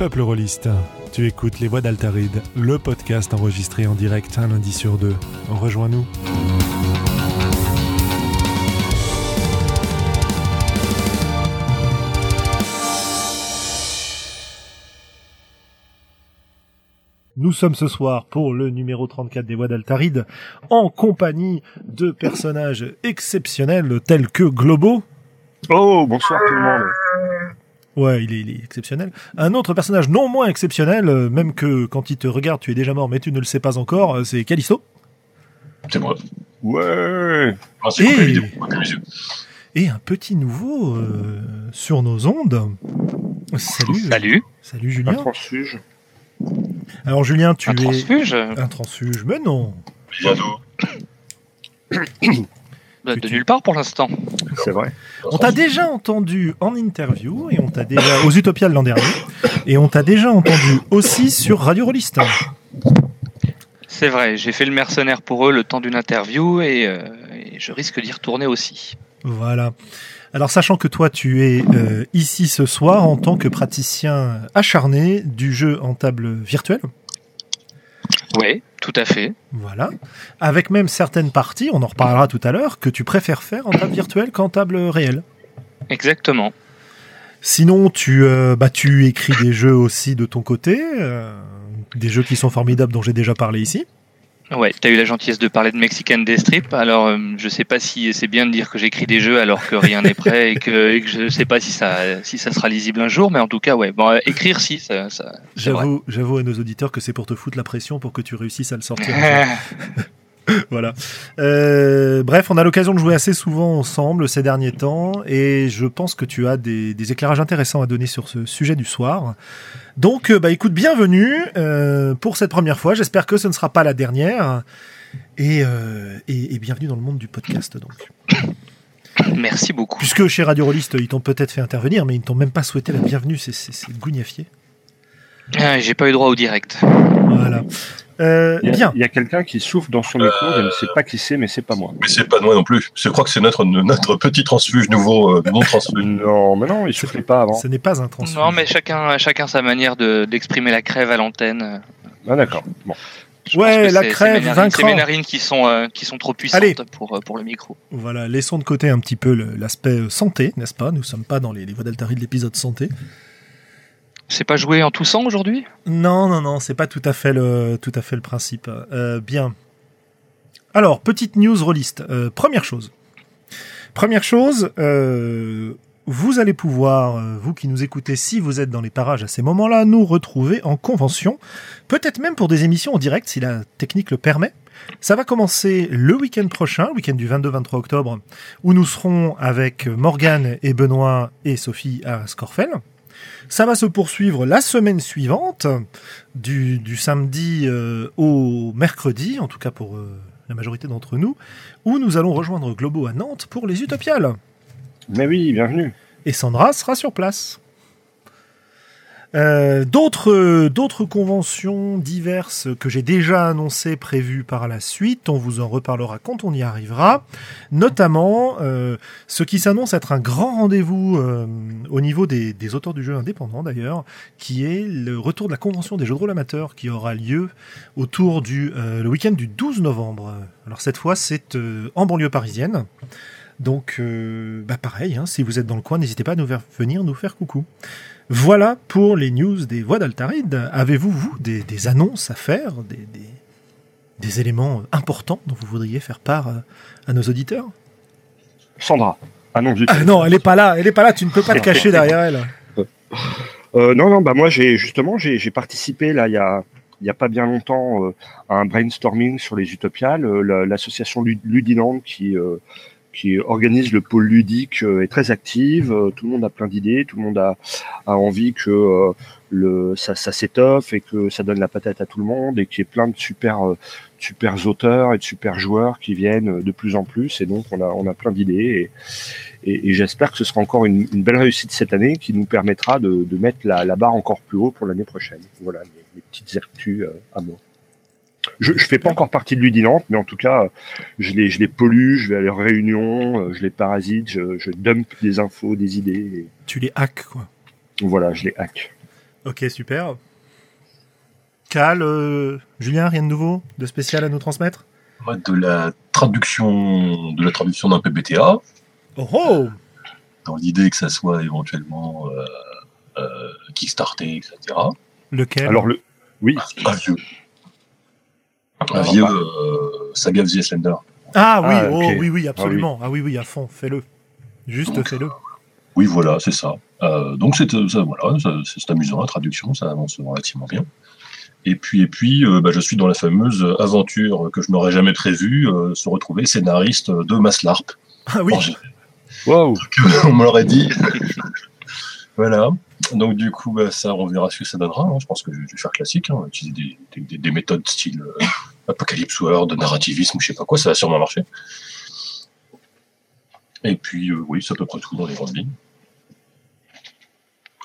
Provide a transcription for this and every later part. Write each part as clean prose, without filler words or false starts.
Peuple Rolliste, tu écoutes Les Voix d'Altaride, le podcast enregistré en direct un lundi sur deux. Rejoins-nous. Nous sommes ce soir pour le numéro 34 des Voix d'Altaride en compagnie de personnages exceptionnels tels que Globo. Oh, bonsoir tout le monde. Ouais, il est exceptionnel. Un autre personnage non moins exceptionnel, même que quand il te regarde, tu es déjà mort, mais tu ne le sais pas encore, c'est Kalysto. C'est moi. Ouais. Oh, c'est coupé vidéo. Et un petit nouveau sur nos ondes. Salut. Salut Julien. Un transfuge. Alors Julien, tu es... Un transfuge, mais non. De nulle part pour l'instant. C'est vrai. On t'a déjà entendu en interview, et on t'a déjà... aux Utopiales l'an dernier, et on t'a déjà entendu aussi sur Radio Roliste. C'est vrai, j'ai fait le mercenaire pour eux le temps d'une interview, et je risque d'y retourner aussi. Voilà. Alors, sachant que toi, tu es ici ce soir en tant que praticien acharné du jeu en table virtuelle. Oui, tout à fait. Voilà. Avec même certaines parties, on en reparlera tout à l'heure, que tu préfères faire en table virtuelle qu'en table réelle. Exactement. Sinon, tu écris des jeux aussi de ton côté, des jeux qui sont formidables dont j'ai déjà parlé ici. Ouais, t'as eu la gentillesse de parler de Mexican Daystrip. Alors, je sais pas si c'est bien de dire que j'écris des jeux alors que rien n'est prêt et que je sais pas si ça sera lisible un jour, mais en tout cas, ouais. Bon, écrire, si. Ça j'avoue à nos auditeurs que c'est pour te foutre la pression pour que tu réussisses à le sortir. Voilà. Bref, on a l'occasion de jouer assez souvent ensemble ces derniers temps et je pense que tu as des éclairages intéressants à donner sur ce sujet du soir. Donc, écoute, bienvenue pour cette première fois. J'espère que ce ne sera pas la dernière et bienvenue dans le monde du podcast. Donc. Merci beaucoup. Puisque chez Radio Roliste, ils t'ont peut-être fait intervenir, mais ils ne t'ont même pas souhaité la bienvenue. C'est gougnafié. J'ai pas eu droit au direct. Voilà. Il y a quelqu'un qui souffle dans son micro, je ne sais pas qui c'est, mais c'est pas moi. Mais c'est pas moi non plus. Je crois que c'est notre petit transfuge nouveau, non transfuge. Non, mais non, il soufflait pas avant. Ce n'est pas un transfuge. Non, mais chacun sa manière d'exprimer la crève à l'antenne. Ah d'accord. Bon. Ouais, la crève, c'est mes narines qui sont trop puissantes. Allez. Pour le micro. Voilà, laissons de côté un petit peu l'aspect santé, n'est-ce pas ? Nous sommes pas dans les Voix d'Altaride de l'épisode santé. C'est pas joué en toussant aujourd'hui ? Non, c'est pas tout à fait le principe. Bien. Alors, petite news rolliste. Première chose, vous allez pouvoir, vous qui nous écoutez, si vous êtes dans les parages à ces moments-là, nous retrouver en convention, peut-être même pour des émissions en direct, si la technique le permet. Ça va commencer le week-end prochain, le week-end du 22-23 octobre, où nous serons avec Morgane et Benoît et Sophie à Scorfel. Ça va se poursuivre la semaine suivante, du samedi au mercredi, en tout cas pour la majorité d'entre nous, où nous allons rejoindre Globo à Nantes pour les Utopiales. Mais oui, bienvenue. Et Sandra sera sur place. D'autres conventions diverses que j'ai déjà annoncées, prévues par la suite, on vous en reparlera quand on y arrivera, notamment ce qui s'annonce être un grand rendez-vous au niveau des auteurs du jeu indépendant d'ailleurs, qui est le retour de la convention des jeux de rôle amateurs qui aura lieu autour le week-end du 12 novembre. Alors cette fois c'est en banlieue parisienne. Donc, pareil, hein, si vous êtes dans le coin, n'hésitez pas à venir nous faire coucou. Voilà pour les news des Voix d'Altaride. Avez-vous, vous, des annonces à faire, des éléments importants dont vous voudriez faire part à nos auditeurs ? Sandra. Ah non, elle n'est pas là, tu ne peux pas te cacher derrière elle. Moi, j'ai participé, là, il n'y a pas bien longtemps, à un brainstorming sur les Utopiales, l'association Ludiland qui organise le pôle ludique est très active, tout le monde a plein d'idées, tout le monde a envie que ça s'étoffe et que ça donne la patate à tout le monde et qu'il y ait plein de super auteurs et de super joueurs qui viennent de plus en plus et donc on a plein d'idées et j'espère que ce sera encore une belle réussite cette année qui nous permettra de mettre la barre encore plus haut pour l'année prochaine. Voilà les petites actus à moi. Je fais pas encore partie de Ludiland, mais en tout cas, je les pollue, je vais à leurs réunions, je les parasite, je dump des infos, des idées. Tu les hacks, quoi. Voilà, je les hack. Ok, super. Cal, Julien, rien de nouveau, de spécial à nous transmettre ? De la traduction d'un PBTA. Oh, dans l'idée que ça soit éventuellement kickstarté, etc. Lequel ? Alors le... Oui. Un vieux Saga of the Slender. Ah oui, okay. Oui, absolument. Ah oui, à fond, fais-le. Juste donc, fais-le. Oui, voilà, c'est ça. Donc c'est amusant, la traduction, ça avance relativement bien. Et puis, je suis dans la fameuse aventure que je n'aurais jamais prévue, se retrouver scénariste de Maslarp. Ah oui. Waouh. On me l'aurait dit. Voilà. Donc du coup, ça, on verra ce que ça donnera. Je pense que je vais faire classique, utiliser des méthodes style Apocalypse World, narrativisme, je sais pas quoi, ça va sûrement marcher. Et puis, oui, c'est à peu près tout dans les grandes lignes.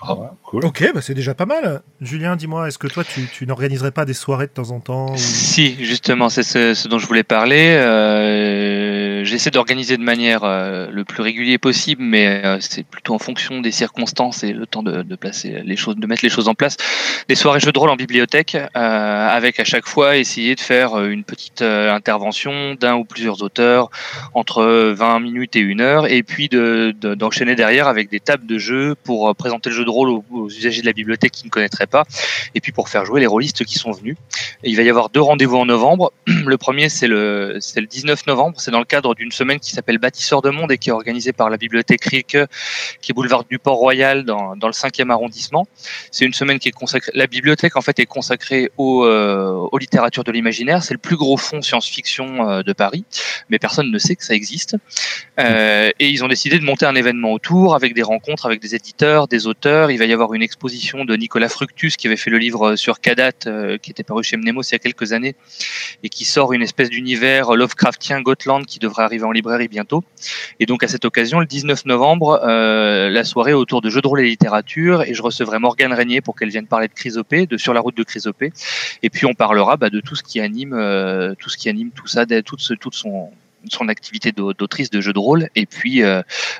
Ah, cool. Ok, c'est déjà pas mal. Julien, dis-moi, est-ce que toi, tu n'organiserais pas des soirées de temps en temps ou... Si, justement, c'est ce dont je voulais parler. J'essaie d'organiser de manière le plus régulière possible, mais c'est plutôt en fonction des circonstances et le temps de placer les choses, de mettre les choses en place. Des soirées jeux de rôle en bibliothèque, avec à chaque fois essayer de faire une petite intervention d'un ou plusieurs auteurs entre 20 minutes et 1 heure, et puis d'enchaîner derrière avec des tables de jeu pour présenter le jeu de rôle aux usagers de la bibliothèque qui ne connaîtraient pas, et puis pour faire jouer les rôlistes qui sont venus. Et il va y avoir 2 rendez-vous en novembre. Le premier, c'est le 19 novembre, c'est dans le cadre d'une semaine qui s'appelle Bâtisseur de Monde et qui est organisée par la bibliothèque Rilke, qui est boulevard du Port-Royal dans le 5e arrondissement. C'est une semaine qui est consacrée, la bibliothèque en fait est consacrée aux littératures de l'imaginaire. C'est le plus gros fonds science-fiction de Paris, mais personne ne sait que ça existe. Et ils ont décidé de monter un événement autour, avec des rencontres, avec des éditeurs, des auteurs. Il va y avoir une exposition de Nicolas Fructus qui avait fait le livre sur Kadat, qui était paru chez Mnemos il y a quelques années et qui sort une espèce d'univers Lovecraftien Gotland qui devrait arriver en librairie bientôt. Et donc à cette occasion, le 19 novembre, la soirée autour de jeux de rôle et littérature, et je recevrai Morgane Régnier pour qu'elle vienne parler de Chrysopée, de Sur la route de Chrysopée, et puis on parlera de tout ce qui anime tout ça, toute son activité d'autrice de jeux de rôle, et puis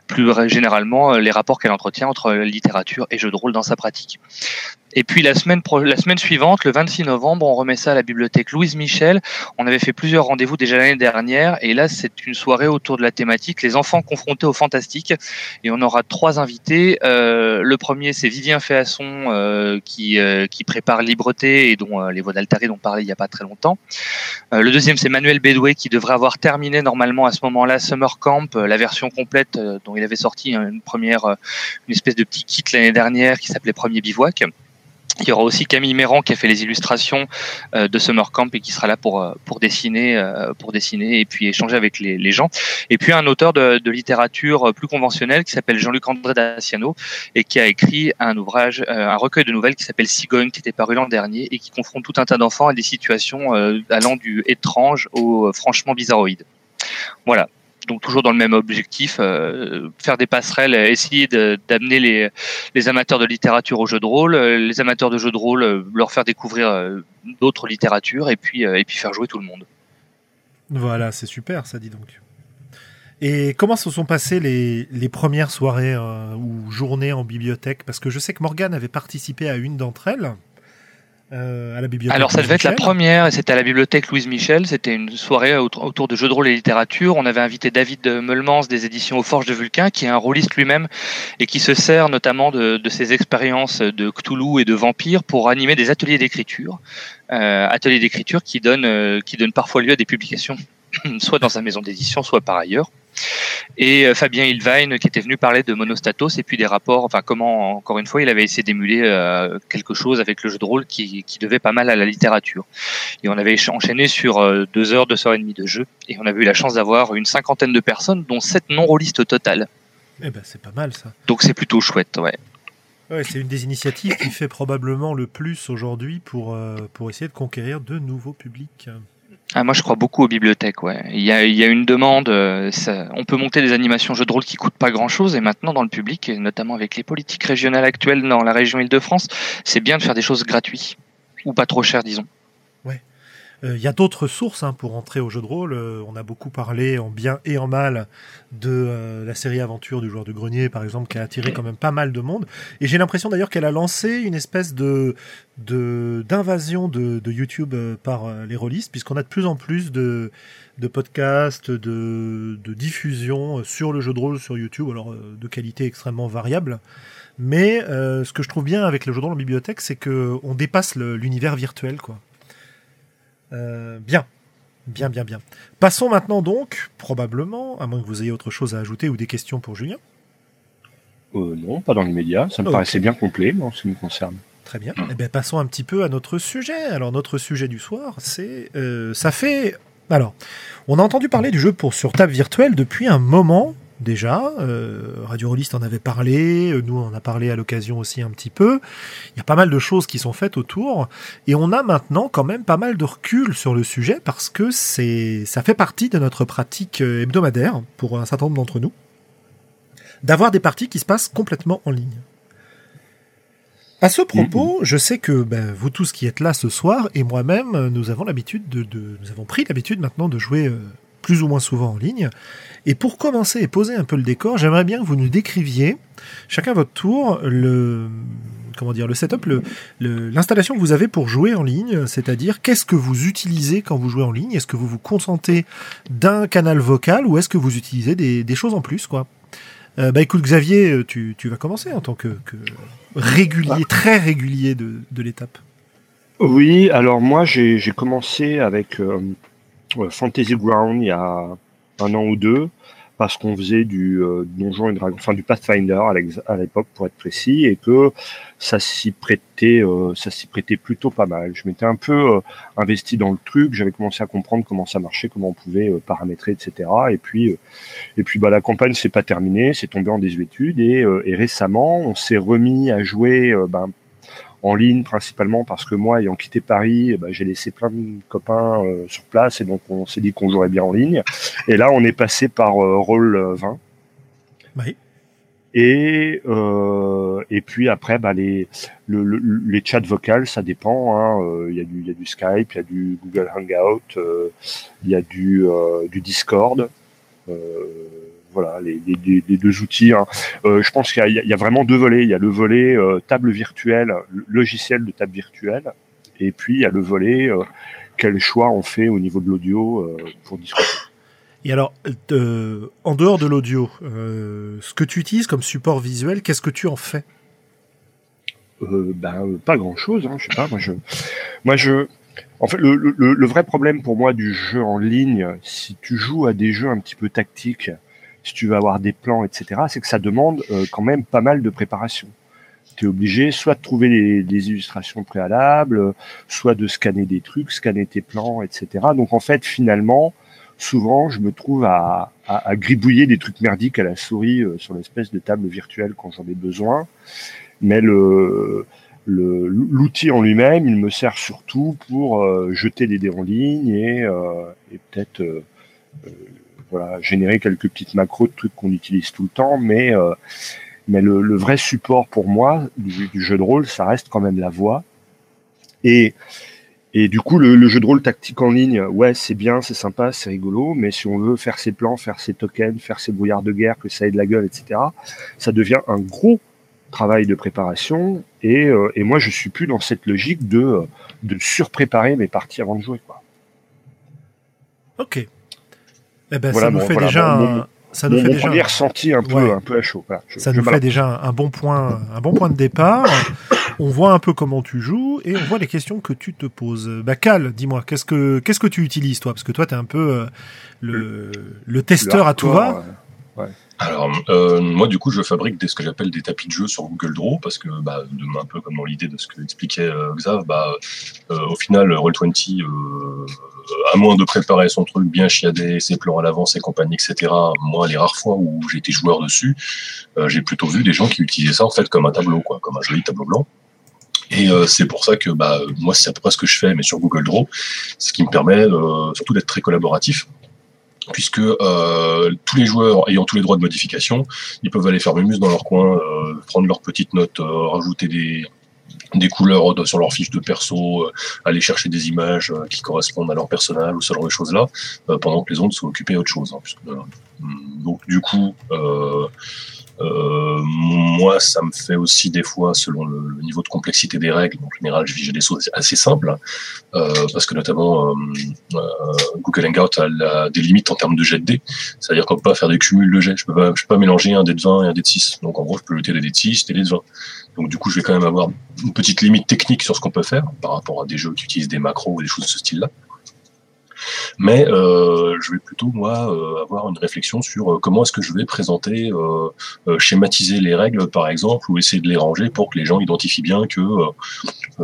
plus généralement les rapports qu'elle entretient entre littérature et jeux de rôle dans sa pratique. Et puis la semaine suivante, le 26 novembre, on remet ça à la bibliothèque Louise Michel. On avait fait plusieurs rendez-vous déjà l'année dernière, et là c'est une soirée autour de la thématique les enfants confrontés au fantastique, et on aura 3 invités. Le premier, c'est Vivien Féasson qui prépare Libreté et dont les Voix d'Altaride ont parlé il y a pas très longtemps. Le deuxième, c'est Manuel Bédoué qui devrait avoir terminé normalement à ce moment-là Summer Camp, la version complète dont il avait sorti une espèce de petit kit l'année dernière qui s'appelait Premier Bivouac. Il y aura aussi Camille Méran qui a fait les illustrations de Summer Camp et qui sera là pour dessiner et puis échanger avec les gens. Et puis un auteur de littérature plus conventionnelle qui s'appelle Jean-Luc André Daciano et qui a écrit un ouvrage, un recueil de nouvelles qui s'appelle Cigogne, qui était paru l'an dernier et qui confronte tout un tas d'enfants à des situations allant du étrange au franchement bizarroïde. Voilà. Donc toujours dans le même objectif, faire des passerelles, essayer d'amener les amateurs de littérature au jeu de rôle, les amateurs de jeu de rôle, leur faire découvrir d'autres littératures et puis faire jouer tout le monde. Voilà, c'est super, ça dit donc. Et comment se sont passées les premières soirées ou journées en bibliothèque ? Parce que je sais que Morgane avait participé à une d'entre elles. À la bibliothèque. Alors ça devait être la première, et c'était à la bibliothèque Louise Michel. C'était une soirée autour de jeux de rôle et littérature. On avait invité David Meulemans des éditions Aux Forges de Vulcain, qui est un rôliste lui-même et qui se sert notamment de ses expériences de Cthulhu et de Vampire pour animer des ateliers d'écriture qui donnent parfois lieu à des publications, soit dans sa maison d'édition, soit par ailleurs. Et Fabien Hilvain qui était venu parler de Monostatos et puis des rapports, comment, encore une fois, il avait essayé d'émuler quelque chose avec le jeu de rôle qui devait pas mal à la littérature. Et on avait enchaîné sur 2 heures et demie de jeu, et on avait eu la chance d'avoir une 50aine de personnes, dont 7 non-rôlistes au total. Eh ben, c'est pas mal ça. Donc c'est plutôt chouette, ouais. Ouais, c'est une des initiatives qui fait probablement le plus aujourd'hui pour essayer de conquérir de nouveaux publics. Ah, moi, je crois beaucoup aux bibliothèques, ouais. Il y a une demande, on peut monter des animations jeux de rôle qui coûtent pas grand chose, et maintenant, dans le public, et notamment avec les politiques régionales actuelles dans la région Île-de-France, c'est bien de faire des choses gratuites, ou pas trop chères, disons. Ouais. y a d'autres sources hein, pour entrer au jeu de rôle. On a beaucoup parlé en bien et en mal de la série Aventure du joueur du grenier, par exemple, qui a attiré quand même pas mal de monde. Et j'ai l'impression d'ailleurs qu'elle a lancé une espèce d'invasion de YouTube par les rôlistes, puisqu'on a de plus en plus de podcasts, de diffusions sur le jeu de rôle sur YouTube, alors de qualité extrêmement variable. Mais ce que je trouve bien avec le jeu de rôle en bibliothèque, c'est qu'on dépasse l'univers virtuel, quoi. Bien. Passons maintenant donc, probablement, à moins que vous ayez autre chose à ajouter ou des questions pour Julien. Non, pas dans l'immédiat. Ça me paraissait bien complet, en ce qui me concerne. Très bien. Eh bien, passons un petit peu à notre sujet. Alors, notre sujet du soir, c'est... Alors, on a entendu parler du jeu sur table virtuelle depuis un moment... Déjà, Radio Roliste en avait parlé, nous on en a parlé à l'occasion aussi un petit peu. Il y a pas mal de choses qui sont faites autour, et on a maintenant quand même pas mal de recul sur le sujet parce que ça fait partie de notre pratique hebdomadaire pour un certain nombre d'entre nous, d'avoir des parties qui se passent complètement en ligne. À ce propos, je sais que vous tous qui êtes là ce soir et moi-même, nous avons l'habitude nous avons pris l'habitude maintenant de jouer. Plus ou moins souvent en ligne. Et pour commencer et poser un peu le décor, j'aimerais bien que vous nous décriviez, chacun à votre tour, le setup, l'installation que vous avez pour jouer en ligne, c'est-à-dire qu'est-ce que vous utilisez quand vous jouez en ligne, est-ce que vous vous contentez d'un canal vocal ou est-ce que vous utilisez des choses en plus, quoi. Écoute Xavier, tu vas commencer en tant que régulier, très régulier de l'étape. Oui, alors moi j'ai commencé avec... Fantasy Ground il y a un an ou deux parce qu'on faisait du Donjons et Dragons, enfin du Pathfinder à l'époque pour être précis, et que ça s'y prêtait plutôt pas mal. Je m'étais un peu investi dans le truc, j'avais commencé à comprendre comment ça marchait, comment on pouvait paramétrer, etc. Et puis la campagne s'est pas terminée, c'est tombé en désuétude et récemment on s'est remis à jouer en ligne principalement parce que moi, ayant quitté Paris, j'ai laissé plein de copains sur place et donc on s'est dit qu'on jouerait bien en ligne. Et là, on est passé par Roll20. Oui. Et puis après, les chats vocaux, ça dépend. Il y a du Skype, il y a du Google Hangout, il y a du Discord. Voilà, les deux outils. Je pense qu'il y a vraiment deux volets. Il y a le volet table virtuelle, logiciel de table virtuelle, et puis il y a le volet quel choix on fait au niveau de l'audio pour discuter. Et alors, en dehors de l'audio, ce que tu utilises comme support visuel, qu'est-ce que tu en fais ? Pas grand-chose. Je sais pas. En fait, le vrai problème pour moi du jeu en ligne, si tu joues à des jeux un petit peu tactiques, si tu veux avoir des plans, etc., c'est que ça demande quand même pas mal de préparation. Tu es obligé soit de trouver des illustrations préalables, soit de scanner des trucs, scanner tes plans, etc. Donc en fait, finalement, souvent, je me trouve à gribouiller des trucs merdiques à la souris sur l'espèce de table virtuelle quand j'en ai besoin. Mais l'outil en lui-même, il me sert surtout pour jeter des dés en ligne et peut-être... générer quelques petites macros de trucs qu'on utilise tout le temps, mais le vrai support pour moi du jeu de rôle, ça reste quand même la voix. Et du coup, le jeu de rôle tactique en ligne, ouais, c'est bien, c'est sympa, c'est rigolo, mais si on veut faire ses plans, faire ses tokens, faire ses brouillards de guerre, que ça ait de la gueule, etc., ça devient un gros travail de préparation. Et moi, je suis plus dans cette logique de surpréparer mes parties avant de jouer, quoi. Ok. Ça nous fait déjà premier ressenti un peu à chaud. Voilà, ça nous fait déjà un bon point de départ. On voit un peu comment tu joues et on voit les questions que tu te poses. Cal, dis-moi, qu'est-ce que tu utilises toi ? Parce que toi, t'es un peu le testeur à tout va. Ouais. Alors moi du coup je fabrique ce que j'appelle des tapis de jeu sur Google Draw parce que un peu comme dans l'idée de ce que expliquait Xav, au final Roll20 à moins de préparer son truc bien chiadé, ses plans à l'avance et compagnie, etc. Moi les rares fois où j'étais joueur dessus, j'ai plutôt vu des gens qui utilisaient ça en fait comme un tableau, quoi, comme un joli tableau blanc. Et c'est pour ça que moi c'est à peu près ce que je fais, mais sur Google Draw, ce qui me permet surtout d'être très collaboratif. Puisque tous les joueurs ayant tous les droits de modification, ils peuvent aller faire mumuse dans leur coin, prendre leurs petites notes, rajouter des des couleurs sur leur fiche de perso, aller chercher des images qui correspondent à leur personnage ou ce genre de choses-là, pendant que les autres sont occupés à autre chose. Hein, donc du coup, moi, ça me fait aussi des fois, selon le niveau de complexité des règles, en général, j'ai des choses assez simples, parce que notamment Google Hangout a des limites en termes de jet de dés, c'est-à-dire qu'on peut pas faire des cumuls de jets, je peux pas mélanger un dé de 20 et un dé de 6, donc en gros, je peux jeter des dés de 6 et des dés de 20. Donc du coup, je vais quand même avoir une petite limite technique sur ce qu'on peut faire par rapport à des jeux qui utilisent des macros ou des choses de ce style-là. Mais je vais plutôt, moi, avoir une réflexion sur comment est-ce que je vais présenter, schématiser les règles, par exemple, ou essayer de les ranger pour que les gens identifient bien que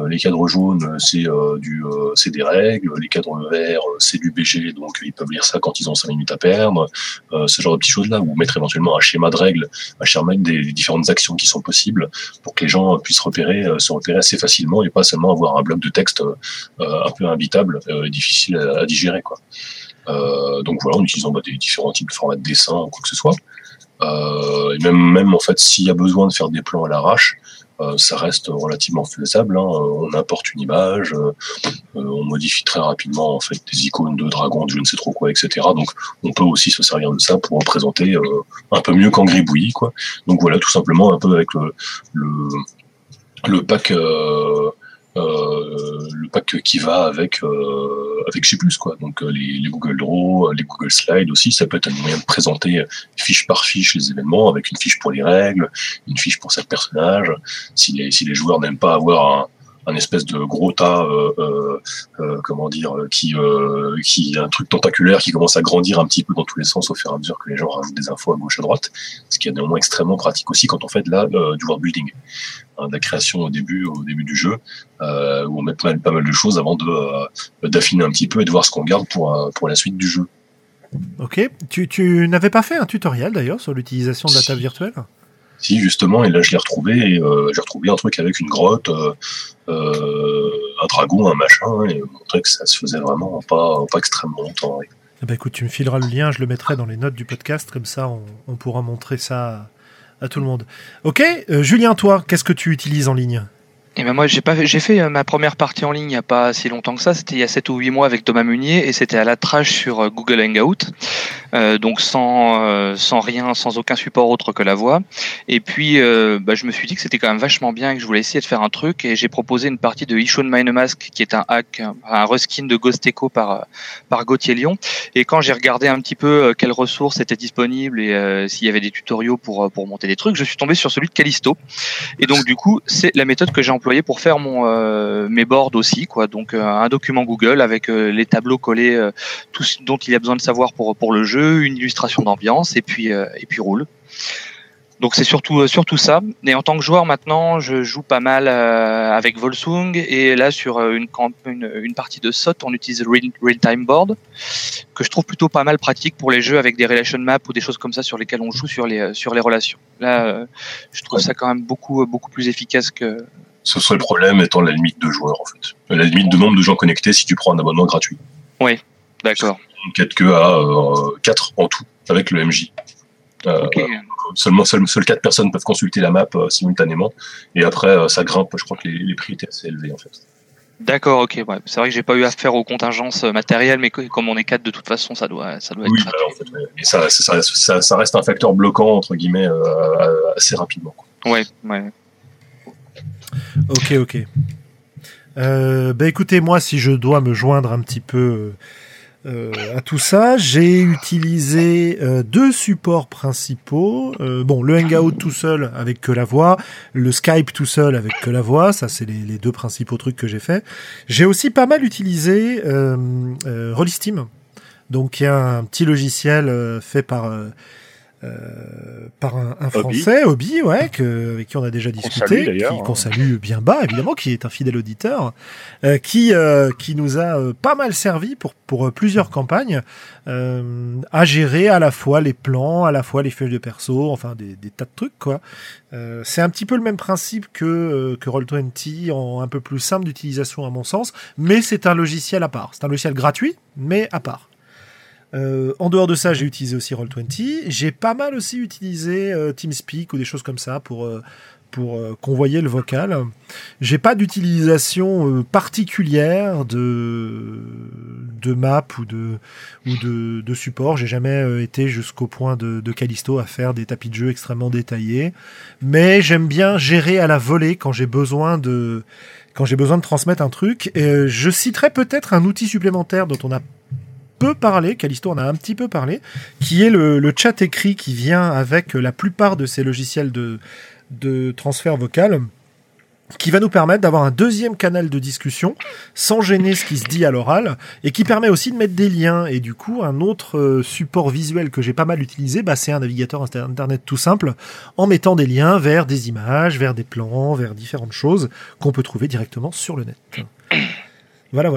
les cadres jaunes, c'est des règles, les cadres verts, c'est du BG, donc ils peuvent lire ça quand ils ont 5 minutes à perdre, ce genre de petites choses-là, ou mettre éventuellement un schéma de règles, un schéma des différentes actions qui sont possibles, pour que les gens puissent se repérer assez facilement et pas seulement avoir un bloc de texte un peu imbitable et difficile à digérer. Quoi. Donc voilà, en utilisant des différents types de formats de dessin ou quoi que ce soit, et même en fait, s'il y a besoin de faire des plans à l'arrache, ça reste relativement faisable, hein. On importe une image, on modifie très rapidement en fait des icônes de dragons, de je ne sais trop quoi, etc. Donc on peut aussi se servir de ça pour représenter un peu mieux qu'en gribouillis, quoi. Donc voilà, tout simplement un peu avec le pack. Le pack qui va avec G+, quoi. Donc les Google Draw, les Google Slides aussi, ça peut être un moyen de présenter fiche par fiche les événements, avec une fiche pour les règles, une fiche pour chaque personnage. Si les joueurs n'aiment pas avoir un espèce de gros tas, qui un truc tentaculaire qui commence à grandir un petit peu dans tous les sens au fur et à mesure que les gens rajoutent des infos à gauche à droite, ce qui est néanmoins extrêmement pratique aussi quand on fait du world building, hein, de la création au début du jeu, où on met pas mal de choses avant d'affiner un petit peu et de voir ce qu'on garde pour la suite du jeu. Ok, tu n'avais pas fait un tutoriel d'ailleurs sur l'utilisation de la table virtuelle ? Si, justement, et là je l'ai retrouvé, un truc avec une grotte, un dragon, un machin, et montrer que ça se faisait vraiment pas extrêmement longtemps. Oui. Eh ben, écoute, tu me fileras le lien, je le mettrai dans les notes du podcast, comme ça on pourra montrer ça à tout le monde. Ok, Julien, toi, qu'est-ce que tu utilises en ligne ? Eh ben moi, j'ai fait ma première partie en ligne il n'y a pas si longtemps que ça, c'était il y a 7 ou 8 mois avec Thomas Munier, et c'était à la trash sur Google Hangout, donc sans rien, sans aucun support autre que la voix. Et puis je me suis dit que c'était quand même vachement bien et que je voulais essayer de faire un truc, et j'ai proposé une partie de Ishon Mine Mask, qui est un hack, un reskin de Ghost Echo par Gauthier Lyon. Et quand j'ai regardé un petit peu quelles ressources étaient disponibles et s'il y avait des tutoriaux pour monter des trucs, je suis tombé sur celui de Kalysto. Et donc du coup, c'est la méthode que j'ai employé pour faire mes boards aussi, quoi. Donc un document Google avec les tableaux collés, tout ce dont il y a besoin de savoir pour le jeu, une illustration d'ambiance et puis roule. Donc c'est surtout ça. Et en tant que joueur maintenant, je joue pas mal avec Volsung, et là sur une partie de SOT, on utilise Real Time Board, que je trouve plutôt pas mal pratique pour les jeux avec des relation maps ou des choses comme ça sur lesquelles on joue sur les relations. Là, je trouve ça quand même beaucoup plus efficace que. Ce serait le problème étant la limite de joueurs, en fait. La limite de nombre de gens connectés si tu prends un abonnement gratuit. Oui, d'accord. On ne que à 4 en tout, avec le MJ. Okay. Seules 4 personnes peuvent consulter la map simultanément, et après, ça grimpe. Je crois que les prix étaient assez élevés, en fait. D'accord, ok. Ouais. C'est vrai que j'ai pas eu affaire aux contingences matérielles, mais comme on est 4, de toute façon, ça doit être gratuit. Oui, bah, en fait, mais ça reste un facteur bloquant, entre guillemets, assez rapidement. Oui, oui. Ouais. Ok. Écoutez, moi, si je dois me joindre un petit peu à tout ça, j'ai utilisé 2 supports principaux. Le Hangout tout seul avec que la voix, le Skype tout seul avec que la voix, ça c'est les 2 principaux trucs que j'ai fait. J'ai aussi pas mal utilisé Rollisteam, donc il y a un petit logiciel fait par un Français, Hobby, ouais, avec qui on a déjà discuté, qu'on salue bien bas, évidemment, qui est un fidèle auditeur, qui nous a pas mal servi pour plusieurs campagnes, à gérer à la fois les plans, à la fois les feuilles de perso, enfin des tas de trucs, quoi. C'est un petit peu le même principe que Roll20, en un peu plus simple d'utilisation à mon sens, mais c'est un logiciel à part. C'est un logiciel gratuit, mais à part. En dehors de ça, j'ai utilisé aussi Roll20. J'ai pas mal aussi utilisé TeamSpeak ou des choses comme ça pour convoyer le vocal. J'ai pas d'utilisation particulière de map ou de support. J'ai jamais été jusqu'au point de Kalysto à faire des tapis de jeu extrêmement détaillés. Mais j'aime bien gérer à la volée quand j'ai besoin de transmettre un truc. Et je citerai peut-être un outil supplémentaire dont on a peu parlé, Kalysto en a un petit peu parlé, qui est le chat écrit qui vient avec la plupart de ces logiciels de transfert vocal, qui va nous permettre d'avoir un deuxième canal de discussion sans gêner ce qui se dit à l'oral et qui permet aussi de mettre des liens. Et du coup, un autre support visuel que j'ai pas mal utilisé, c'est un navigateur internet tout simple en mettant des liens vers des images, vers des plans, vers différentes choses qu'on peut trouver directement sur le net. Voilà.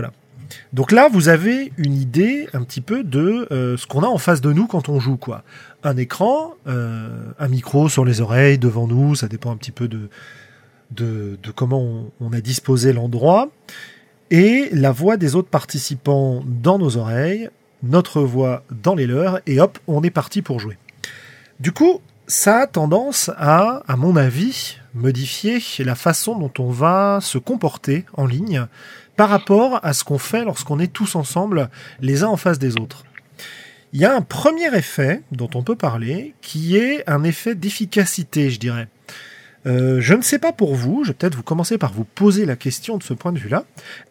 Donc là, vous avez une idée un petit peu de ce qu'on a en face de nous quand on joue, quoi. Un écran, un micro sur les oreilles devant nous, ça dépend un petit peu de comment on a disposé l'endroit, et la voix des autres participants dans nos oreilles, notre voix dans les leurs, et hop, on est parti pour jouer. Du coup, ça a tendance à mon avis, modifier la façon dont on va se comporter en ligne par rapport à ce qu'on fait lorsqu'on est tous ensemble, les uns en face des autres. Il y a un premier effet dont on peut parler, qui est un effet d'efficacité, je dirais. Je ne sais pas pour vous, je vais peut-être vous commencer par vous poser la question de ce point de vue-là.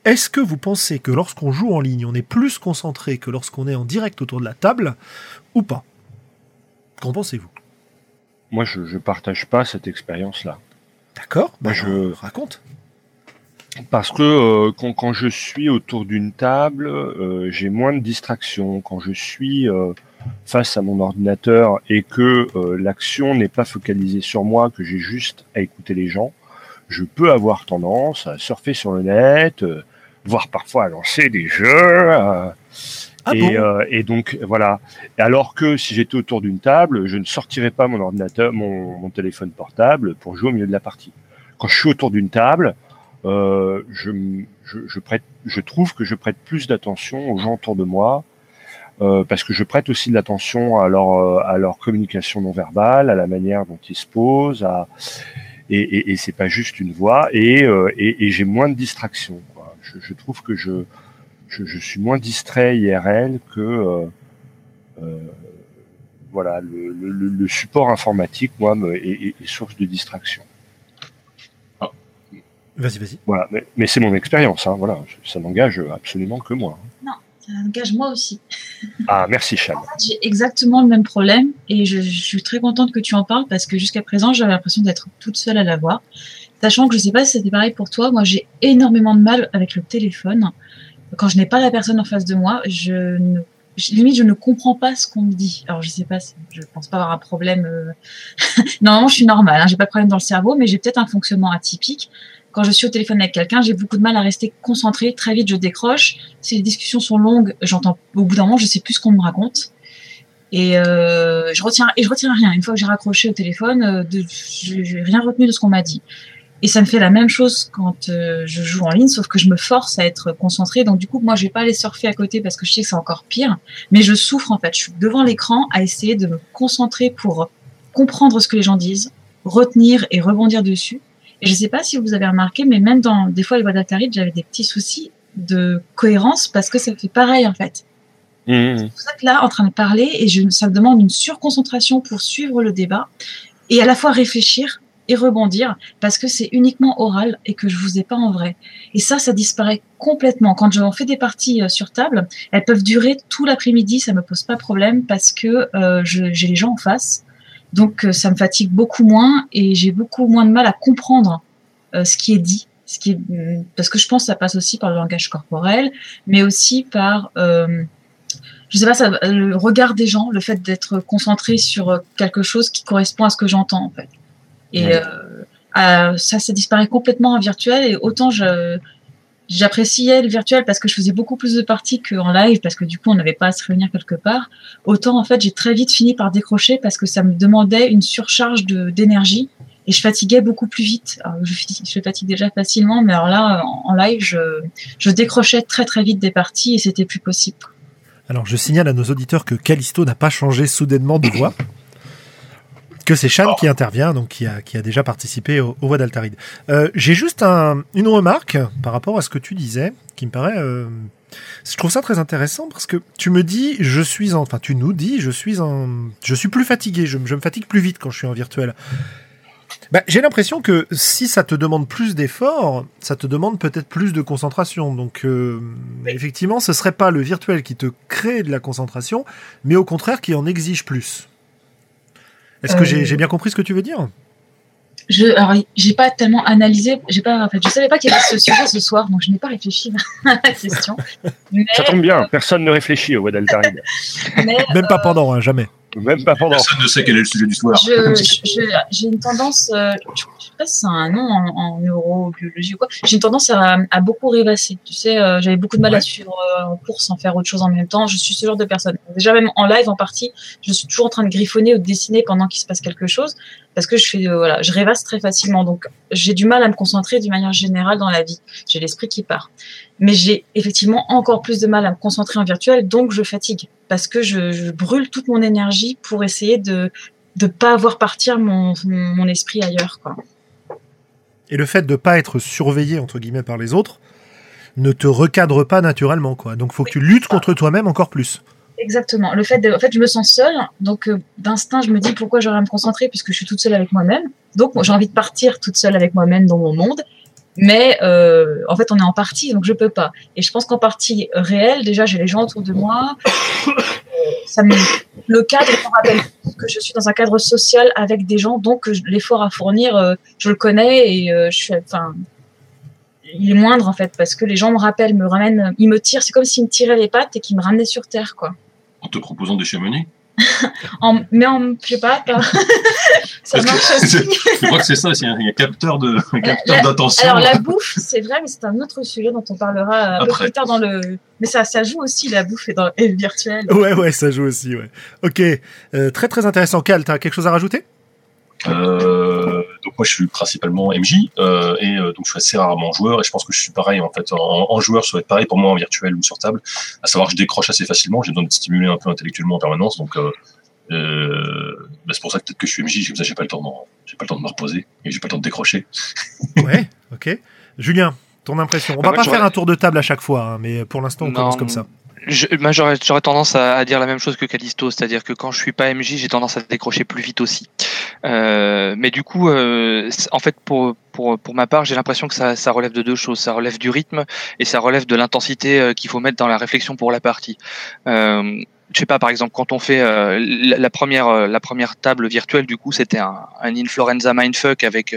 Est-ce que vous pensez que lorsqu'on joue en ligne, on est plus concentré que lorsqu'on est en direct autour de la table, ou pas? Qu'en pensez-vous? Moi, je ne partage pas cette expérience-là. D'accord, je raconte. Parce que quand je suis autour d'une table, j'ai moins de distractions. Quand je suis face à mon ordinateur et que l'action n'est pas focalisée sur moi, que j'ai juste à écouter les gens, je peux avoir tendance à surfer sur le net, voire parfois à lancer des jeux. Et donc voilà. Alors que si j'étais autour d'une table, je ne sortirais pas mon ordinateur, mon téléphone portable pour jouer au milieu de la partie. Quand je suis autour d'une table, je trouve que je prête plus d'attention aux gens autour de moi, parce que je prête aussi de l'attention à leur communication non verbale, à la manière dont ils se posent, et c'est pas juste une voix, et j'ai moins de distractions, quoi. Je trouve que je suis moins distrait IRL que voilà, le support informatique, moi, est source de distraction. Vas-y. Voilà, mais c'est mon expérience, hein, voilà, ça n'engage absolument que moi. Non, ça engage moi aussi. Ah, merci Chad. En fait, j'ai exactement le même problème et je suis très contente que tu en parles parce que jusqu'à présent, j'avais l'impression d'être toute seule à l'avoir. Sachant que je ne sais pas si c'était pareil pour toi, moi j'ai énormément de mal avec le téléphone. Quand je n'ai pas la personne en face de moi, limite, je ne comprends pas ce qu'on me dit. Alors, je sais pas, je pense pas avoir un problème. Normalement, je suis normale, hein, j'ai pas de problème dans le cerveau, mais j'ai peut-être un fonctionnement atypique. Quand je suis au téléphone avec quelqu'un, j'ai beaucoup de mal à rester concentrée. Très vite, je décroche. Si les discussions sont longues, j'entends. Au bout d'un moment, je sais plus ce qu'on me raconte. Et je retiens rien. Une fois que j'ai raccroché au téléphone, je n'ai rien retenu de ce qu'on m'a dit. Et ça me fait la même chose quand je joue en ligne, sauf que je me force à être concentrée. Donc du coup, moi, je vais pas aller surfer à côté parce que je sais que c'est encore pire. Mais je souffre en fait. Je suis devant l'écran à essayer de me concentrer pour comprendre ce que les gens disent, retenir et rebondir dessus. Et je ne sais pas si vous avez remarqué, mais même dans des fois les voix d'Altaride, j'avais des petits soucis de cohérence parce que ça fait pareil en fait. Mmh. C'est pour ça que là, en train de parler, et ça me demande une surconcentration pour suivre le débat et à la fois réfléchir et rebondir parce que c'est uniquement oral et que je vous ai pas en vrai. Et ça disparaît complètement. Quand j'en fais des parties sur table, elles peuvent durer tout l'après-midi, ça me pose pas problème parce que j'ai les gens en face. Donc ça me fatigue beaucoup moins et j'ai beaucoup moins de mal à comprendre ce qui est dit. Parce que je pense que ça passe aussi par le langage corporel, mais aussi par... je sais pas, le regard des gens, le fait d'être concentré sur quelque chose qui correspond à ce que j'entends en fait. Et ça disparaît complètement en virtuel. Et autant j'appréciais le virtuel parce que je faisais beaucoup plus de parties qu'en live, parce que du coup, on n'avait pas à se réunir quelque part. Autant, en fait, j'ai très vite fini par décrocher parce que ça me demandait une surcharge d'énergie et je fatiguais beaucoup plus vite. Alors, je fatigue déjà facilement, mais alors là, en live, je décrochais très, très vite des parties et c'était plus possible. Alors, je signale à nos auditeurs que Kalysto n'a pas changé soudainement de voix, que c'est Chan qui intervient, donc qui a déjà participé aux Voix d'Altaride. J'ai juste une remarque par rapport à ce que tu disais, qui me paraît... Je trouve ça très intéressant parce que tu me dis, tu nous dis, je suis plus fatigué, je me fatigue plus vite quand je suis en virtuel. Bah, j'ai l'impression que si ça te demande plus d'efforts, ça te demande peut-être plus de concentration. Donc, effectivement, ce serait pas le virtuel qui te crée de la concentration, mais au contraire qui en exige plus. Est-ce que j'ai bien compris ce que tu veux dire ? J'ai pas tellement analysé, je savais pas qu'il y avait ce sujet ce soir, donc je n'ai pas réfléchi à la question. Mais, ça tombe bien, personne ne réfléchit aux Voix d'Altaride. Même pas pendant, jamais. Même pas pendant. Personne ne sait quel est le sujet du soir. J'ai une tendance, je sais pas si c'est un nom en neurobiologie ou quoi, j'ai une tendance à beaucoup rêvasser. Tu sais, j'avais beaucoup de mal à suivre en cours sans faire autre chose en même temps. Je suis ce genre de personne. Déjà, même en live, en partie, je suis toujours en train de griffonner ou de dessiner pendant qu'il se passe quelque chose parce que je rêvasse très facilement. Donc, j'ai du mal à me concentrer d'une manière générale dans la vie. J'ai l'esprit qui part. Mais j'ai effectivement encore plus de mal à me concentrer en virtuel, donc je fatigue. Parce que je brûle toute mon énergie pour essayer de ne pas voir partir mon esprit ailleurs, quoi. Et le fait de ne pas être surveillé, entre guillemets, par les autres, ne te recadre pas naturellement, quoi. Donc, il faut que tu luttes contre toi-même encore plus. Exactement. En fait, je me sens seule. Donc, d'instinct, je me dis pourquoi j'aurais à me concentrer puisque je suis toute seule avec moi-même. Donc, j'ai envie de partir toute seule avec moi-même dans mon monde. Mais en fait, on est en partie, donc je peux pas. Et je pense qu'en partie réelle, déjà, j'ai les gens autour de moi. Le cadre me rappelle que je suis dans un cadre social avec des gens, donc l'effort à fournir, je le connais et il est moindre en fait, parce que les gens me rappellent, me ramènent, ils me tirent. C'est comme s'ils me tiraient les pattes et qu'ils me ramenaient sur terre, quoi. En te proposant des chamenées. Je sais pas, ça marche aussi. Je crois que c'est ça aussi, il y a un capteur d'attention. Alors la bouffe, c'est vrai, mais c'est un autre sujet dont on parlera un peu plus tard mais ça joue aussi, la bouffe et le virtuel. Ouais, ça joue aussi, ouais. Ok, très très intéressant. Cal, t'as quelque chose à rajouter ? Donc moi je suis principalement MJ et donc je suis assez rarement joueur et je pense que je suis pareil en fait en joueur, ça va être pareil pour moi en virtuel ou sur table, à savoir que je décroche assez facilement, j'ai besoin de stimuler un peu intellectuellement en permanence, donc c'est pour ça que peut-être que je suis MJ, comme ça j'ai pas le temps de me reposer et j'ai pas le temps de décrocher. Ouais, ok. Julien, ton impression. On va pas faire un tour de table à chaque fois, hein, mais pour l'instant on commence comme ça. J'aurais tendance à dire la même chose que Kalysto, c'est-à-dire que quand je suis pas MJ, j'ai tendance à décrocher plus vite aussi. Mais du coup, en fait, pour ma part, j'ai l'impression que ça relève de deux choses. Ça relève du rythme et ça relève de l'intensité qu'il faut mettre dans la réflexion pour la partie. Je sais pas, par exemple, quand on fait la première table virtuelle, du coup, c'était un Influenza Mindfuck avec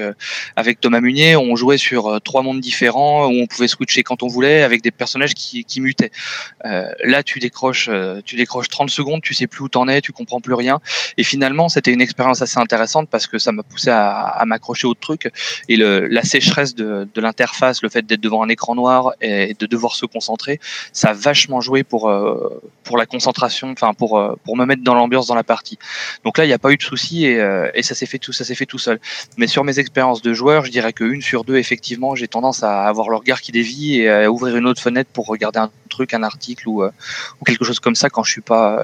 Thomas Munier. On jouait sur trois mondes différents où on pouvait switcher quand on voulait avec des personnages qui mutaient. Là, tu décroches 30 secondes, tu sais plus où t'en es, tu comprends plus rien. Et finalement, c'était une expérience assez intéressante parce que ça m'a poussé à m'accrocher au truc. Et la sécheresse de l'interface, le fait d'être devant un écran noir et de devoir se concentrer, ça a vachement joué pour la concentration. Enfin, pour me mettre dans l'ambiance dans la partie. Donc là, il n'y a pas eu de souci et ça s'est fait tout seul. Mais sur mes expériences de joueur, je dirais qu'une sur deux, effectivement, j'ai tendance à avoir le regard qui dévie et à ouvrir une autre fenêtre pour regarder un truc, un article ou quelque chose comme ça quand je suis pas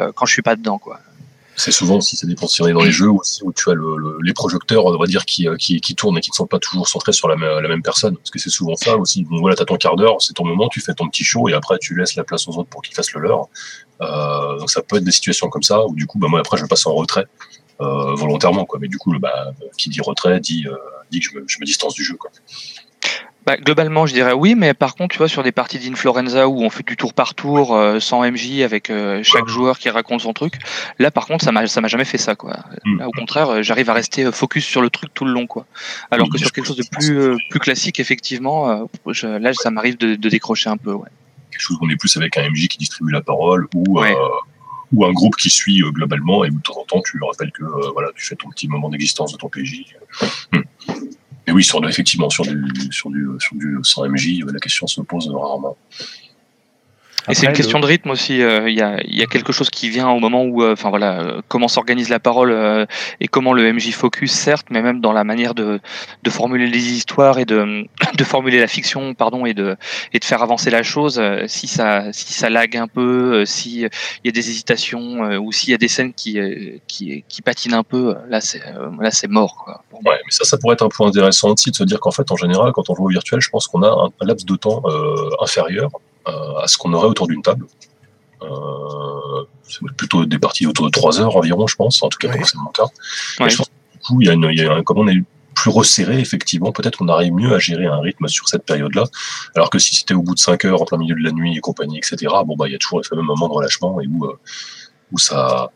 dedans, quoi. C'est souvent aussi, ça dépend si on est dans les jeux où tu as les projecteurs, on va dire, qui tournent et qui ne sont pas toujours centrés sur la même personne. Parce que c'est souvent ça aussi. Donc voilà, t'as ton quart d'heure, c'est ton moment, tu fais ton petit show et après tu laisses la place aux autres pour qu'ils fassent le leur. Donc ça peut être des situations comme ça où du coup, moi après je passe en retrait volontairement, quoi. Mais du coup, qui dit retrait dit que je me distance du jeu, quoi. Globalement, je dirais oui, mais par contre, tu vois, sur des parties d'Influenza où on fait du tour par tour, sans MJ, avec chaque joueur qui raconte son truc, là, par contre, ça m'a jamais fait ça, quoi. Là, au contraire, j'arrive à rester focus sur le truc tout le long, quoi. Alors que sur quelque chose de plus classique, effectivement, ça m'arrive de décrocher un peu, ouais. Quelque chose qu'on est plus avec un MJ qui distribue la parole ou un groupe qui suit globalement et où de temps en temps, tu lui rappelles que tu fais ton petit moment d'existence de ton PJ. Mais oui, effectivement, sur du sans MJ, la question se pose rarement. Après, et c'est une question de rythme aussi. Il y a quelque chose qui vient au moment où, comment s'organise la parole et comment le MJ focus, certes, mais même dans la manière de formuler les histoires et de formuler la fiction, et de faire avancer la chose. Si ça lague un peu, si il y a des hésitations ou s'il y a des scènes qui patinent un peu, là c'est mort, quoi. Ouais, mais ça pourrait être un point intéressant aussi de se dire qu'en fait, en général, quand on joue au virtuel, je pense qu'on a un laps de temps inférieur à ce qu'on aurait autour d'une table. C'est plutôt des parties autour de 3 heures environ, je pense, en tout cas comme c'est mon cas. Ouais. Et je pense que, du coup, comme on est plus resserré, effectivement, peut-être qu'on arrive mieux à gérer un rythme sur cette période-là, alors que si c'était au bout de 5 heures, en plein milieu de la nuit et compagnie, etc., il y a toujours le fameux moment de relâchement et où ça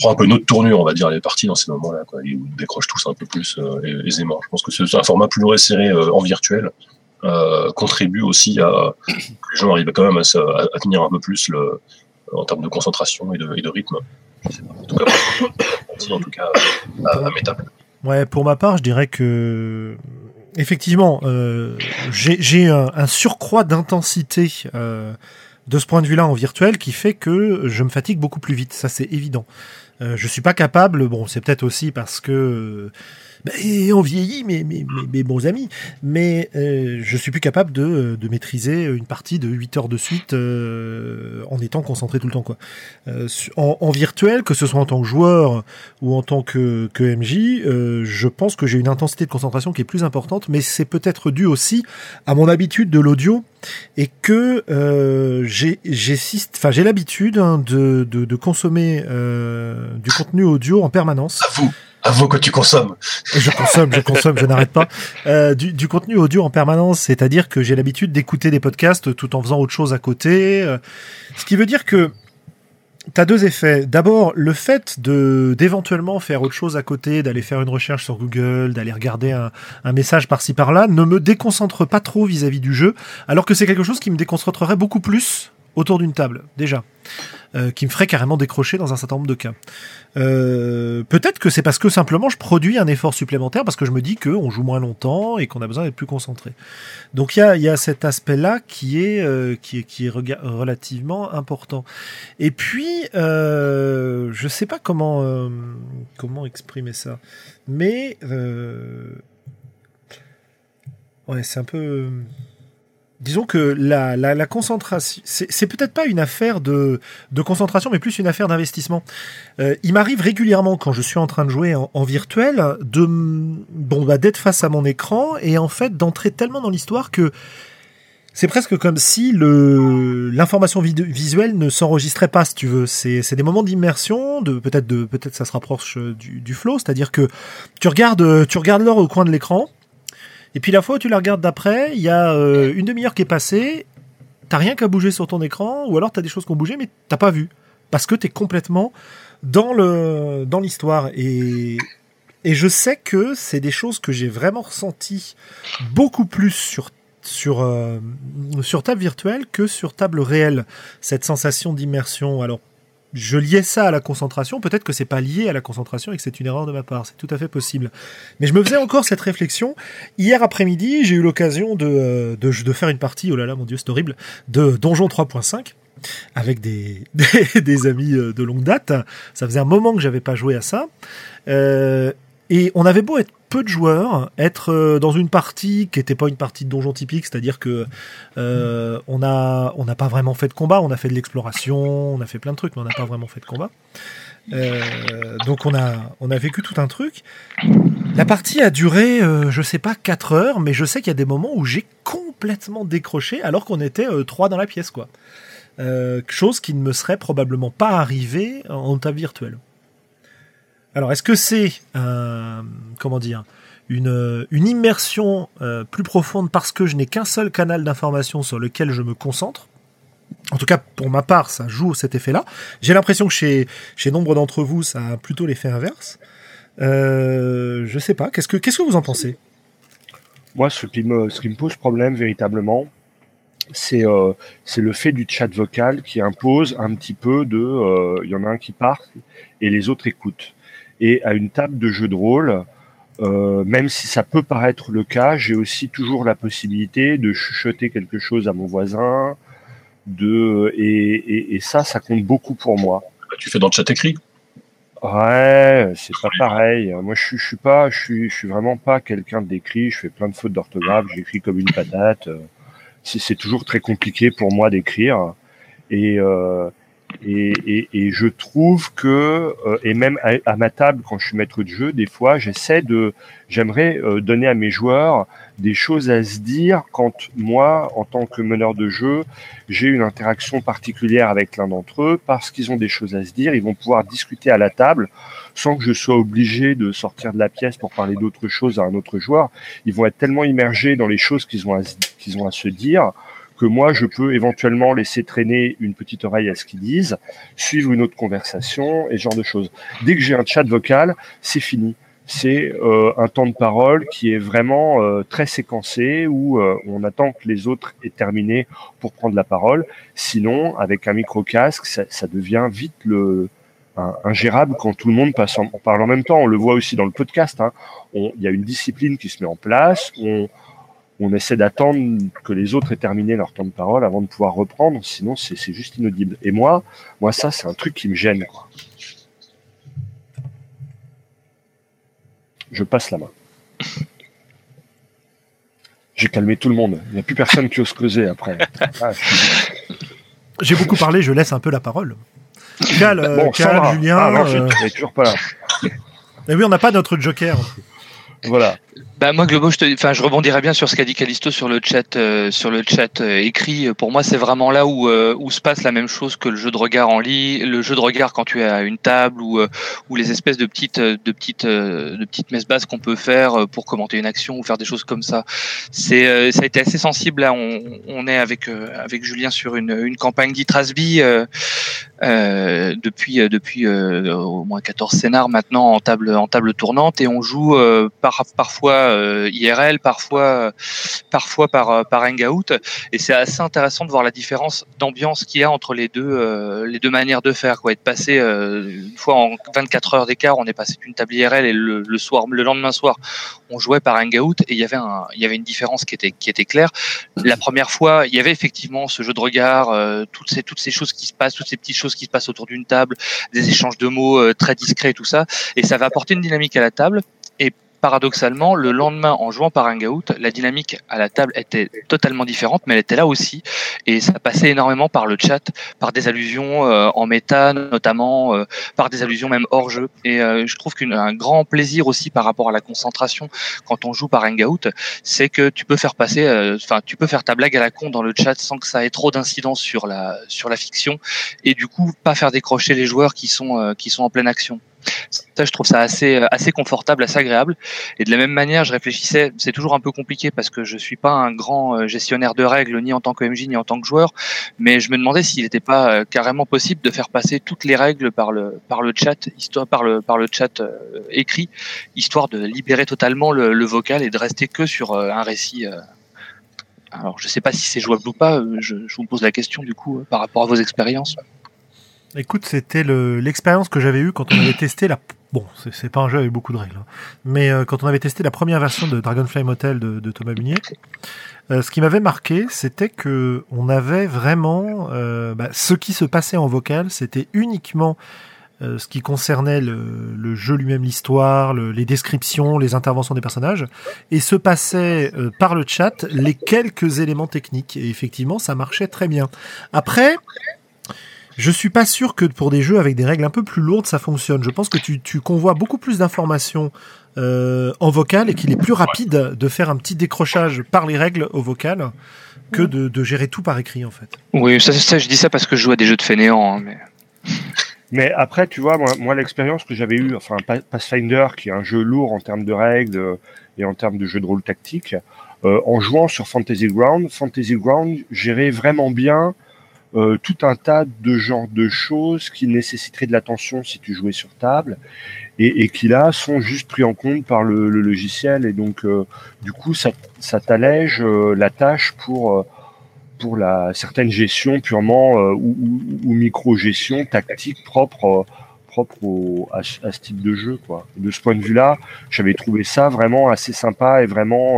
prend un peu une autre tournure, on va dire, les parties dans ces moments-là, quoi, et où on décroche tous un peu plus aisément. Je pense que c'est un format plus resserré en virtuel. Contribue aussi à que les gens arrivent quand même à tenir un peu plus en termes de concentration et de rythme. En tout cas, à mes tables. Ouais, pour ma part, je dirais que effectivement, j'ai un surcroît d'intensité de ce point de vue-là en virtuel qui fait que je me fatigue beaucoup plus vite. Ça, c'est évident. Je suis pas capable. Bon, c'est peut-être aussi parce que on vieillit, mes bons amis, mais je suis plus capable de maîtriser une partie de 8 heures de suite en étant concentré tout le temps, quoi. En virtuel, que ce soit en tant que joueur ou en tant que MJ, je pense que j'ai une intensité de concentration qui est plus importante, mais c'est peut-être dû aussi à mon habitude de l'audio et que j'ai l'habitude de consommer du contenu audio en permanence. À vous que tu consommes. Je consomme, je n'arrête pas. Du contenu audio en permanence, c'est-à-dire que j'ai l'habitude d'écouter des podcasts tout en faisant autre chose à côté. Ce qui veut dire que t'as deux effets. D'abord, le fait d'éventuellement faire autre chose à côté, d'aller faire une recherche sur Google, d'aller regarder un message par-ci par-là, ne me déconcentre pas trop vis-à-vis du jeu, alors que c'est quelque chose qui me déconcentrerait beaucoup plus autour d'une table, déjà. Qui me ferait carrément décrocher dans un certain nombre de cas. Peut-être que c'est parce que simplement je produis un effort supplémentaire parce que je me dis qu'on joue moins longtemps et qu'on a besoin d'être plus concentré. Donc il y a cet aspect-là qui est relativement important. Et puis je sais pas comment exprimer ça, mais c'est un peu. Disons que la concentration, c'est peut-être pas une affaire de concentration, mais plus une affaire d'investissement. Il m'arrive régulièrement quand je suis en train de jouer en virtuel d'être face à mon écran et en fait d'entrer tellement dans l'histoire que c'est presque comme si l'information visuelle ne s'enregistrait pas, si tu veux. C'est des moments d'immersion, peut-être ça se rapproche du flow, c'est-à-dire que tu regardes l'heure au coin de l'écran. Et puis la fois où tu la regardes d'après, il y a une demi-heure qui est passée, t'as rien qu'à bouger sur ton écran, ou alors t'as des choses qui ont bougé, mais t'as pas vu. Parce que t'es complètement dans l'histoire. Et je sais que c'est des choses que j'ai vraiment ressenties beaucoup plus sur table virtuelle que sur table réelle. Cette sensation d'immersion. Alors, je liais ça à la concentration. Peut-être que c'est pas lié à la concentration et que c'est une erreur de ma part. C'est tout à fait possible. Mais je me faisais encore cette réflexion. Hier après-midi, j'ai eu l'occasion de faire une partie, oh là là, mon Dieu, c'est horrible, de Donjon 3.5 avec des amis de longue date. Ça faisait un moment que j'avais pas joué à ça. Et on avait beau être peu de joueurs, être dans une partie qui n'était pas une partie de donjon typique, c'est-à-dire que on n'a pas vraiment fait de combat, on a fait de l'exploration, on a fait plein de trucs, mais on n'a pas vraiment fait de combat. Donc on a vécu tout un truc. La partie a duré, 4 heures, mais je sais qu'il y a des moments où j'ai complètement décroché alors qu'on était 3 dans la pièce, quoi. Chose qui ne me serait probablement pas arrivée en table virtuelle. Alors, est-ce que c'est une immersion plus profonde parce que je n'ai qu'un seul canal d'information sur lequel je me concentre? En tout cas, pour ma part, ça joue cet effet-là. J'ai l'impression que chez nombre d'entre vous, ça a plutôt l'effet inverse. Je sais pas. Qu'est-ce que vous en pensez? Moi, ce qui me pose problème véritablement, c'est le fait du chat vocal qui impose un petit peu il y en a un qui part et les autres écoutent. Et à une table de jeu de rôle, Même si ça peut paraître le cas, j'ai aussi toujours la possibilité de chuchoter quelque chose à mon voisin, et ça, ça compte beaucoup pour moi. Tu fais dans le chat écrit? Ouais, c'est pas pareil. Moi, je suis vraiment pas quelqu'un d'écrit. Je fais plein de fautes d'orthographe. J'écris comme une patate. C'est toujours très compliqué pour moi d'écrire. Et je trouve que, et même à ma table, quand je suis maître de jeu, des fois, j'aimerais donner à mes joueurs des choses à se dire quand moi, en tant que meneur de jeu, j'ai une interaction particulière avec l'un d'entre eux, parce qu'ils ont des choses à se dire, ils vont pouvoir discuter à la table sans que je sois obligé de sortir de la pièce pour parler d'autre chose à un autre joueur. Ils vont être tellement immergés dans les choses qu'ils ont à se dire, que moi, je peux éventuellement laisser traîner une petite oreille à ce qu'ils disent, suivre une autre conversation et ce genre de choses. Dès que j'ai un chat vocal, c'est fini. C'est un temps de parole qui est vraiment très séquencé, où on attend que les autres aient terminé pour prendre la parole. Sinon, avec un micro-casque, ça devient vite ingérable quand tout le monde parle en même temps. On le voit aussi dans le podcast, hein. Il y a une discipline qui se met en place, on essaie d'attendre que les autres aient terminé leur temps de parole avant de pouvoir reprendre, sinon c'est juste inaudible. Et moi ça, c'est un truc qui me gêne, quoi. Je passe la main. J'ai calmé tout le monde. Il n'y a plus personne qui ose causer après. Ah, j'ai beaucoup parlé, je laisse un peu la parole. Cal, Julien... Ah non, je toujours pas là. Mais oui, on n'a pas notre joker. Voilà. Bah moi Globo, je rebondirai bien sur ce qu'a dit Kalysto sur le chat écrit. Pour moi, c'est vraiment là où se passe la même chose que le jeu de regard en ligne, le jeu de regard quand tu es à une table ou les espèces de petites messes basses qu'on peut faire pour commenter une action ou faire des choses comme ça. Ça a été assez sensible là. On est avec Julien sur une campagne d'Ytrasby depuis au moins 14 scénars maintenant en table tournante, et on joue parfois IRL, parfois par Hangout, et c'est assez intéressant de voir la différence d'ambiance qu'il y a entre les deux manières de faire, quoi. Et de passer une fois en 24 heures d'écart, on est passé d'une table IRL, et le lendemain soir, on jouait par Hangout, et il y avait une différence qui était claire. La première fois, il y avait effectivement ce jeu de regard, toutes ces choses qui se passent, toutes ces petites choses qui se passent autour d'une table, des échanges de mots très discrets, tout ça, et ça va apporter une dynamique à la table. Et paradoxalement, le lendemain, en jouant par Hangout, la dynamique à la table était totalement différente, mais elle était là aussi, et ça passait énormément par le chat, par des allusions en méta notamment, par des allusions même hors jeu, et je trouve qu'un grand plaisir aussi par rapport à la concentration quand on joue par Hangout, c'est que tu peux faire passer, tu peux faire ta blague à la con dans le chat sans que ça ait trop d'incidence sur la fiction, et du coup pas faire décrocher les joueurs qui sont en pleine action. Ça, je trouve ça assez confortable, assez agréable. Et de la même manière, je réfléchissais, c'est toujours un peu compliqué parce que je suis pas un grand gestionnaire de règles, ni en tant que MJ, ni en tant que joueur, mais je me demandais s'il n'était pas carrément possible de faire passer toutes les règles par le chat, par le chat écrit, histoire de libérer totalement le vocal et de rester que sur un récit. Alors, je sais pas si c'est jouable ou pas, je vous pose la question du coup, par rapport à vos expériences. Écoute, c'était l'expérience que j'avais eue quand on avait testé Bon, c'est pas un jeu avec beaucoup de règles, hein. Mais quand on avait testé la première version de Dragonfly Motel de Thomas Bunier, ce qui m'avait marqué, c'était que on avait vraiment ce qui se passait en vocal, c'était uniquement ce qui concernait le jeu lui-même, l'histoire, les descriptions, les interventions des personnages, et se passait par le chat les quelques éléments techniques. Et effectivement, ça marchait très bien. Après... je suis pas sûr que pour des jeux avec des règles un peu plus lourdes, ça fonctionne. Je pense que tu convoies beaucoup plus d'informations en vocal, et qu'il est plus rapide de faire un petit décrochage par les règles au vocal que de gérer tout par écrit, en fait. Oui, ça je dis ça parce que je joue à des jeux de fainéants. Hein, mais après, tu vois, moi l'expérience que j'avais eue, Pathfinder, qui est un jeu lourd en termes de règles et en termes de jeu de rôle tactique, en jouant sur Fantasy Ground gérait vraiment bien tout un tas de genres de choses qui nécessiteraient de l'attention si tu jouais sur table, et qui là sont juste pris en compte par le logiciel, et donc du coup ça t'allège la tâche pour certaines gestions purement ou micro-gestion tactique propre propre à ce type de jeu, quoi. Et de ce point de vue-là, j'avais trouvé ça vraiment assez sympa et vraiment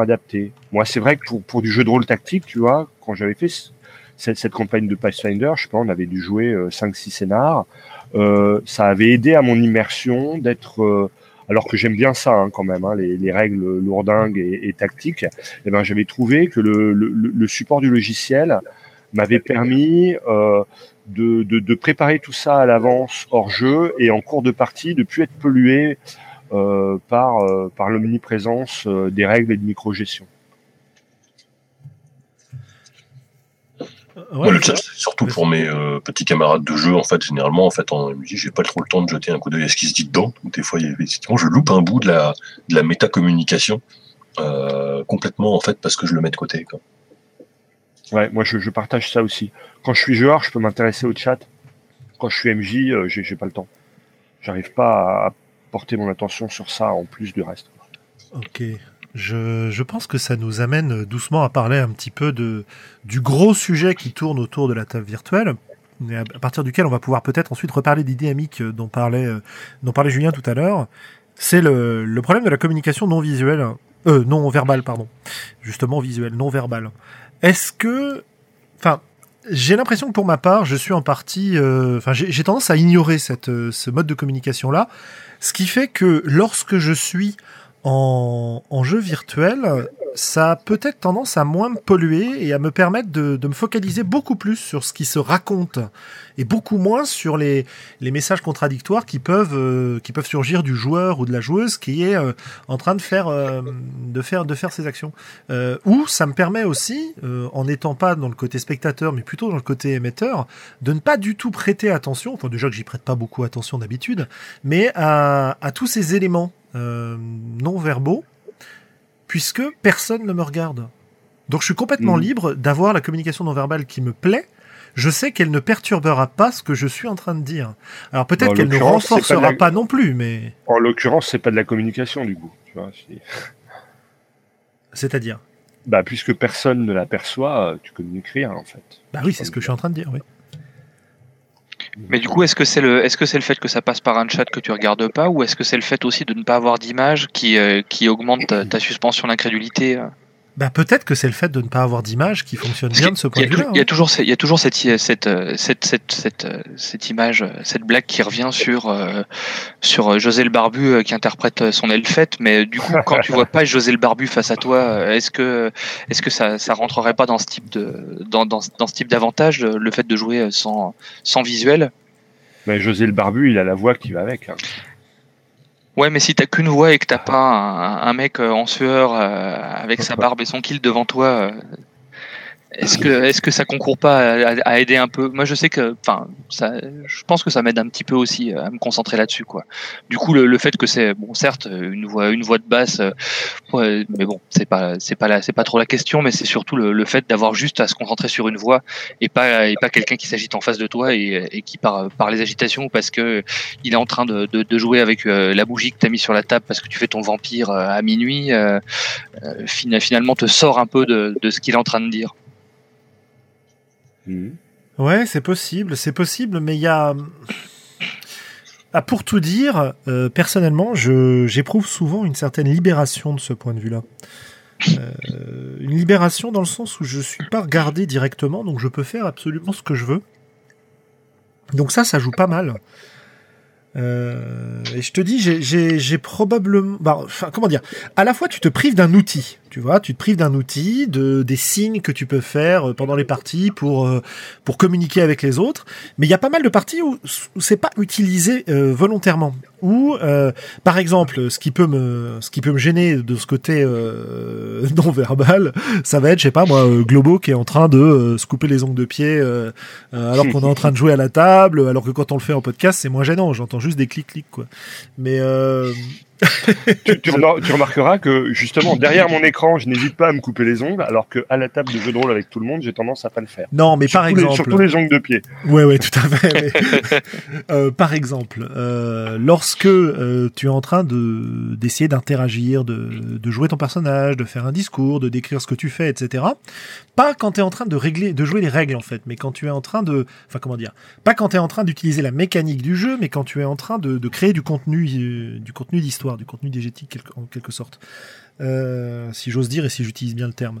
adapté. Moi, c'est vrai que pour du jeu de rôle tactique, tu vois, quand j'avais fait cette campagne de Pathfinder, je sais pas, on avait dû jouer 5-6 scénars. Ça avait aidé à mon immersion d'être... alors que j'aime bien ça hein, quand même, hein, les règles lourdingues et tactiques, eh ben, j'avais trouvé que le support du logiciel m'avait permis de préparer tout ça à l'avance hors jeu et en cours de partie, de ne plus être pollué par l'omniprésence des règles et de micro-gestion. Ouais, le chat, c'est surtout pour mes petits camarades de jeu. En fait, généralement, en MJ, j'ai pas trop le temps de jeter un coup d'œil à ce qui se dit dedans. Donc, des fois, effectivement, je loupe un bout de la métacommunication complètement, en fait, parce que je le mets de côté, quoi. Ouais, moi, je partage ça aussi. Quand je suis joueur, je peux m'intéresser au chat. Quand je suis MJ, j'ai pas le temps. J'arrive pas à porter mon attention sur ça en plus du reste. Ok. Je pense que ça nous amène doucement à parler un petit peu du gros sujet qui tourne autour de la table virtuelle, à partir duquel on va pouvoir peut-être ensuite reparler des dynamiques dont parlait Julien tout à l'heure. C'est le problème de la communication non visuelle, non verbale, pardon. Justement visuelle, non verbale. J'ai l'impression que pour ma part, je suis en partie, j'ai tendance à ignorer ce mode de communication-là, ce qui fait que lorsque je suis en jeu virtuel, ça a peut-être tendance à moins me polluer et à me permettre de me focaliser beaucoup plus sur ce qui se raconte et beaucoup moins sur les messages contradictoires qui peuvent surgir du joueur ou de la joueuse qui est en train de faire ses actions. Ou ça me permet aussi, en n'étant pas dans le côté spectateur mais plutôt dans le côté émetteur, de ne pas du tout prêter attention, enfin déjà que j'y prête pas beaucoup attention d'habitude, mais à tous ces éléments non verbaux, puisque personne ne me regarde. Donc je suis complètement libre d'avoir la communication non verbale qui me plaît. Je sais qu'elle ne perturbera pas ce que je suis en train de dire. Alors peut-être qu'elle ne renforcera pas non plus, mais... En l'occurrence, c'est pas de la communication, du coup. Tu vois, c'est-à-dire puisque personne ne l'aperçoit, tu communiques rien, en fait. Bah oui, c'est ce que je suis en train de dire, oui. Mais du coup, est-ce que c'est le fait que ça passe par un chat que tu regardes pas, ou est-ce que c'est le fait aussi de ne pas avoir d'image qui augmente ta suspension d'incrédulité? Peut-être que c'est le fait de ne pas avoir d'image qui fonctionne bien de ce point de vue-là. Il y a toujours cette image, cette blague qui revient sur José le Barbu qui interprète son Elfette, mais du coup, quand tu vois pas José le Barbu face à toi, est-ce que ça rentrerait pas dans ce type dans ce type d'avantage, le fait de jouer sans visuel? Mais José le Barbu, il a la voix qui va avec, hein. Ouais, mais si t'as qu'une voix et que t'as pas un mec en sueur avec sa barbe et son kilt devant toi, est-ce que ça concourt pas à aider un peu? Moi, je sais que, je pense que ça m'aide un petit peu aussi à me concentrer là-dessus, quoi. Du coup, le fait que c'est, bon, certes, une voix de basse, mais bon, c'est pas trop la question, mais c'est surtout le fait d'avoir juste à se concentrer sur une voix et pas quelqu'un qui s'agite en face de toi et qui par les agitations, parce que il est en train de jouer avec la bougie que t'as mis sur la table parce que tu fais ton vampire à minuit, finalement te sort un peu de ce qu'il est en train de dire. Ouais, c'est possible, mais il y a... pour tout dire, personnellement, j'éprouve souvent une certaine libération de ce point de vue-là. Une libération dans le sens où je suis pas regardé directement, donc je peux faire absolument ce que je veux. Donc ça joue pas mal. Et je te dis, j'ai probablement... à la fois tu te prives d'un outil, tu vois, des signes que tu peux faire pendant les parties pour communiquer avec les autres, mais il y a pas mal de parties où c'est pas utilisé volontairement, où par exemple, ce qui peut me gêner de ce côté non verbal, ça va être, je sais pas moi, Globo qui est en train de se couper les ongles de pied alors qu'on est en train de jouer à la table, alors que quand on le fait en podcast, c'est moins gênant, j'entends juste des clics quoi. Mais Tu remarqueras que justement derrière mon écran, je n'hésite pas à me couper les ongles, alors que à la table de jeu de rôle avec tout le monde, j'ai tendance à pas le faire. Non, mais par exemple, surtout les ongles de pied. Ouais, tout à fait. Par exemple, lorsque tu es en train d'essayer d'interagir, de jouer ton personnage, de faire un discours, de décrire ce que tu fais, etc. Pas quand tu es en train de jouer les règles en fait, mais quand tu es en train de, enfin comment dire, pas quand tu es en train d'utiliser la mécanique du jeu, mais quand tu es en train de créer du contenu d'histoire. Du contenu diégétique en quelque sorte, si j'ose dire et si j'utilise bien le terme.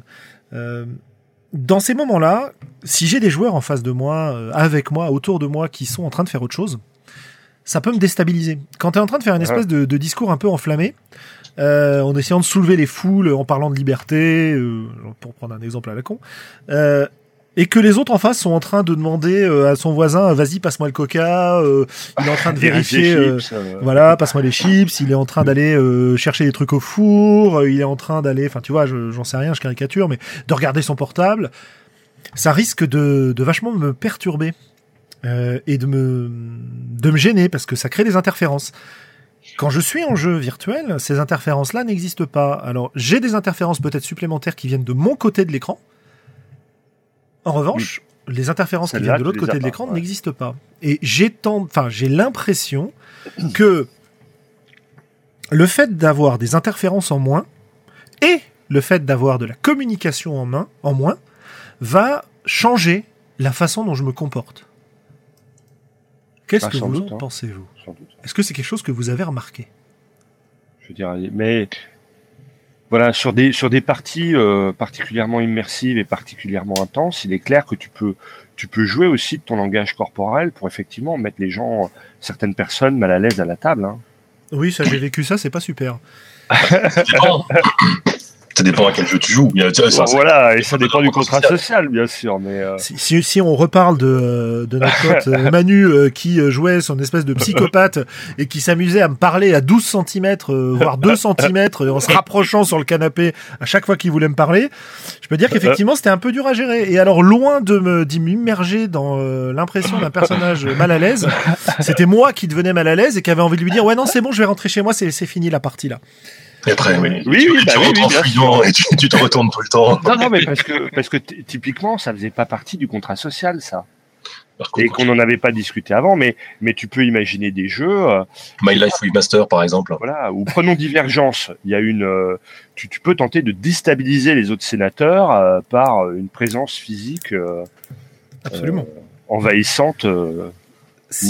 Dans ces moments-là, si j'ai des joueurs en face de moi, avec moi, autour de moi, qui sont en train de faire autre chose, ça peut me déstabiliser. Quand tu es en train de faire une espèce de discours un peu enflammé, en essayant de soulever les foules, en parlant de liberté, pour prendre un exemple à la con, et que les autres en face sont en train de demander à son voisin, vas-y, passe-moi le coca, il est en train de vérifier, chips, voilà, passe-moi les chips, il est en train d'aller chercher des trucs au four, il est en train d'aller, enfin tu vois, j'en sais rien, je caricature, mais de regarder son portable, ça risque de vachement me perturber et de me gêner, parce que ça crée des interférences. Quand je suis en jeu virtuel, ces interférences-là n'existent pas. Alors, j'ai des interférences peut-être supplémentaires qui viennent de mon côté de l'écran. En revanche, les interférences qui viennent de l'autre côté de l'écran n'existent pas. Et j'ai l'impression que le fait d'avoir des interférences en moins et le fait d'avoir de la communication en moins va changer la façon dont je me comporte. Qu'est-ce que vous en pensez, vous ? Sans doute. Est-ce que c'est quelque chose que vous avez remarqué ? Je dirais, mais... Voilà, sur des parties particulièrement immersives et particulièrement intenses, il est clair que tu peux jouer aussi de ton langage corporel pour effectivement mettre les gens, certaines personnes mal à l'aise à la table. Hein. Oui, ça j'ai vécu ça, c'est pas super. Ça dépend à quel jeu tu joues. Voilà, et ça dépend du contrat social, bien sûr. Mais si on reparle de notre pote Manu qui jouait son espèce de psychopathe et qui s'amusait à me parler à 12 cm, voire 2 cm, en se rapprochant sur le canapé à chaque fois qu'il voulait me parler, je peux dire qu'effectivement, c'était un peu dur à gérer. Et alors, loin de m'immerger dans l'impression d'un personnage mal à l'aise, c'était moi qui devenais mal à l'aise et qui avait envie de lui dire « Ouais, non, c'est bon, je vais rentrer chez moi, c'est fini la partie là. » Et après, tu te retournes tout le temps. Non, mais parce que typiquement, ça faisait pas partie du contrat social, ça. Et qu'on n'en avait pas discuté avant, mais tu peux imaginer des jeux. My Life with Master, par exemple. Voilà. Ou prenons Divergence. Il y a une. Tu peux tenter de déstabiliser les autres sénateurs par une présence physique. Absolument. Envahissante.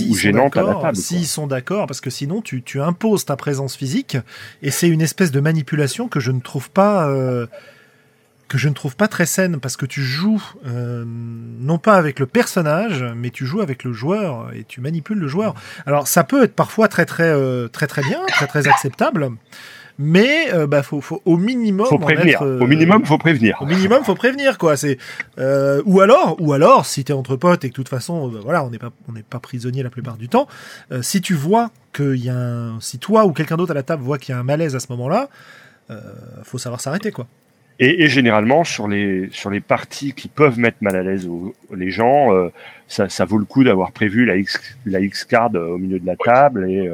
Ou gênante à la table. S'ils sont d'accord, parce que sinon tu imposes ta présence physique et c'est une espèce de manipulation que je ne trouve pas très saine, parce que tu joues non pas avec le personnage, mais tu joues avec le joueur et tu manipules le joueur. Alors ça peut être parfois très très très très bien, très très acceptable. Mais faut au minimum faut prévenir quoi, c'est ou alors si t'es entre potes et que de toute façon voilà, on n'est pas prisonnier la plupart du temps, si tu vois que si toi ou quelqu'un d'autre à la table voit qu'il y a un malaise à ce moment-là, faut savoir s'arrêter quoi. Et généralement sur les parties qui peuvent mettre mal à l'aise les gens, ça vaut le coup d'avoir prévu la X card au milieu de la table et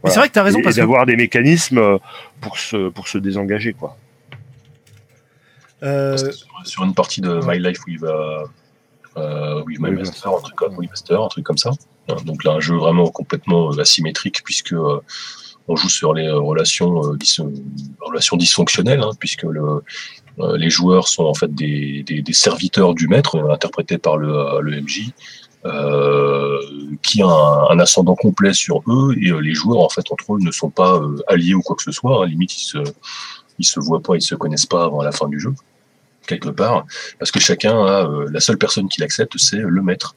voilà. C'est vrai que t'as raison, parce que d'avoir des mécanismes pour se désengager quoi. Sur une partie de My Life with Master, un truc comme ça. Donc là un jeu vraiment complètement asymétrique, puisque on joue sur les relations dysfonctionnelles, hein, puisque les joueurs sont en fait des serviteurs du maître, interprétés par le MJ. Qui a un ascendant complet sur eux, et les joueurs en fait entre eux ne sont pas alliés ou quoi que ce soit, hein. Limite ils se voient pas, ils se connaissent pas avant la fin du jeu quelque part, parce que chacun a la seule personne qui l'accepte, c'est le maître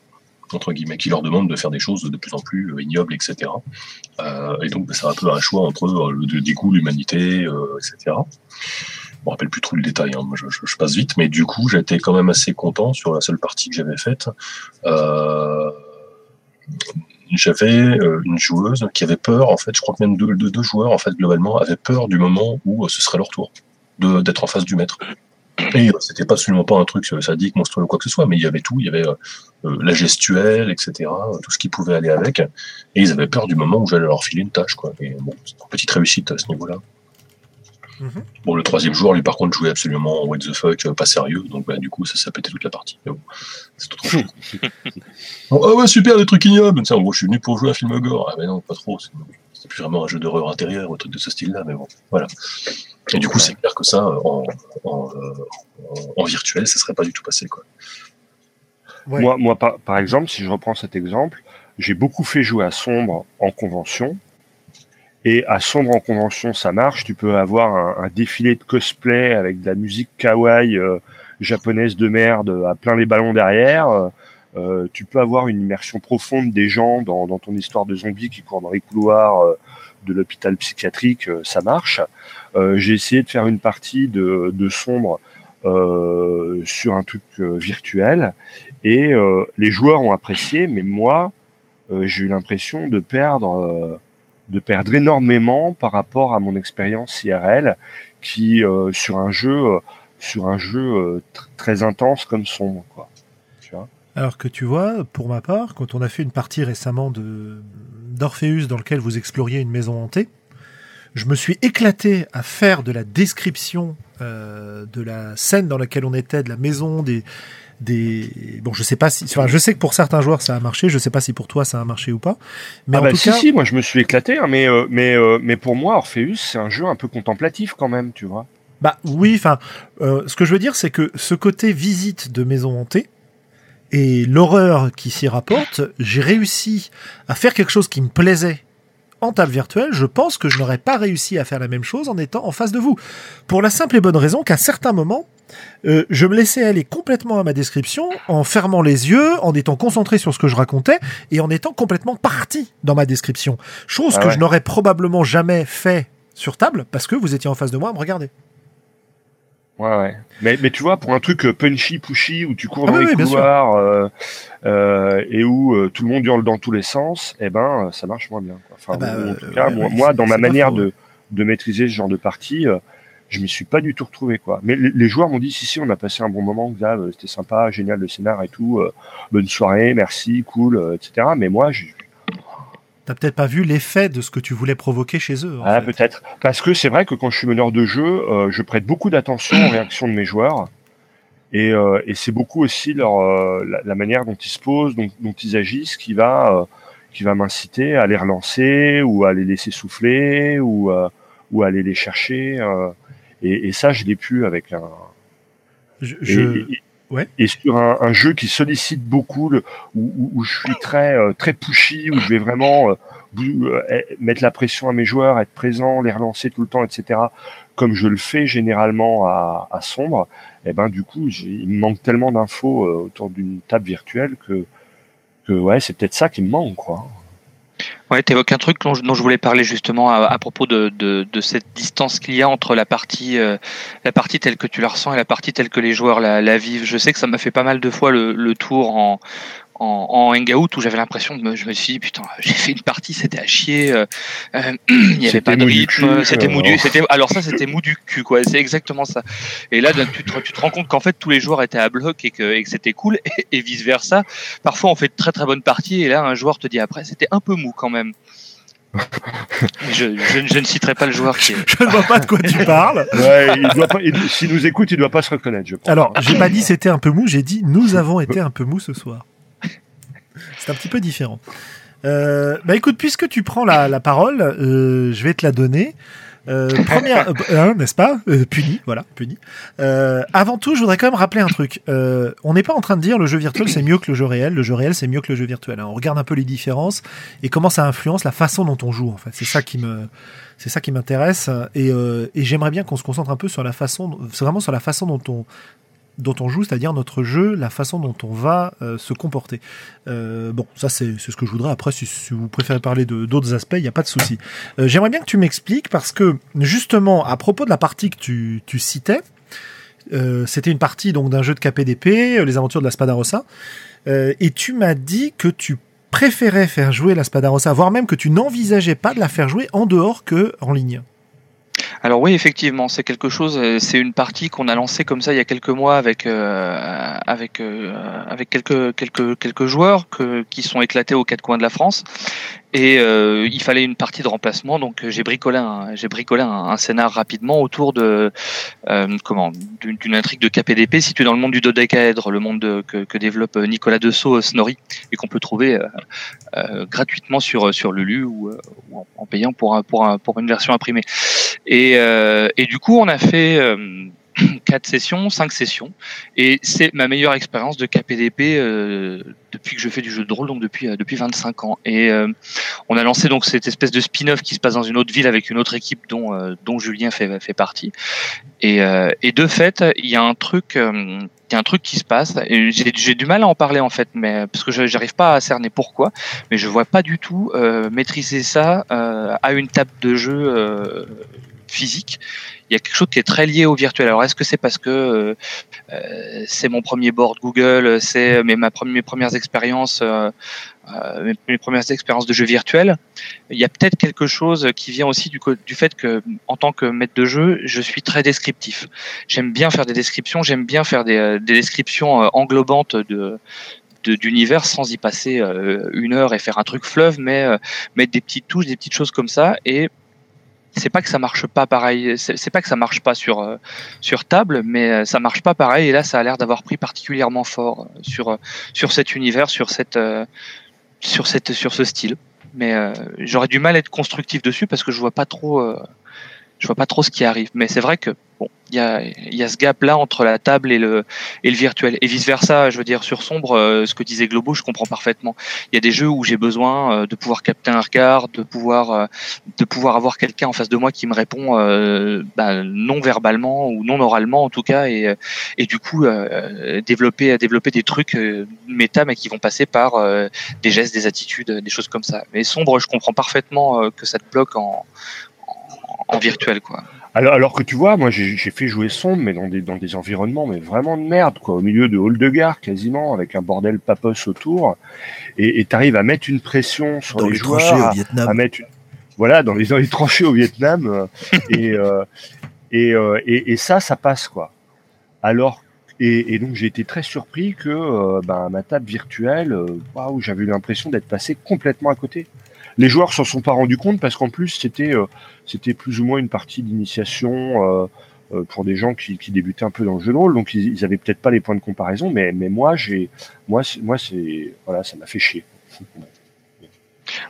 entre guillemets, qui leur demande de faire des choses de plus en plus ignobles, etc. Et donc c'est un peu un choix entre le dégoût, l'humanité, etc. Je me rappelle plus trop le détail, hein. Moi, je passe vite, mais du coup, j'étais quand même assez content sur la seule partie que j'avais faite. J'avais une joueuse qui avait peur, en fait, je crois que même deux joueurs, en fait, globalement, avaient peur du moment où ce serait leur tour d'être en face du maître. Et c'était pas absolument pas un truc sadique, monstrueux ou quoi que ce soit, mais il y avait tout, il y avait la gestuelle, etc., tout ce qui pouvait aller avec. Et ils avaient peur du moment où j'allais leur filer une tâche, quoi. Et bon, c'était une petite réussite à ce niveau-là. Mm-hmm. Bon, le troisième joueur, lui, par contre, jouait absolument what the fuck, pas sérieux, donc bah, du coup, ça pétait toute la partie. Bon, c'est tout autre chose. Bon, ah ouais, super, des trucs ignobles. En gros, je suis venu pour jouer un film gore. Ah mais non, pas trop, c'est plus vraiment un jeu d'horreur intérieure, un truc de ce style-là, mais bon, voilà. Et du coup, c'est clair que ça, en virtuel, ça ne serait pas du tout passé, quoi. Ouais. Moi par exemple, si je reprends cet exemple, j'ai beaucoup fait jouer à Sombre en convention. Et à Sombre en convention, ça marche. Tu peux avoir un défilé de cosplay avec de la musique kawaii japonaise de merde à plein les ballons derrière. Tu peux avoir une immersion profonde des gens dans ton histoire de zombies qui courent dans les couloirs de l'hôpital psychiatrique. Ça marche. J'ai essayé de faire une partie de Sombre sur un truc virtuel et les joueurs ont apprécié, mais moi, j'ai eu l'impression de perdre énormément par rapport à mon expérience IRL qui sur un jeu très intense comme Sombre, quoi. Tu vois. Alors que tu vois, pour ma part, quand on a fait une partie récemment d'Orpheus dans lequel vous exploriez une maison hantée, je me suis éclaté à faire de la description de la scène dans laquelle on était, de la maison, Bon, je sais pas si... Enfin, je sais que pour certains joueurs, ça a marché. Je sais pas si pour toi, ça a marché ou pas. Mais en tout cas, moi, je me suis éclaté. Hein, mais pour moi, Orpheus, c'est un jeu un peu contemplatif quand même, tu vois. Bah oui, enfin, ce que je veux dire, c'est que ce côté visite de maison hantée et l'horreur qui s'y rapporte, j'ai réussi à faire quelque chose qui me plaisait en table virtuelle. Je pense que je n'aurais pas réussi à faire la même chose en étant en face de vous. Pour la simple et bonne raison qu'à certains moments, je me laissais aller complètement à ma description en fermant les yeux, en étant concentré sur ce que je racontais et en étant complètement parti dans ma description. Chose que je n'aurais probablement jamais fait sur table parce que vous étiez en face de moi à me regarder. Ouais. Mais tu vois, pour un truc punchy, pushy, où tu cours dans les couloirs et où tout le monde hurle dans tous les sens, eh ben, ça marche moins bien, quoi. Enfin, en tout cas, moi, dans ma manière de maîtriser ce genre de partie, je m'y suis pas du tout retrouvé, quoi. Mais les joueurs m'ont dit, si, on a passé un bon moment, Xav, c'était sympa, génial le scénar et tout, bonne soirée, merci, cool, etc. Mais moi, t'as peut-être pas vu l'effet de ce que tu voulais provoquer chez eux. Ah, peut-être. Parce que c'est vrai que quand je suis meneur de jeu, je prête beaucoup d'attention aux réactions de mes joueurs. Et c'est beaucoup aussi la manière dont ils se posent, dont ils agissent, qui va m'inciter à les relancer ou à les laisser souffler ou à aller les chercher. Et ça, je l'ai pu avec un... Ouais. Et sur un jeu qui sollicite beaucoup, où je suis très pushy, où je vais vraiment mettre la pression à mes joueurs, être présent, les relancer tout le temps, etc. Comme je le fais généralement à Sombre, et ben du coup, il me manque tellement d'infos autour d'une table virtuelle que ouais, c'est peut-être ça qui me manque, quoi. Ouais, t'évoques un truc dont je voulais parler justement à propos de cette distance qu'il y a entre la partie telle que tu la ressens et la partie telle que les joueurs la vivent. Je sais que ça m'a fait pas mal de fois le tour en hangout où j'avais l'impression je me suis dit putain, j'ai fait une partie, c'était à chier, il y avait pas de rythme, c'était mou du cul, quoi, c'est exactement ça. Et là tu te rends compte qu'en fait tous les joueurs étaient à bloc et que c'était cool et vice versa. Parfois on fait de très très bonnes parties et là un joueur te dit après c'était un peu mou quand même. Je ne citerai pas le joueur qui est... Je ne vois pas de quoi tu parles. Ouais, s'il nous écoute, il doit pas se reconnaître, je pense. Alors, j'ai pas dit c'était un peu mou, j'ai dit nous avons été un peu mou ce soir. C'est un petit peu différent. Bah écoute, puisque tu prends la parole, je vais te la donner. Première, n'est-ce pas ? Puni, voilà, puni. Avant tout, je voudrais quand même rappeler un truc. On n'est pas en train de dire le jeu virtuel c'est mieux que le jeu réel, c'est mieux que le jeu virtuel. On regarde un peu les différences et comment ça influence la façon dont on joue, en fait. C'est ça qui m'intéresse et j'aimerais bien qu'on se concentre un peu sur la façon dont on joue, c'est-à-dire notre jeu, la façon dont on va se comporter. Bon, ça c'est ce que je voudrais. Après, si vous préférez parler d'autres aspects, il n'y a pas de souci. J'aimerais bien que tu m'expliques, parce que justement, à propos de la partie que tu citais, c'était une partie donc d'un jeu de KPDP, les aventures de la Spadarossa, et tu m'as dit que tu préférais faire jouer la Spadarossa, voire même que tu n'envisageais pas de la faire jouer en dehors que en ligne. Alors oui, effectivement, c'est quelque chose. C'est une partie qu'on a lancée comme ça il y a quelques mois avec quelques joueurs qui sont éclatés aux quatre coins de la France. Et il fallait une partie de remplacement, donc j'ai bricolé un scénar rapidement autour de d'une intrigue de KPDP située dans le monde du dodécaèdre, le monde que développe Nicolas Dessau Snorri et qu'on peut trouver gratuitement sur Lulu ou en payant pour une version imprimée. Et du coup, on a fait 5 sessions, et c'est ma meilleure expérience de KPDP depuis que je fais du jeu de rôle, donc depuis 25 ans. Et on a lancé donc cette espèce de spin-off qui se passe dans une autre ville avec une autre équipe dont Julien fait partie. Et de fait, il y a un truc. Il y a un truc qui se passe, et j'ai du mal à en parler en fait, mais parce que j'arrive pas à cerner pourquoi, mais je vois pas du tout maîtriser ça à une table de jeu physique. Il y a quelque chose qui est très lié au virtuel. Alors est-ce que c'est parce que c'est mon premier board Google, c'est mes premières expériences de jeu virtuel. Il y a peut-être quelque chose qui vient aussi du fait que, en tant que maître de jeu, je suis très descriptif. J'aime bien faire des descriptions, des descriptions englobantes d'univers sans y passer une heure et faire un truc fleuve, mais mettre des petites touches, des petites choses comme ça. Et c'est pas que ça marche pas pareil, c'est pas que ça marche pas sur table, mais ça marche pas pareil. Et là, ça a l'air d'avoir pris particulièrement fort sur cet univers, sur ce style, mais j'aurais du mal à être constructif dessus parce que je vois pas trop ce qui arrive. Mais c'est vrai que il y a ce gap là entre la table et le virtuel, et vice versa. Je veux dire, sur Sombre, ce que disait Globo, je comprends parfaitement. Il y a des jeux où j'ai besoin de pouvoir capter un regard, de pouvoir avoir quelqu'un en face de moi qui me répond non verbalement ou non oralement en tout cas, et du coup développer des trucs méta, mais qui vont passer par des gestes, des attitudes, des choses comme ça. Mais Sombre, je comprends parfaitement que ça te bloque en virtuel, quoi. Alors que tu vois, moi j'ai fait jouer Sombre, mais dans des environnements mais vraiment de merde, quoi, au milieu de halls de gare quasiment, avec un bordel papos autour, et t'arrives à mettre une pression sur les joueurs, dans les tranchées au Vietnam, et ça passe, quoi. Alors et donc j'ai été très surpris que ma table virtuelle, waouh, j'avais eu l'impression d'être passé complètement à côté. Les joueurs s'en sont pas rendus compte parce qu'en plus c'était plus ou moins une partie d'initiation pour des gens qui débutaient un peu dans le jeu de rôle, donc ils avaient peut-être pas les points de comparaison, mais moi ça m'a fait chier.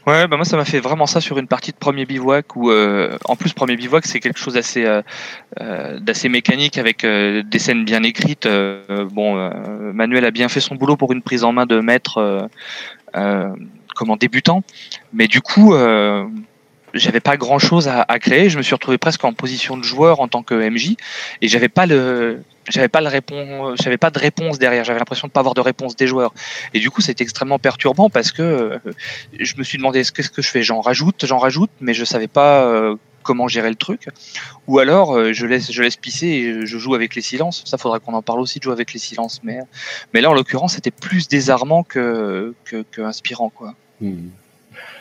Ouais, moi ça m'a fait vraiment ça sur une partie de Premier Bivouac où en plus Premier Bivouac c'est quelque chose d'assez mécanique avec des scènes bien écrites. Manuel a bien fait son boulot pour une prise en main de maître comme en débutant, mais du coup j'avais pas grand chose à créer. Je me suis retrouvé presque en position de joueur en tant que MJ, et j'avais pas de réponse derrière. J'avais l'impression de pas avoir de réponse des joueurs, et du coup c'était extrêmement perturbant parce que je me suis demandé qu'est-ce que je fais, j'en rajoute, mais je savais pas comment gérer le truc, ou alors je laisse pisser et je joue avec les silences. Ça, faudra qu'on en parle aussi, de jouer avec les silences, mais là en l'occurrence c'était plus désarmant que inspirant, quoi.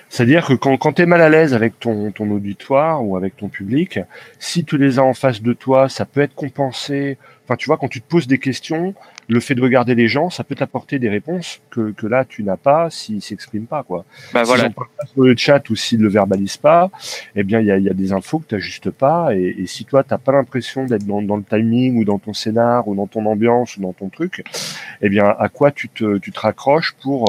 C'est-à-dire que quand tu es mal à l'aise avec ton auditoire ou avec ton public, si tu les as en face de toi, ça peut être compensé. Enfin, tu vois, quand tu te poses des questions, le fait de regarder les gens, ça peut t'apporter des réponses que là, tu n'as pas s'ils s'expriment pas, quoi. Bah, voilà. S'ils n'en parlent pas sur le chat ou s'ils ne le verbalisent pas, eh bien, il y a des infos que tu n'as juste pas. Et si toi, tu n'as pas l'impression d'être dans le timing ou dans ton scénar ou dans ton ambiance ou dans ton truc, eh bien, à quoi tu te raccroches pour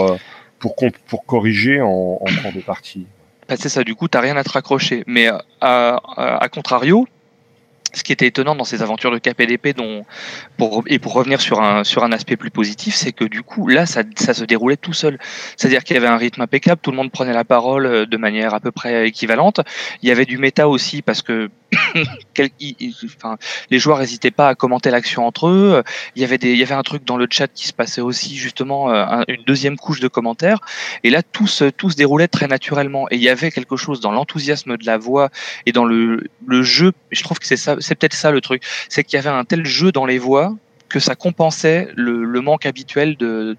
corriger en cours de partie. Bah, c'est ça, du coup, t'as rien à te raccrocher. Mais à contrario, ce qui était étonnant dans ces aventures de KPDP, pour revenir sur un aspect plus positif, c'est que du coup, là, ça se déroulait tout seul. C'est-à-dire qu'il y avait un rythme impeccable, tout le monde prenait la parole de manière à peu près équivalente. Il y avait du méta aussi, parce que les joueurs n'hésitaient pas à commenter l'action entre eux. Il y avait un truc dans le chat qui se passait aussi, justement, une deuxième couche de commentaires. Et là, tout se déroulait très naturellement. Et il y avait quelque chose dans l'enthousiasme de la voix et dans le jeu. Je trouve que c'est ça. C'est peut-être ça le truc, c'est qu'il y avait un tel jeu dans les voix que ça compensait le manque habituel de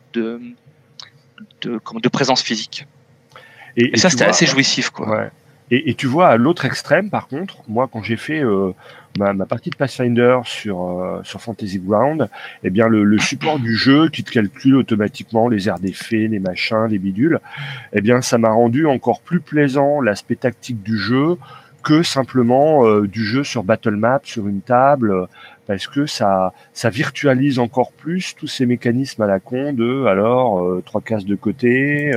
présence physique. Et ça, c'était assez jouissif, quoi. Ouais. Et tu vois, à l'autre extrême, par contre, moi, quand j'ai fait ma partie de Pathfinder sur Fantasy Ground, eh bien, le support du jeu qui te calcule automatiquement les airs d'effet, les machins, les bidules, eh bien, ça m'a rendu encore plus plaisant l'aspect tactique du jeu que simplement du jeu sur battle map, sur une table, parce que ça virtualise encore plus tous ces mécanismes à la con de, alors, trois cases de côté,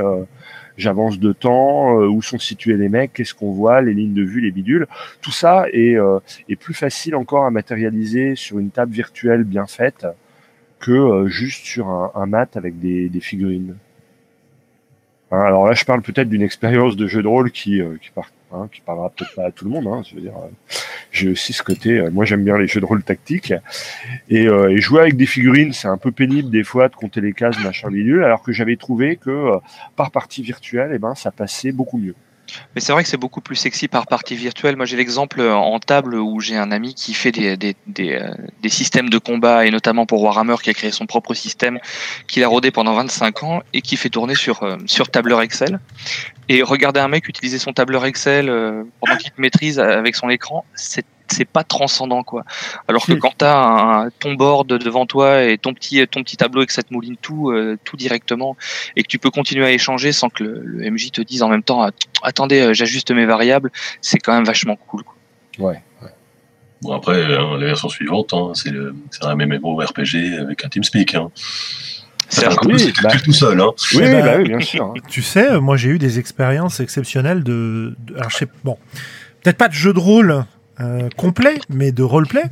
j'avance de temps, où sont situés les mecs, qu'est-ce qu'on voit, les lignes de vue, les bidules. Tout ça est plus facile encore à matérialiser sur une table virtuelle bien faite que juste sur un mat avec des figurines. Hein, alors là, je parle peut-être d'une expérience de jeu de rôle qui parlera peut-être pas à tout le monde. Hein, je veux dire, j'ai aussi ce côté. Moi, j'aime bien les jeux de rôle tactiques. Et jouer avec des figurines, c'est un peu pénible des fois de compter les cases, machin, bidule. Alors que j'avais trouvé que par partie virtuelle, eh ben, ça passait beaucoup mieux. Mais c'est vrai que c'est beaucoup plus sexy par partie virtuelle. Moi, j'ai l'exemple en table où j'ai un ami qui fait des systèmes de combat, et notamment pour Warhammer, qui a créé son propre système, qu'il a rodé pendant 25 ans et qui fait tourner sur tableur Excel. Et regarder un mec utiliser son tableur Excel pendant qu'il maîtrise avec son écran, c'est pas transcendant, quoi. Alors que quand t'as ton board devant toi et ton petit tableau et que ça te mouline tout directement et que tu peux continuer à échanger sans que le MJ te dise en même temps « Attendez, j'ajuste mes variables », c'est quand même vachement cool, quoi. Ouais. Bon, après, la version suivante, hein, c'est un MMORPG avec un TeamSpeak, hein. Tout seul, hein. Oui, bien sûr. Hein. Tu sais, moi, j'ai eu des expériences exceptionnelles alors, je sais, bon, peut-être pas de jeu de rôle complet, mais de roleplay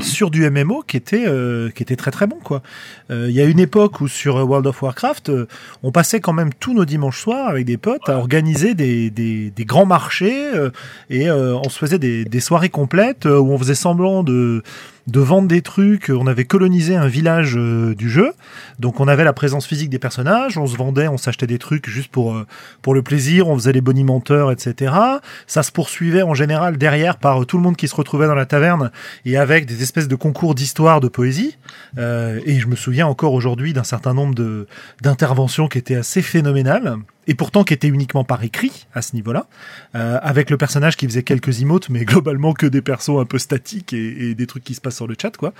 sur du MMO qui était très très bon, quoi. Il y a une époque où sur World of Warcraft, on passait quand même tous nos dimanches soirs avec des potes à organiser des grands marchés et on se faisait des soirées complètes où on faisait semblant de vendre des trucs. On avait colonisé un village du jeu, donc on avait la présence physique des personnages, on se vendait, on s'achetait des trucs juste pour le plaisir, on faisait les bonimenteurs, etc. Ça se poursuivait en général derrière par tout le monde qui se retrouvait dans la taverne, et avec des espèces de concours d'histoire, de poésie, et je me souviens encore aujourd'hui d'un certain nombre d'interventions qui étaient assez phénoménales, et pourtant qui était uniquement par écrit à ce niveau-là, avec le personnage qui faisait quelques emotes, mais globalement que des persos un peu statiques et des trucs qui se passent sur le chat, quoi.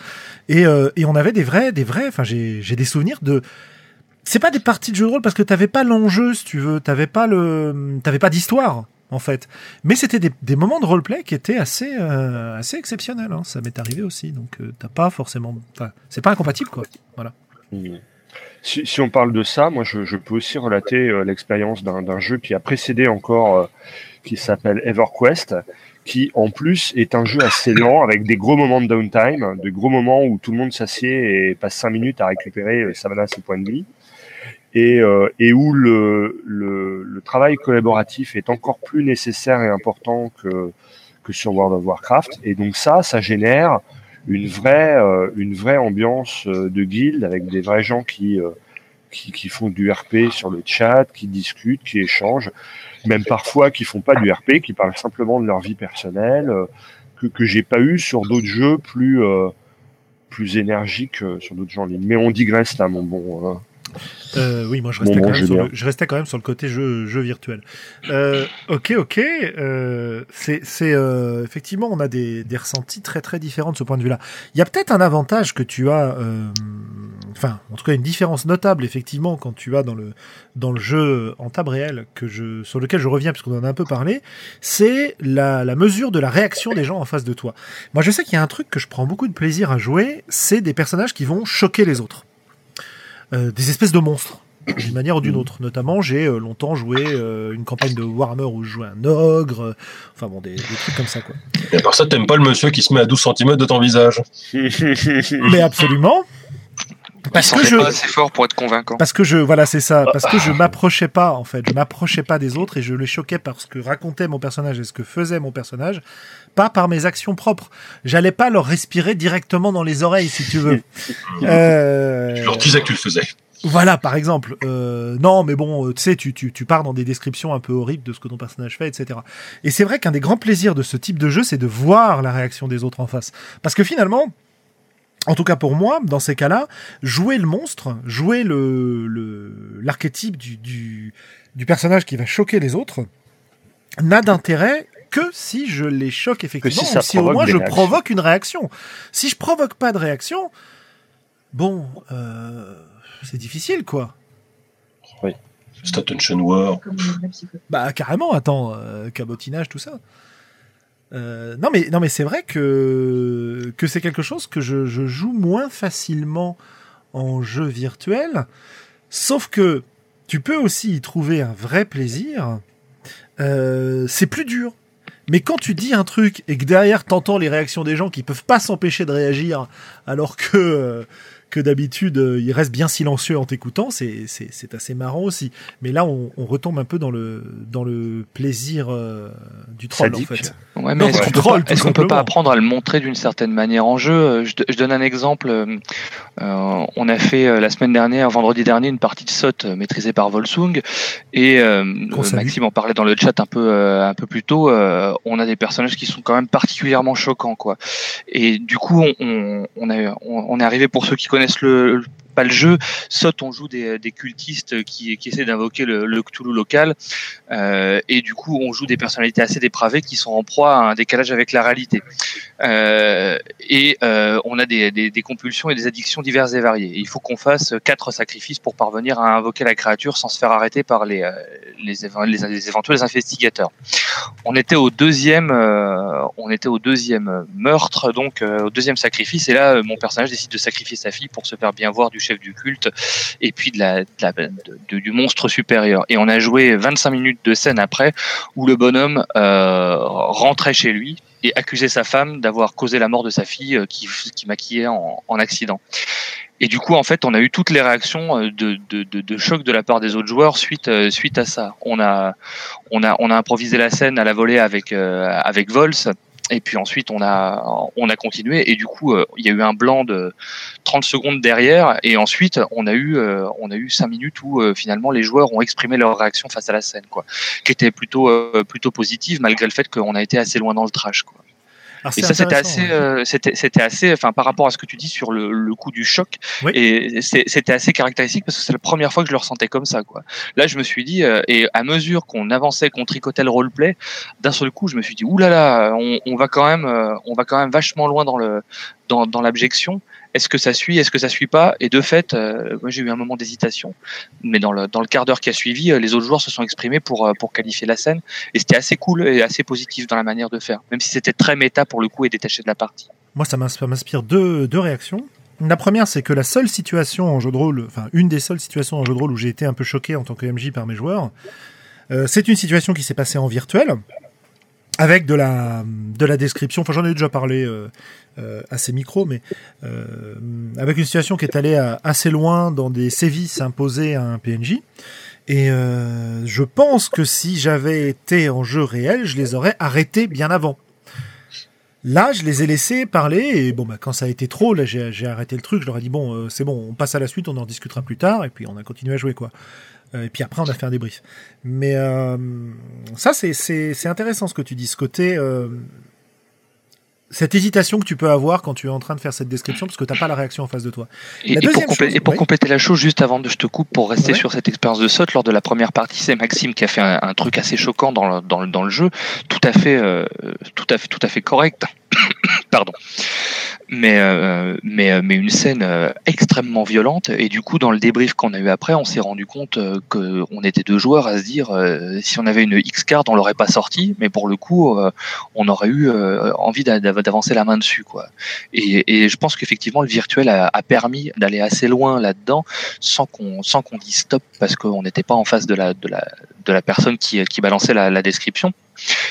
Et on avait des vrais. Enfin, j'ai des souvenirs de. C'est pas des parties de jeu de rôle parce que t'avais pas l'enjeu, si tu veux, t'avais pas d'histoire, en fait. Mais c'était des moments de roleplay qui étaient assez exceptionnels. Hein. Ça m'est arrivé aussi, donc t'as pas forcément. Enfin, c'est pas incompatible, quoi. Voilà. Mmh. Si on parle de ça, moi je peux aussi relater l'expérience d'un jeu qui a précédé encore, qui s'appelle EverQuest, qui en plus est un jeu assez lent, avec des gros moments de downtime, de gros moments où tout le monde s'assied et passe 5 minutes à récupérer sa mana, ses points de vie, et où le travail collaboratif est encore plus nécessaire et important que sur World of Warcraft, et donc ça génère une vraie ambiance de guilde avec des vrais gens qui font du RP sur le chat, qui discutent, qui échangent, même parfois qui font pas du RP, qui parlent simplement de leur vie personnelle, que j'ai pas eu sur d'autres jeux plus énergiques sur d'autres jeux en ligne. Mais on digresse là, mon bon. Oui, moi je restais quand même sur le côté jeu virtuel. Ok. C'est effectivement, on a des ressentis très très différents de ce point de vue-là. Il y a peut-être un avantage que tu as, enfin en tout cas une différence notable effectivement quand tu vas dans le jeu en table réelle sur lequel je reviens puisqu'on en a un peu parlé, c'est la mesure de la réaction des gens en face de toi. Moi je sais qu'il y a un truc que je prends beaucoup de plaisir à jouer, c'est des personnages qui vont choquer les autres. Des espèces de monstres, d'une manière ou d'une autre. Notamment, j'ai longtemps joué une campagne de Warhammer où je jouais un ogre, enfin bon, des trucs comme ça, quoi. Et à part ça, t'aimes pas le monsieur qui se met à 12 cm de ton visage. Mais absolument. Parce que je pas assez fort pour être convaincant. Parce que voilà, c'est ça. Parce que je m'approchais pas, en fait. Je m'approchais pas des autres et je les choquais par ce que racontait mon personnage et ce que faisait mon personnage, pas par mes actions propres. J'allais pas leur respirer directement dans les oreilles, si tu veux. Je leur disais que tu le faisais. Voilà, par exemple. Non, mais bon, tu sais, tu pars dans des descriptions un peu horribles de ce que ton personnage fait, etc. Et c'est vrai qu'un des grands plaisirs de ce type de jeu, c'est de voir la réaction des autres en face. Parce que finalement, en tout cas pour moi, dans ces cas-là, jouer le monstre, jouer l'archétype du personnage qui va choquer les autres, n'a d'intérêt que si je les choque effectivement, si ou si au moins je provoque une réaction. Si je provoque pas de réaction, bon, c'est difficile, quoi. Oui. Attention war. Bah carrément, attends, cabotinage, tout ça. Non mais c'est vrai que c'est quelque chose que je joue moins facilement en jeu virtuel. Sauf que tu peux aussi y trouver un vrai plaisir. C'est plus dur. Mais quand tu dis un truc et que derrière t'entends les réactions des gens qui peuvent pas s'empêcher de réagir, alors que d'habitude ils restent bien silencieux en t'écoutant, c'est assez marrant aussi. Mais là on retombe un peu dans le plaisir du troll sadique. En fait. Ouais, mais est-ce qu'on peut pas apprendre à le montrer d'une certaine manière en jeu ? Je donne un exemple. On a fait la semaine dernière, vendredi dernier, une partie de SOT maîtrisée par Volsung et Maxime en parlait dans le chat un peu plus tôt. On a des personnages qui sont quand même particulièrement choquants, quoi. Et du coup on est arrivé, pour ceux qui connaissent pas le jeu, SOT, on joue des cultistes qui essaient d'invoquer le Cthulhu local, et du coup on joue des personnalités assez dépravées qui sont en proie à un décalage avec la réalité, et on a des compulsions et des addictions diverses et variées, et il faut qu'on fasse 4 sacrifices pour parvenir à invoquer la créature sans se faire arrêter par les éventuels investigateurs. On était au deuxième meurtre, donc au deuxième sacrifice, et là mon personnage décide de sacrifier sa fille pour se faire bien voir du chef du culte et puis du monstre supérieur. Et on a joué 25 minutes de scène après où le bonhomme rentrait chez lui et accusait sa femme d'avoir causé la mort de sa fille qui maquillait en accident. Et du coup, en fait, on a eu toutes les réactions de choc de la part des autres joueurs suite à ça. On a improvisé la scène à la volée avec Vols. Et puis ensuite, on a continué, et du coup, il y a eu un blanc de 30 secondes derrière, et ensuite, on a eu 5 minutes où finalement les joueurs ont exprimé leur réaction face à la scène, quoi, qui était plutôt positive malgré le fait qu'on a été assez loin dans le trash, quoi. Ah, et ça, c'était assez, enfin, par rapport à ce que tu dis sur le coup du choc, oui. Et c'était assez caractéristique parce que c'est la première fois que je le ressentais comme ça, quoi. Là, je me suis dit, et à mesure qu'on avançait, qu'on tricotait le roleplay, d'un seul coup, je me suis dit, oulala, on va quand même vachement loin dans l'abjection. Est-ce que ça suit pas ? Et de fait, moi j'ai eu un moment d'hésitation. Mais dans le quart d'heure qui a suivi, les autres joueurs se sont exprimés pour qualifier la scène. Et c'était assez cool et assez positif dans la manière de faire, même si c'était très méta pour le coup et détaché de la partie. Moi, ça m'inspire deux réactions. La première, c'est que la seule situation en jeu de rôle, enfin une des seules situations en jeu de rôle où j'ai été un peu choqué en tant que MJ par mes joueurs, c'est une situation qui s'est passée en virtuel, avec de la description, enfin j'en ai déjà parlé à ces micros, mais avec une situation qui est allée assez loin dans des sévices imposés à un PNJ, et je pense que si j'avais été en jeu réel, je les aurais arrêtés bien avant. Là, je les ai laissés parler, et bon, bah, quand ça a été trop, là, j'ai arrêté le truc, je leur ai dit, bon, c'est bon, on passe à la suite, on en discutera plus tard, et puis on a continué à jouer, quoi. Et puis après, on a fait un débrief. Mais ça, c'est intéressant ce que tu dis, ce côté, cette hésitation que tu peux avoir quand tu es en train de faire cette description, parce que tu n'as pas la réaction en face de toi. Et pour compléter la chose, juste avant que je te coupe, pour rester sur cette expérience de SOT, lors de la première partie, c'est Maxime qui a fait un truc assez choquant dans le jeu, tout à fait correct. Pardon. Mais une scène extrêmement violente, et du coup dans le débrief qu'on a eu après, on s'est rendu compte qu'on était deux joueurs à se dire si on avait une X-card on l'aurait pas sortie, mais pour le coup on aurait eu envie d'avancer la main dessus, quoi. Et je pense qu'effectivement le virtuel a permis d'aller assez loin là-dedans sans qu'on dise stop, parce qu'on n'était pas en face de la personne qui balançait la description.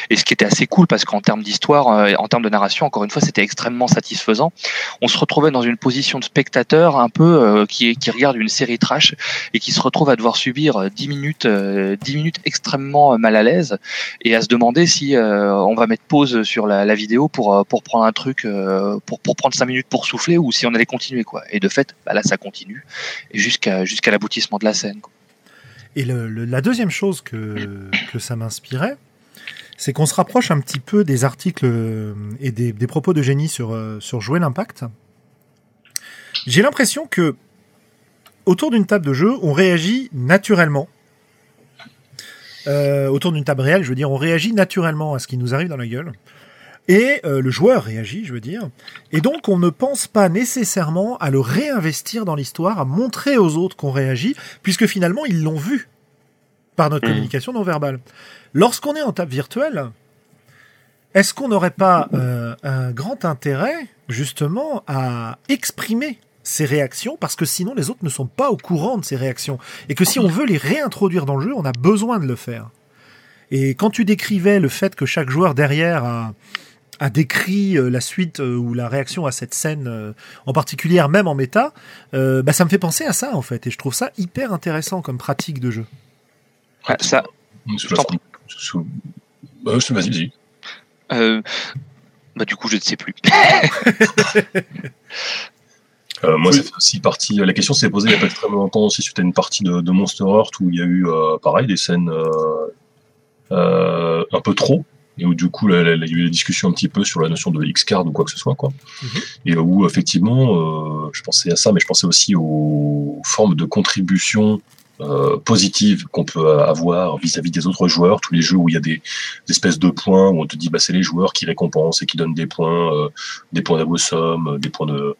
Et ce qui était assez cool, parce qu'en termes d'histoire, en termes de narration, encore une fois, c'était extrêmement satisfaisant. On se retrouvait dans une position de spectateur un peu qui regarde une série trash et qui se retrouve à devoir subir 10 minutes extrêmement mal à l'aise, et à se demander si on va mettre pause sur la vidéo pour prendre un truc, pour prendre 5 minutes pour souffler, ou si on allait continuer, quoi. Et de fait, bah là ça continue et jusqu'à l'aboutissement de la scène, quoi. Et la deuxième chose que ça m'inspirait, c'est qu'on se rapproche un petit peu des articles et des propos de Génie sur Jouer l'Impact. J'ai l'impression que, autour d'une table de jeu, on réagit naturellement. autour d'une table réelle, je veux dire, on réagit naturellement à ce qui nous arrive dans la gueule. Et le joueur réagit, je veux dire. Et donc, on ne pense pas nécessairement à le réinvestir dans l'histoire, à montrer aux autres qu'on réagit, puisque finalement, ils l'ont vu par notre communication non-verbale. Lorsqu'on est en table virtuelle, est-ce qu'on n'aurait pas un grand intérêt, justement, à exprimer ces réactions, parce que sinon, les autres ne sont pas au courant de ces réactions. Et que si on veut les réintroduire dans le jeu, on a besoin de le faire. Et quand tu décrivais le fait que chaque joueur derrière a décrit la suite ou la réaction à cette scène en particulier, même en méta, bah ça me fait penser à ça en fait, et je trouve ça hyper intéressant comme pratique de jeu. Ouais, ça. Vas-y. Bah du coup, je ne sais plus. Moi, oui. Ça fait aussi partie. La question s'est posée il n'y a pas très longtemps aussi suite à une partie de Monster Heart où il y a eu pareil des scènes un peu trop. Et où du coup, il y a eu des discussions un petit peu sur la notion de X-Card ou quoi que ce soit, quoi. Mm-hmm. Et où, effectivement, je pensais à ça, mais je pensais aussi aux formes de contribution positive qu'on peut avoir vis-à-vis des autres joueurs. Tous les jeux où il y a des espèces de points, où on te dit, bah, c'est les joueurs qui récompensent et qui donnent des points d'abosom, des points de,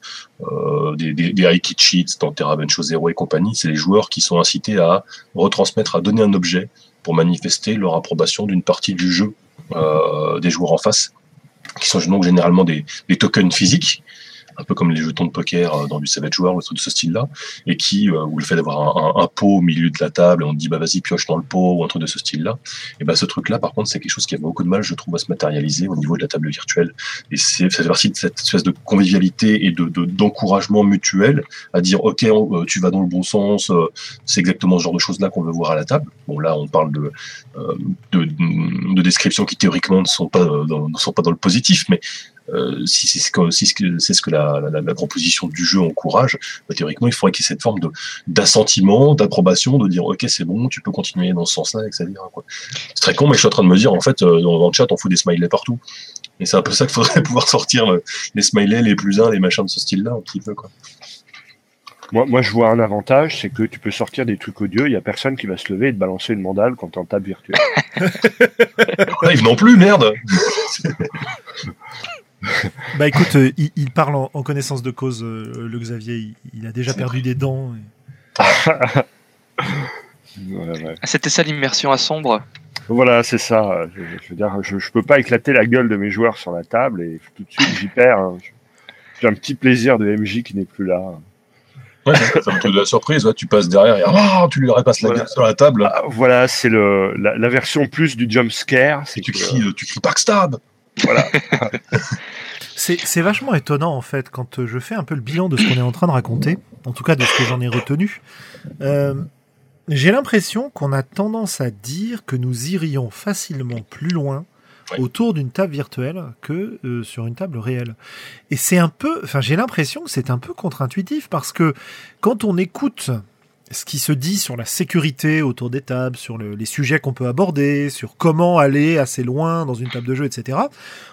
des high key cheats, tant Terra Bencho Zero et compagnie. C'est les joueurs qui sont incités à retransmettre, à donner un objet pour manifester leur approbation d'une partie du jeu. Des joueurs en face, qui sont donc généralement des tokens physiques, un peu comme les jetons de poker dans du Savage World, le truc de ce style-là, et qui, ou le fait d'avoir un pot au milieu de la table, et on te dit bah vas-y pioche dans le pot, ou un truc de ce style-là, et bah ce truc-là, par contre, c'est quelque chose qui a beaucoup de mal, je trouve, à se matérialiser au niveau de la table virtuelle, et ça fait partie de cette espèce de convivialité et d'encouragement mutuel à dire ok, tu vas dans le bon sens, c'est exactement ce genre de choses-là qu'on veut voir à la table. Bon, là, on parle de descriptions qui théoriquement ne sont pas dans le positif, mais si c'est ce que la composition du jeu encourage, bah, théoriquement il faudrait qu'il y ait cette forme d'assentiment, d'approbation, de dire ok c'est bon, tu peux continuer dans ce sens là, etc. Quoi. C'est très con, mais je suis en train de me dire en fait dans le chat on fout des smileys partout, et c'est un peu ça qu'il faudrait pouvoir sortir, les smileys, les plus uns, les machins de ce style là un petit peu, quoi. Moi je vois un avantage, c'est que tu peux sortir des trucs odieux, il n'y a personne qui va se lever et te balancer une mandale quand t'es en table virtuelle. Ils n'ont plus, merde. Bah écoute, il parle en connaissance de cause, le Xavier, il a déjà perdu des dents. Et... ouais. C'était ça l'immersion à sombre. Voilà, c'est ça. Je veux dire, je peux pas éclater la gueule de mes joueurs sur la table et tout de suite j'y perds. Hein. J'ai un petit plaisir de MJ qui n'est plus là. Ouais, ça me fait de la surprise, ouais, tu passes derrière et tu lui repasses la gueule sur la table. Ah, voilà, c'est la version plus du jump scare. C'est tu cries backstab. Voilà. C'est vachement étonnant en fait quand je fais un peu le bilan de ce qu'on est en train de raconter, en tout cas de ce que j'en ai retenu. J'ai l'impression qu'on a tendance à dire que nous irions facilement plus loin autour d'une table virtuelle que sur une table réelle. Et c'est un peu, enfin j'ai l'impression que c'est un peu contre-intuitif, parce que quand on écoute ce qui se dit sur la sécurité autour des tables, sur les sujets qu'on peut aborder, sur comment aller assez loin dans une table de jeu, etc.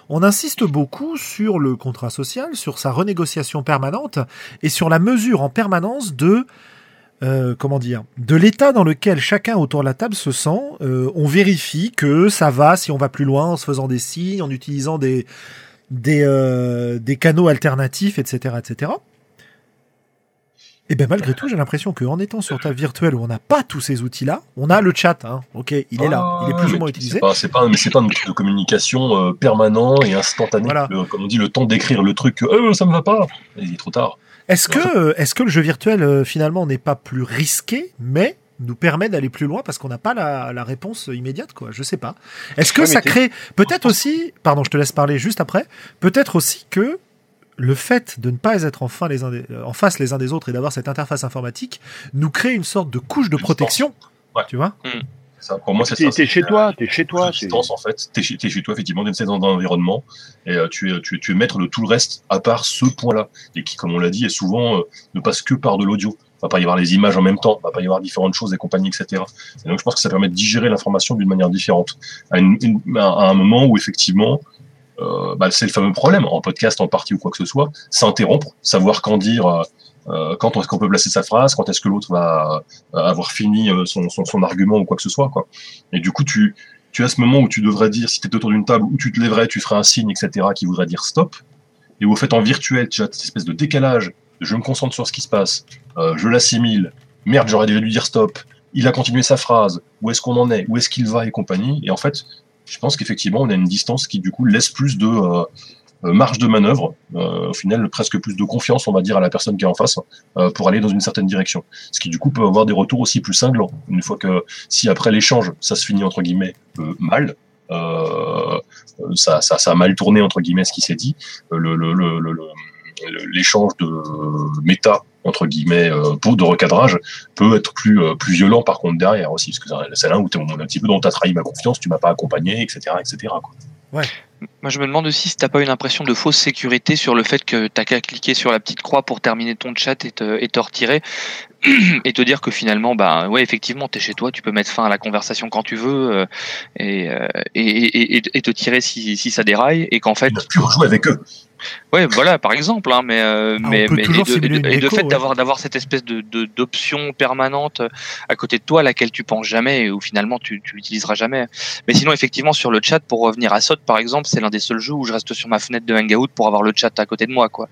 On insiste beaucoup sur le contrat social, sur sa renégociation permanente et sur la mesure en permanence de l'état dans lequel chacun autour de la table se sent. On vérifie que ça va, si on va plus loin, en se faisant des signes, en utilisant des canaux alternatifs, etc., etc. Et bien malgré tout, j'ai l'impression qu'en étant sur table virtuelle où on n'a pas tous ces outils-là, on a le chat, hein. Ok, il est là, il est plus ou moins utilisé. C'est pas un outil de communication permanent et instantané. Voilà. Comme on dit, le temps d'écrire le truc, ça me va pas, il est trop tard. Est-ce que le jeu virtuel, finalement, n'est pas plus risqué, mais nous permet d'aller plus loin parce qu'on n'a pas la réponse immédiate, quoi. Je sais pas. Est-ce que ça crée... Peut-être aussi... Pardon, je te laisse parler juste après. Peut-être aussi que le fait de ne pas être en face les uns des autres et d'avoir cette interface informatique nous crée une sorte de couche de protection. Ouais. Tu vois ? Ça, pour moi, c'est ça. T'es chez toi. Distance, en fait. T'es chez toi, effectivement, t'es dans un environnement, et tu es maître de tout le reste, à part ce point-là, et qui, comme on l'a dit, est souvent ne passe que par de l'audio. Il va pas y avoir les images en même temps, il va pas y avoir différentes choses et compagnie, etc. Et donc, je pense que ça permet de digérer l'information d'une manière différente. À un moment où, effectivement, c'est le fameux problème, en podcast, en partie ou quoi que ce soit, s'interrompre, savoir quand dire Quand est-ce qu'on peut placer sa phrase, quand est-ce que l'autre va avoir fini son argument ou quoi que ce soit, quoi. Et du coup, tu as ce moment où tu devrais dire, si tu étais autour d'une table, où tu te lèverais, tu ferais un signe, etc., qui voudrait dire stop, et où, au fait, en virtuel, tu as cette espèce de décalage, je me concentre sur ce qui se passe, je l'assimile, merde, j'aurais déjà dû dire stop, il a continué sa phrase, où est-ce qu'on en est, où est-ce qu'il va, et compagnie, et en fait, je pense qu'effectivement, on a une distance qui, du coup, laisse plus de... marge de manœuvre, au final presque plus de confiance, on va dire, à la personne qui est en face, pour aller dans une certaine direction. Ce qui du coup peut avoir des retours aussi plus cinglants. Une fois que, si après l'échange, ça se finit entre guillemets mal, ça a mal tourné entre guillemets ce qui s'est dit, l'échange de méta entre guillemets de recadrage peut être plus violent par contre derrière aussi, parce que c'est là où t'es un petit peu dans t'as trahi ma confiance, tu m'as pas accompagné, etc. quoi. Ouais. Moi, je me demande aussi si t'as pas une impression de fausse sécurité sur le fait que t'as qu'à cliquer sur la petite croix pour terminer ton chat et te retirer et te dire que finalement, bah ouais, effectivement, t'es chez toi, tu peux mettre fin à la conversation quand tu veux et te tirer si ça déraille et qu'en fait tu rejoues avec eux. Ouais, voilà, par exemple, hein, mais le fait d'avoir cette espèce d'option permanente à côté de toi à laquelle tu penses jamais et où finalement tu l'utiliseras jamais. Mais sinon, effectivement, sur le chat, pour revenir à SOT, par exemple, c'est l'un des seuls jeux où je reste sur ma fenêtre de Hangout pour avoir le chat à côté de moi, quoi.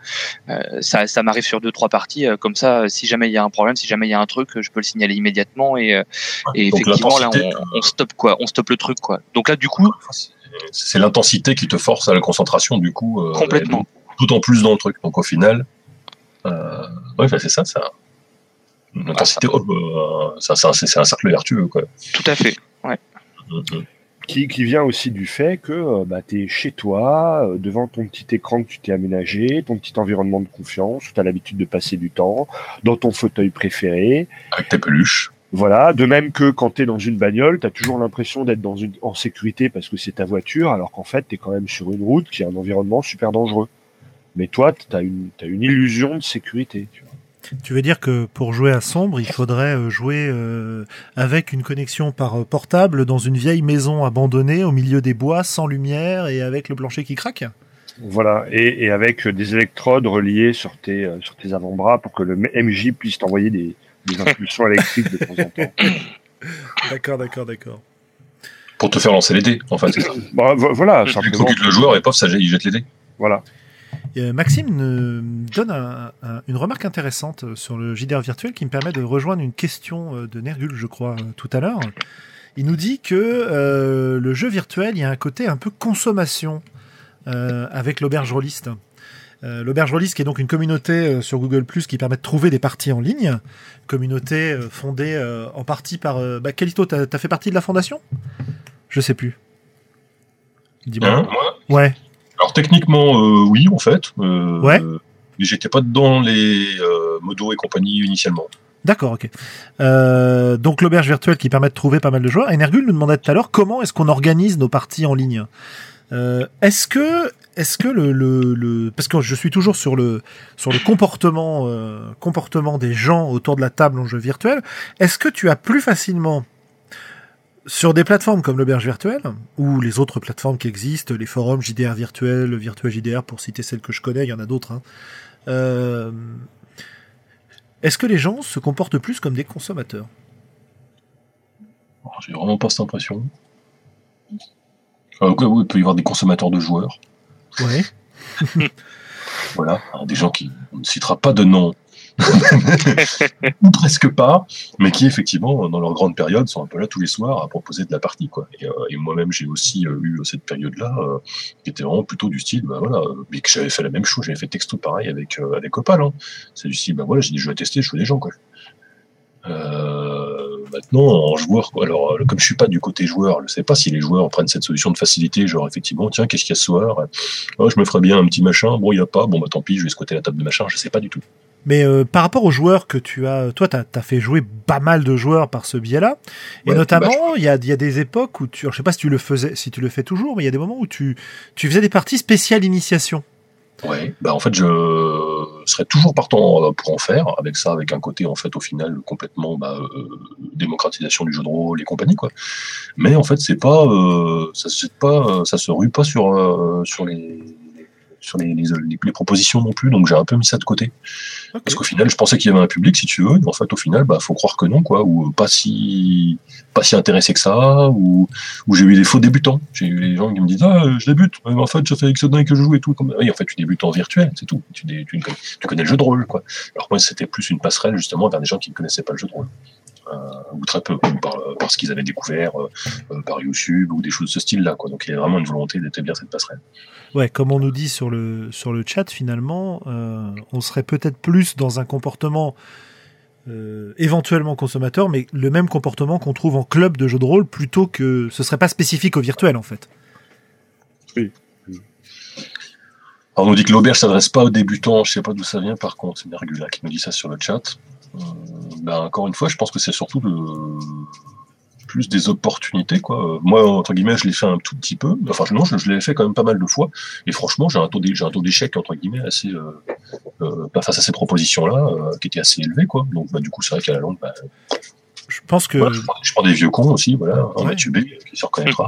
Ça m'arrive sur 2-3 parties, comme ça, si jamais il y a un problème, si jamais il y a un truc, je peux le signaler immédiatement et effectivement, là, on stoppe, quoi, on stoppe le truc, quoi. Donc là, du coup. C'est l'intensité qui te force à la concentration, du coup. Complètement. Tout en plus dans le truc. Donc au final, c'est ça. L'intensité, c'est un cercle vertueux, quoi. Tout à fait, ouais. Mm-hmm. Qui vient aussi du fait que t'es chez toi, devant ton petit écran que tu t'es aménagé, ton petit environnement de confiance, où t'as l'habitude de passer du temps, dans ton fauteuil préféré. Avec tes peluches. Voilà, de même que quand t'es dans une bagnole, t'as toujours l'impression d'être en sécurité parce que c'est ta voiture, alors qu'en fait t'es quand même sur une route qui a un environnement super dangereux. Mais toi, t'as une illusion de sécurité. Tu veux dire que pour jouer à Sombre, il faudrait jouer avec une connexion par portable dans une vieille maison abandonnée au milieu des bois, sans lumière et avec le plancher qui craque ? Voilà, et avec des électrodes reliées sur tes avant-bras pour que le MJ puisse t'envoyer des impulsions électriques de temps en temps. D'accord. Pour te faire lancer les dés, en fait, c'est ça. Bah, voilà, simplement. Tu occupes le joueur et pof, ça jette les dés. Voilà. Maxime donne une remarque intéressante sur le JDR virtuel qui me permet de rejoindre une question de Nergul, je crois, tout à l'heure. Il nous dit que le jeu virtuel, il y a un côté un peu consommation avec l'auberge rolliste. L'Auberge Roliste, qui est donc une communauté sur Google+, qui permet de trouver des parties en ligne. Communauté fondée en partie par... Kalysto, t'as fait partie de la fondation ? Je sais plus. Dis-moi. Ouais. Alors techniquement, oui, en fait. Ouais. Mais j'étais pas dedans les modos et compagnie initialement. D'accord, ok. Donc l'Auberge Virtuelle qui permet de trouver pas mal de joueurs. Et Nergul nous demandait tout à l'heure comment est-ce qu'on organise nos parties en ligne. Est-ce que le parce que je suis toujours sur le comportement des gens autour de la table en jeu virtuel, est-ce que tu as plus facilement sur des plateformes comme l'auberge virtuelle ou les autres plateformes qui existent, les forums JDR virtuel, virtuel JDR pour citer celles que je connais, il y en a d'autres, hein. Est-ce que les gens se comportent plus comme des consommateurs ? J'ai vraiment pas cette impression. Oui, il peut y avoir des consommateurs de joueurs. Ouais. Voilà, des gens qui on ne citera pas de nom, ou presque pas, mais qui effectivement, dans leur grande période, sont un peu là tous les soirs à proposer de la partie, quoi. Et moi-même, j'ai aussi eu cette période-là qui était vraiment plutôt du style, mais que j'avais fait la même chose, j'avais fait texto pareil avec Opal. Hein. C'est du style, j'ai des jeux à tester, je fais des gens, quoi. Maintenant, en joueur, alors comme je suis pas du côté joueur, je ne sais pas si les joueurs prennent cette solution de facilité, genre effectivement, tiens, qu'est-ce qu'il y a ce soir ? Oh, je me ferais bien un petit machin, bon, il n'y a pas, bon, bah tant pis, je vais squatter la table de machin, je ne sais pas du tout. Mais par rapport aux joueurs que tu as, toi, t'as fait jouer pas mal de joueurs par ce biais-là, et ouais, notamment, il y a des époques où tu, alors, je ne sais pas si tu le faisais, si tu le fais toujours, mais il y a des moments où tu faisais des parties spéciales initiation. Ouais, en fait, je serais toujours partant pour en faire, avec un côté, en fait, au final, complètement, démocratisation du jeu de rôle et compagnie, quoi. Mais, en fait, c'est pas, ça se rue pas sur les sur les propositions non plus, donc j'ai un peu mis ça de côté. Okay. Parce qu'au final, je pensais qu'il y avait un public, si tu veux, mais en fait, au final, bah, faut croire que non, quoi, ou pas si intéressé que ça, ou j'ai eu des faux débutants. J'ai eu les gens qui me disent « Ah, je débute, mais en fait, ça fait avec ce dingue que je joue et tout. » Oui, en fait, tu débutes en virtuel, c'est tout. Tu connais le jeu de rôle, quoi. Alors moi, c'était plus une passerelle, justement, vers des gens qui ne connaissaient pas le jeu de rôle. Ou très peu, par ce qu'ils avaient découvert par YouTube ou des choses de ce style-là, quoi. Donc il y a vraiment une volonté d'établir cette passerelle. Ouais, comme on nous dit sur le chat, finalement, on serait peut-être plus dans un comportement éventuellement consommateur, mais le même comportement qu'on trouve en club de jeux de rôle, plutôt que ce serait pas spécifique au virtuel, en fait. Oui. Alors on nous dit que l'auberge s'adresse pas aux débutants, je sais pas d'où ça vient, par contre, c'est Mergula qui nous dit ça sur le chat. Ben, encore une fois, je pense que c'est surtout plus des opportunités, quoi. Moi, entre guillemets, je l'ai fait un tout petit peu. Enfin, non, je l'ai fait quand même pas mal de fois. Et franchement, j'ai un taux d'échec, entre guillemets, assez, face à ces propositions-là, qui était assez élevé, quoi. Donc, bah, du coup, c'est vrai qu'à la longue, bah, je pense que. Voilà, je prends des vieux cons aussi, voilà, un YouTuber qui se reconnaîtra.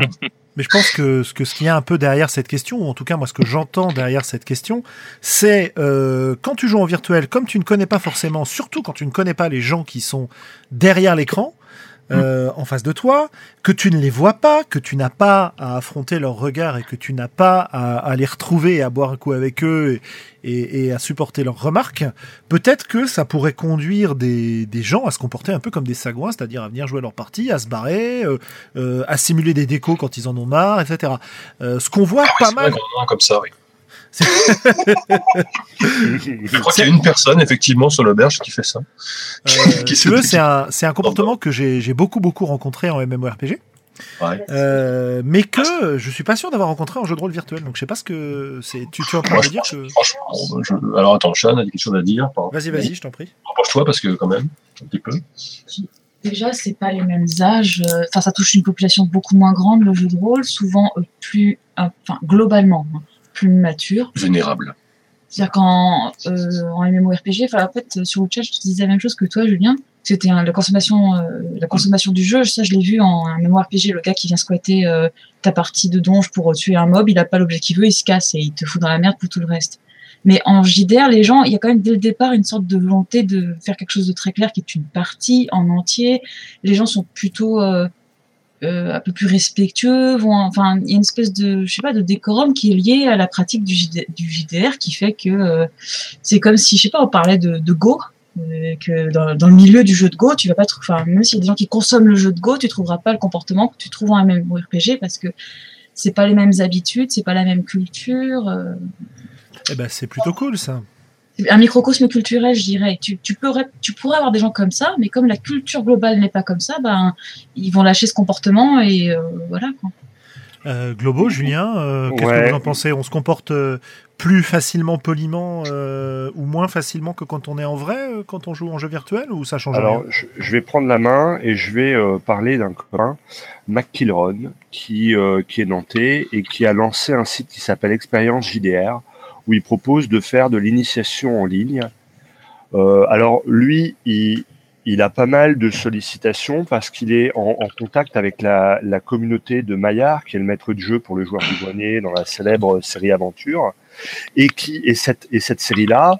Mais je pense que ce qu'il y a un peu derrière cette question, ou en tout cas moi ce que j'entends derrière cette question, c'est quand tu joues en virtuel, comme tu ne connais pas forcément, surtout quand tu ne connais pas les gens qui sont derrière l'écran, en face de toi, que tu ne les vois pas, que tu n'as pas à affronter leur regard et que tu n'as pas à les retrouver, à boire un coup avec eux et à supporter leurs remarques, peut-être que ça pourrait conduire des gens à se comporter un peu comme des sagouins, c'est-à-dire à venir jouer leur partie, à se barrer, à simuler des décos quand ils en ont marre, etc. Ce qu'on voit mal... comme ça, oui. Je crois qu'il y a une personne effectivement sur l'auberge qui fait ça. C'est un comportement que j'ai beaucoup rencontré en MMORPG, ouais. Mais que je suis pas sûr d'avoir rencontré en jeu de rôle virtuel. Donc je sais pas ce que c'est. Tu en train de dire que... Franchement, alors attends, Chan a quelque chose à dire. Vas-y, je t'en prie. Rapproche-toi parce que quand même un petit peu. Déjà, c'est pas les mêmes âges. Enfin, ça touche une population beaucoup moins grande, le jeu de rôle, souvent plus, enfin globalement. Plus mature. Vénérable. C'est-à-dire qu'en MMORPG, en fait, sur le chat, je te disais la même chose que toi, Julien. C'était la consommation du jeu. Ça, je l'ai vu en MMORPG. Le gars qui vient squatter ta partie de donjon pour tuer un mob, il n'a pas l'objet qu'il veut, il se casse et il te fout dans la merde pour tout le reste. Mais en JDR, les gens, il y a quand même dès le départ une sorte de volonté de faire quelque chose de très clair qui est une partie en entier. Les gens sont plutôt... un peu plus respectueux, enfin il y a une espèce de, je sais pas, de décorum qui est lié à la pratique du JDR qui fait que c'est comme si, je sais pas, on parlait de Go, que dans le milieu du jeu de Go, tu vas pas trouver, enfin même s'il y a des gens qui consomment le jeu de Go, tu trouveras pas le comportement que tu trouves en MMORPG parce que c'est pas les mêmes habitudes, c'est pas la même culture. Eh ben c'est plutôt cool ça. Un microcosme culturel, je dirais. Tu pourrais avoir des gens comme ça, mais comme la culture globale n'est pas comme ça, ben ils vont lâcher ce comportement et voilà. Globo, Julien, qu'est-ce que vous en pensez ? On se comporte plus facilement, poliment ou moins facilement que quand on est en vrai, quand on joue en jeu virtuel, ou ça change rien ? Alors, je vais prendre la main et je vais parler d'un copain, McKillron, qui est nantais et qui a lancé un site qui s'appelle Expérience JDR. Où il propose de faire de l'initiation en ligne. Alors lui, il a pas mal de sollicitations parce qu'il est en contact avec la communauté de Maillard, qui est le maître de jeu pour le joueur bourbonnais dans la célèbre série Aventure, et cette série-là,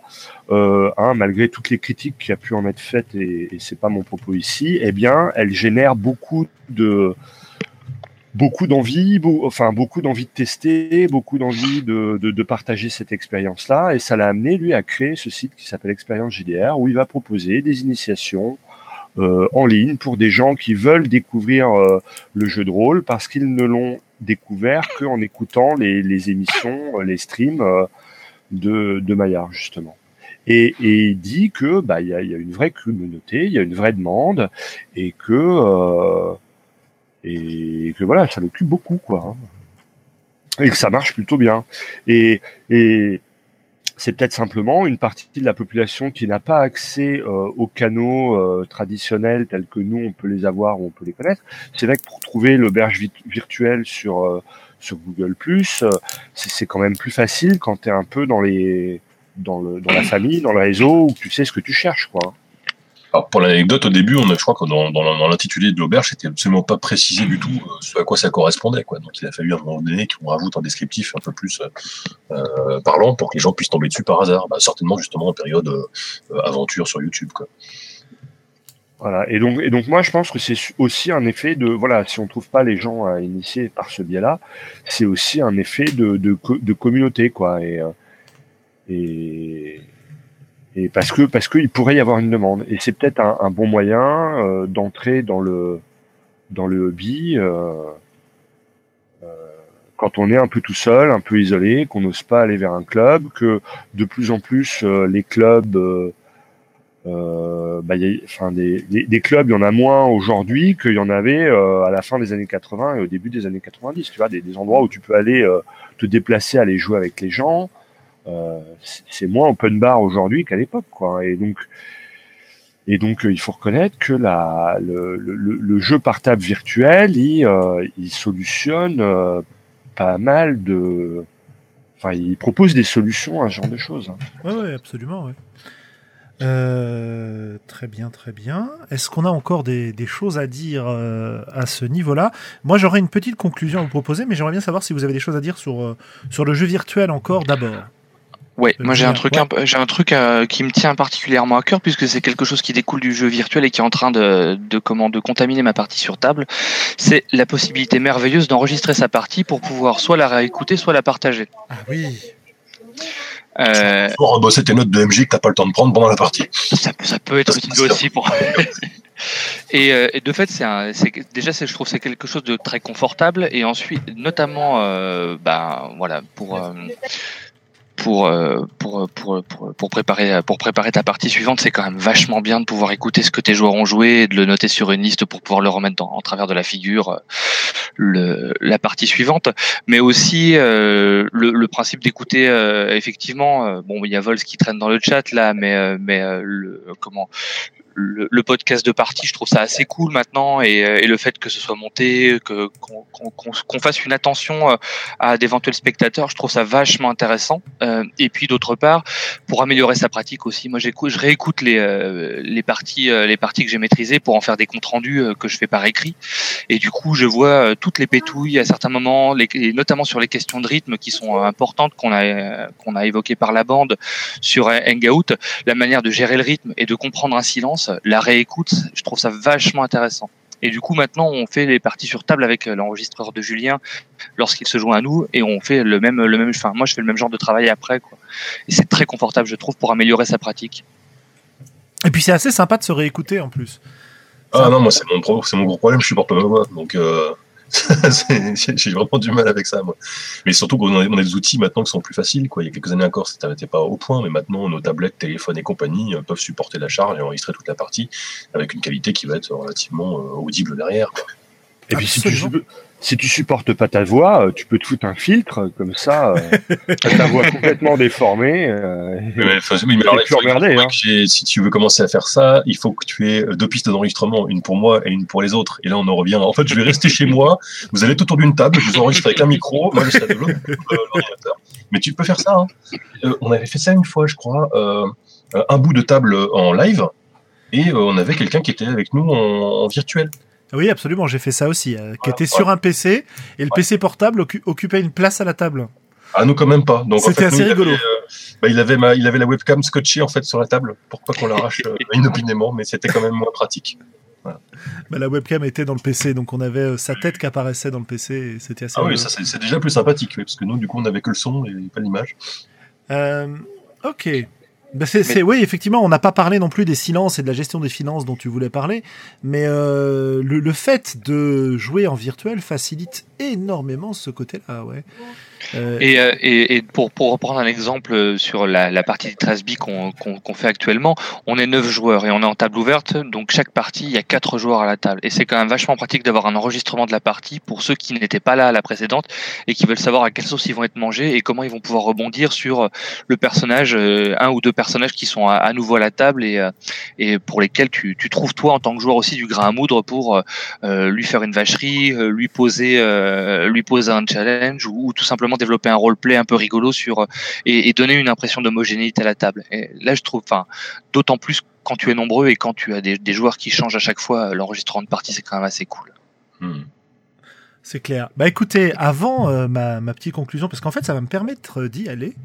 malgré toutes les critiques qu'il y a pu en être faites, et c'est pas mon propos ici, eh bien, elle génère beaucoup d'envie de tester, beaucoup d'envie de partager cette expérience-là, et ça l'a amené, lui, à créer ce site qui s'appelle Expérience JDR, où il va proposer des initiations en ligne pour des gens qui veulent découvrir le jeu de rôle, parce qu'ils ne l'ont découvert qu'en écoutant les émissions, les streams de Maillard, justement. Et il dit que y a une vraie communauté, il y a une vraie demande, et que voilà, ça l'occupe beaucoup, quoi. Et que ça marche plutôt bien. Et c'est peut-être simplement une partie de la population qui n'a pas accès aux canaux traditionnels tels que nous, on peut les avoir ou on peut les connaître. C'est vrai que pour trouver l'auberge virtuelle sur Google+, c'est quand même plus facile quand t'es un peu dans la famille, dans le réseau, où tu sais ce que tu cherches, quoi. Alors, pour l'anecdote, au début, on a, je crois que dans l'intitulé de l'auberge, c'était absolument pas précisé du tout ce à quoi ça correspondait, quoi. Donc, il a fallu à un moment donné qu'on rajoute un descriptif un peu plus parlant pour que les gens puissent tomber dessus par hasard. Bah, certainement, justement, en période aventure sur YouTube, quoi. Voilà. Et donc, moi, je pense que c'est aussi un effet de, voilà, si on trouve pas les gens à initier par ce biais-là, c'est aussi un effet de communauté, quoi. Et parce que il pourrait y avoir une demande. Et c'est peut-être un bon moyen d'entrer dans le hobby quand on est un peu tout seul, un peu isolé, qu'on n'ose pas aller vers un club, que de plus en plus les clubs, des clubs, il y en a moins aujourd'hui qu'il y en avait à la fin des années 80 et au début des années 90. Tu vois, des endroits où tu peux aller te déplacer, aller jouer avec les gens. C'est moins open bar aujourd'hui qu'à l'époque, quoi. Et donc, il faut reconnaître que le jeu par table virtuel, il solutionne pas mal de, enfin, il propose des solutions à ce genre de choses. Ouais, absolument. Ouais. Très bien. Est-ce qu'on a encore des choses à dire à ce niveau-là ? Moi, j'aurais une petite conclusion à vous proposer, mais j'aimerais bien savoir si vous avez des choses à dire sur le jeu virtuel encore d'abord. Ouais, moi j'ai un truc qui me tient particulièrement à cœur, puisque c'est quelque chose qui découle du jeu virtuel et qui est en train de contaminer ma partie sur table. C'est la possibilité merveilleuse d'enregistrer sa partie pour pouvoir soit la réécouter, soit la partager. Ah oui. Pour rebosser tes notes de MJ que t'as pas le temps de prendre pendant la partie. Ça peut être utile aussi pour. Et de fait, je trouve que c'est quelque chose de très confortable, et ensuite, notamment, Pour préparer ta partie suivante, c'est quand même vachement bien de pouvoir écouter ce que tes joueurs ont joué et de le noter sur une liste pour pouvoir le remettre en travers de la figure la partie suivante. Mais aussi le principe d'écouter effectivement. Il y a Vols qui traîne dans le chat là, mais le podcast de partie, je trouve ça assez cool maintenant, et le fait que ce soit monté, qu'on fasse une attention à d'éventuels spectateurs, je trouve ça vachement intéressant. Et puis d'autre part, pour améliorer sa pratique aussi, moi je réécoute les parties que j'ai maîtrisées pour en faire des comptes rendus que je fais par écrit, et du coup je vois toutes les pétouilles à certains moments, et notamment sur les questions de rythme qui sont importantes qu'on a évoquées par la bande sur Hangout, la manière de gérer le rythme et de comprendre un silence. La réécoute, je trouve ça vachement intéressant. Et du coup, maintenant, on fait les parties sur table avec l'enregistreur de Julien lorsqu'il se joint à nous, et on fait le même. Enfin, moi, je fais le même genre de travail après, quoi. Et c'est très confortable, je trouve, pour améliorer sa pratique. Et puis, c'est assez sympa de se réécouter en plus. Ah non, moi, c'est mon gros problème. Je supporte ma voix, donc. J'ai vraiment du mal avec ça, moi. Mais surtout qu'on a des outils maintenant qui sont plus faciles, quoi. Il y a quelques années encore, c'était pas au point, mais maintenant nos tablettes, téléphones et compagnie peuvent supporter la charge et enregistrer toute la partie avec une qualité qui va être relativement audible derrière, quoi. Et puis si tu supportes pas ta voix, tu peux te foutre un filtre comme ça, ta voix complètement déformée. Si tu veux commencer à faire ça, il faut que tu aies deux pistes d'enregistrement, une pour moi et une pour les autres. Et là, on en revient. En fait, je vais rester chez moi. Vous allez tout autour d'une table, je vous enregistre avec un micro, moi je serai de l'autre, l'ordinateur. Mais tu peux faire ça, hein. On avait fait ça une fois, je crois, un bout de table en live, et on avait quelqu'un qui était avec nous en virtuel. Oui, absolument, j'ai fait ça aussi, qui était sur un PC, et le PC portable occupait une place à la table. Ah, nous, quand même pas. Donc, c'était en fait, assez rigolo. Il avait la webcam scotchée, en fait, sur la table. Pourquoi qu'on l'arrache inopinément, mais c'était quand même moins pratique. Voilà. Bah, la webcam était dans le PC, donc on avait sa tête qui apparaissait dans le PC, et c'était assez rigolo. Oui, ça, c'est déjà plus sympathique, oui, parce que nous, du coup, on n'avait que le son et pas l'image. Ok. Ben oui, effectivement, on n'a pas parlé non plus des silences et de la gestion des finances dont tu voulais parler, mais le fait de jouer en virtuel facilite énormément ce côté-là, ouais. Et pour reprendre un exemple sur la partie des 13B qu'on fait actuellement, on est 9 joueurs et on est en table ouverte, donc chaque partie, il y a 4 joueurs à la table. Et c'est quand même vachement pratique d'avoir un enregistrement de la partie pour ceux qui n'étaient pas là à la précédente et qui veulent savoir à quelle sauce ils vont être mangés et comment ils vont pouvoir rebondir sur le personnage, un ou deux personnages qui sont à nouveau à la table et pour lesquels tu trouves toi en tant que joueur aussi du grain à moudre pour lui faire une vacherie, lui poser un challenge ou tout simplement développer un roleplay un peu rigolo sur et donner une impression d'homogénéité à la table. Et là, je trouve, enfin, d'autant plus quand tu es nombreux et quand tu as des joueurs qui changent à chaque fois l'enregistrement de partie, c'est quand même assez cool. Hmm. C'est clair. Bah écoutez, avant ma petite conclusion, parce qu'en fait ça va me permettre d'y aller,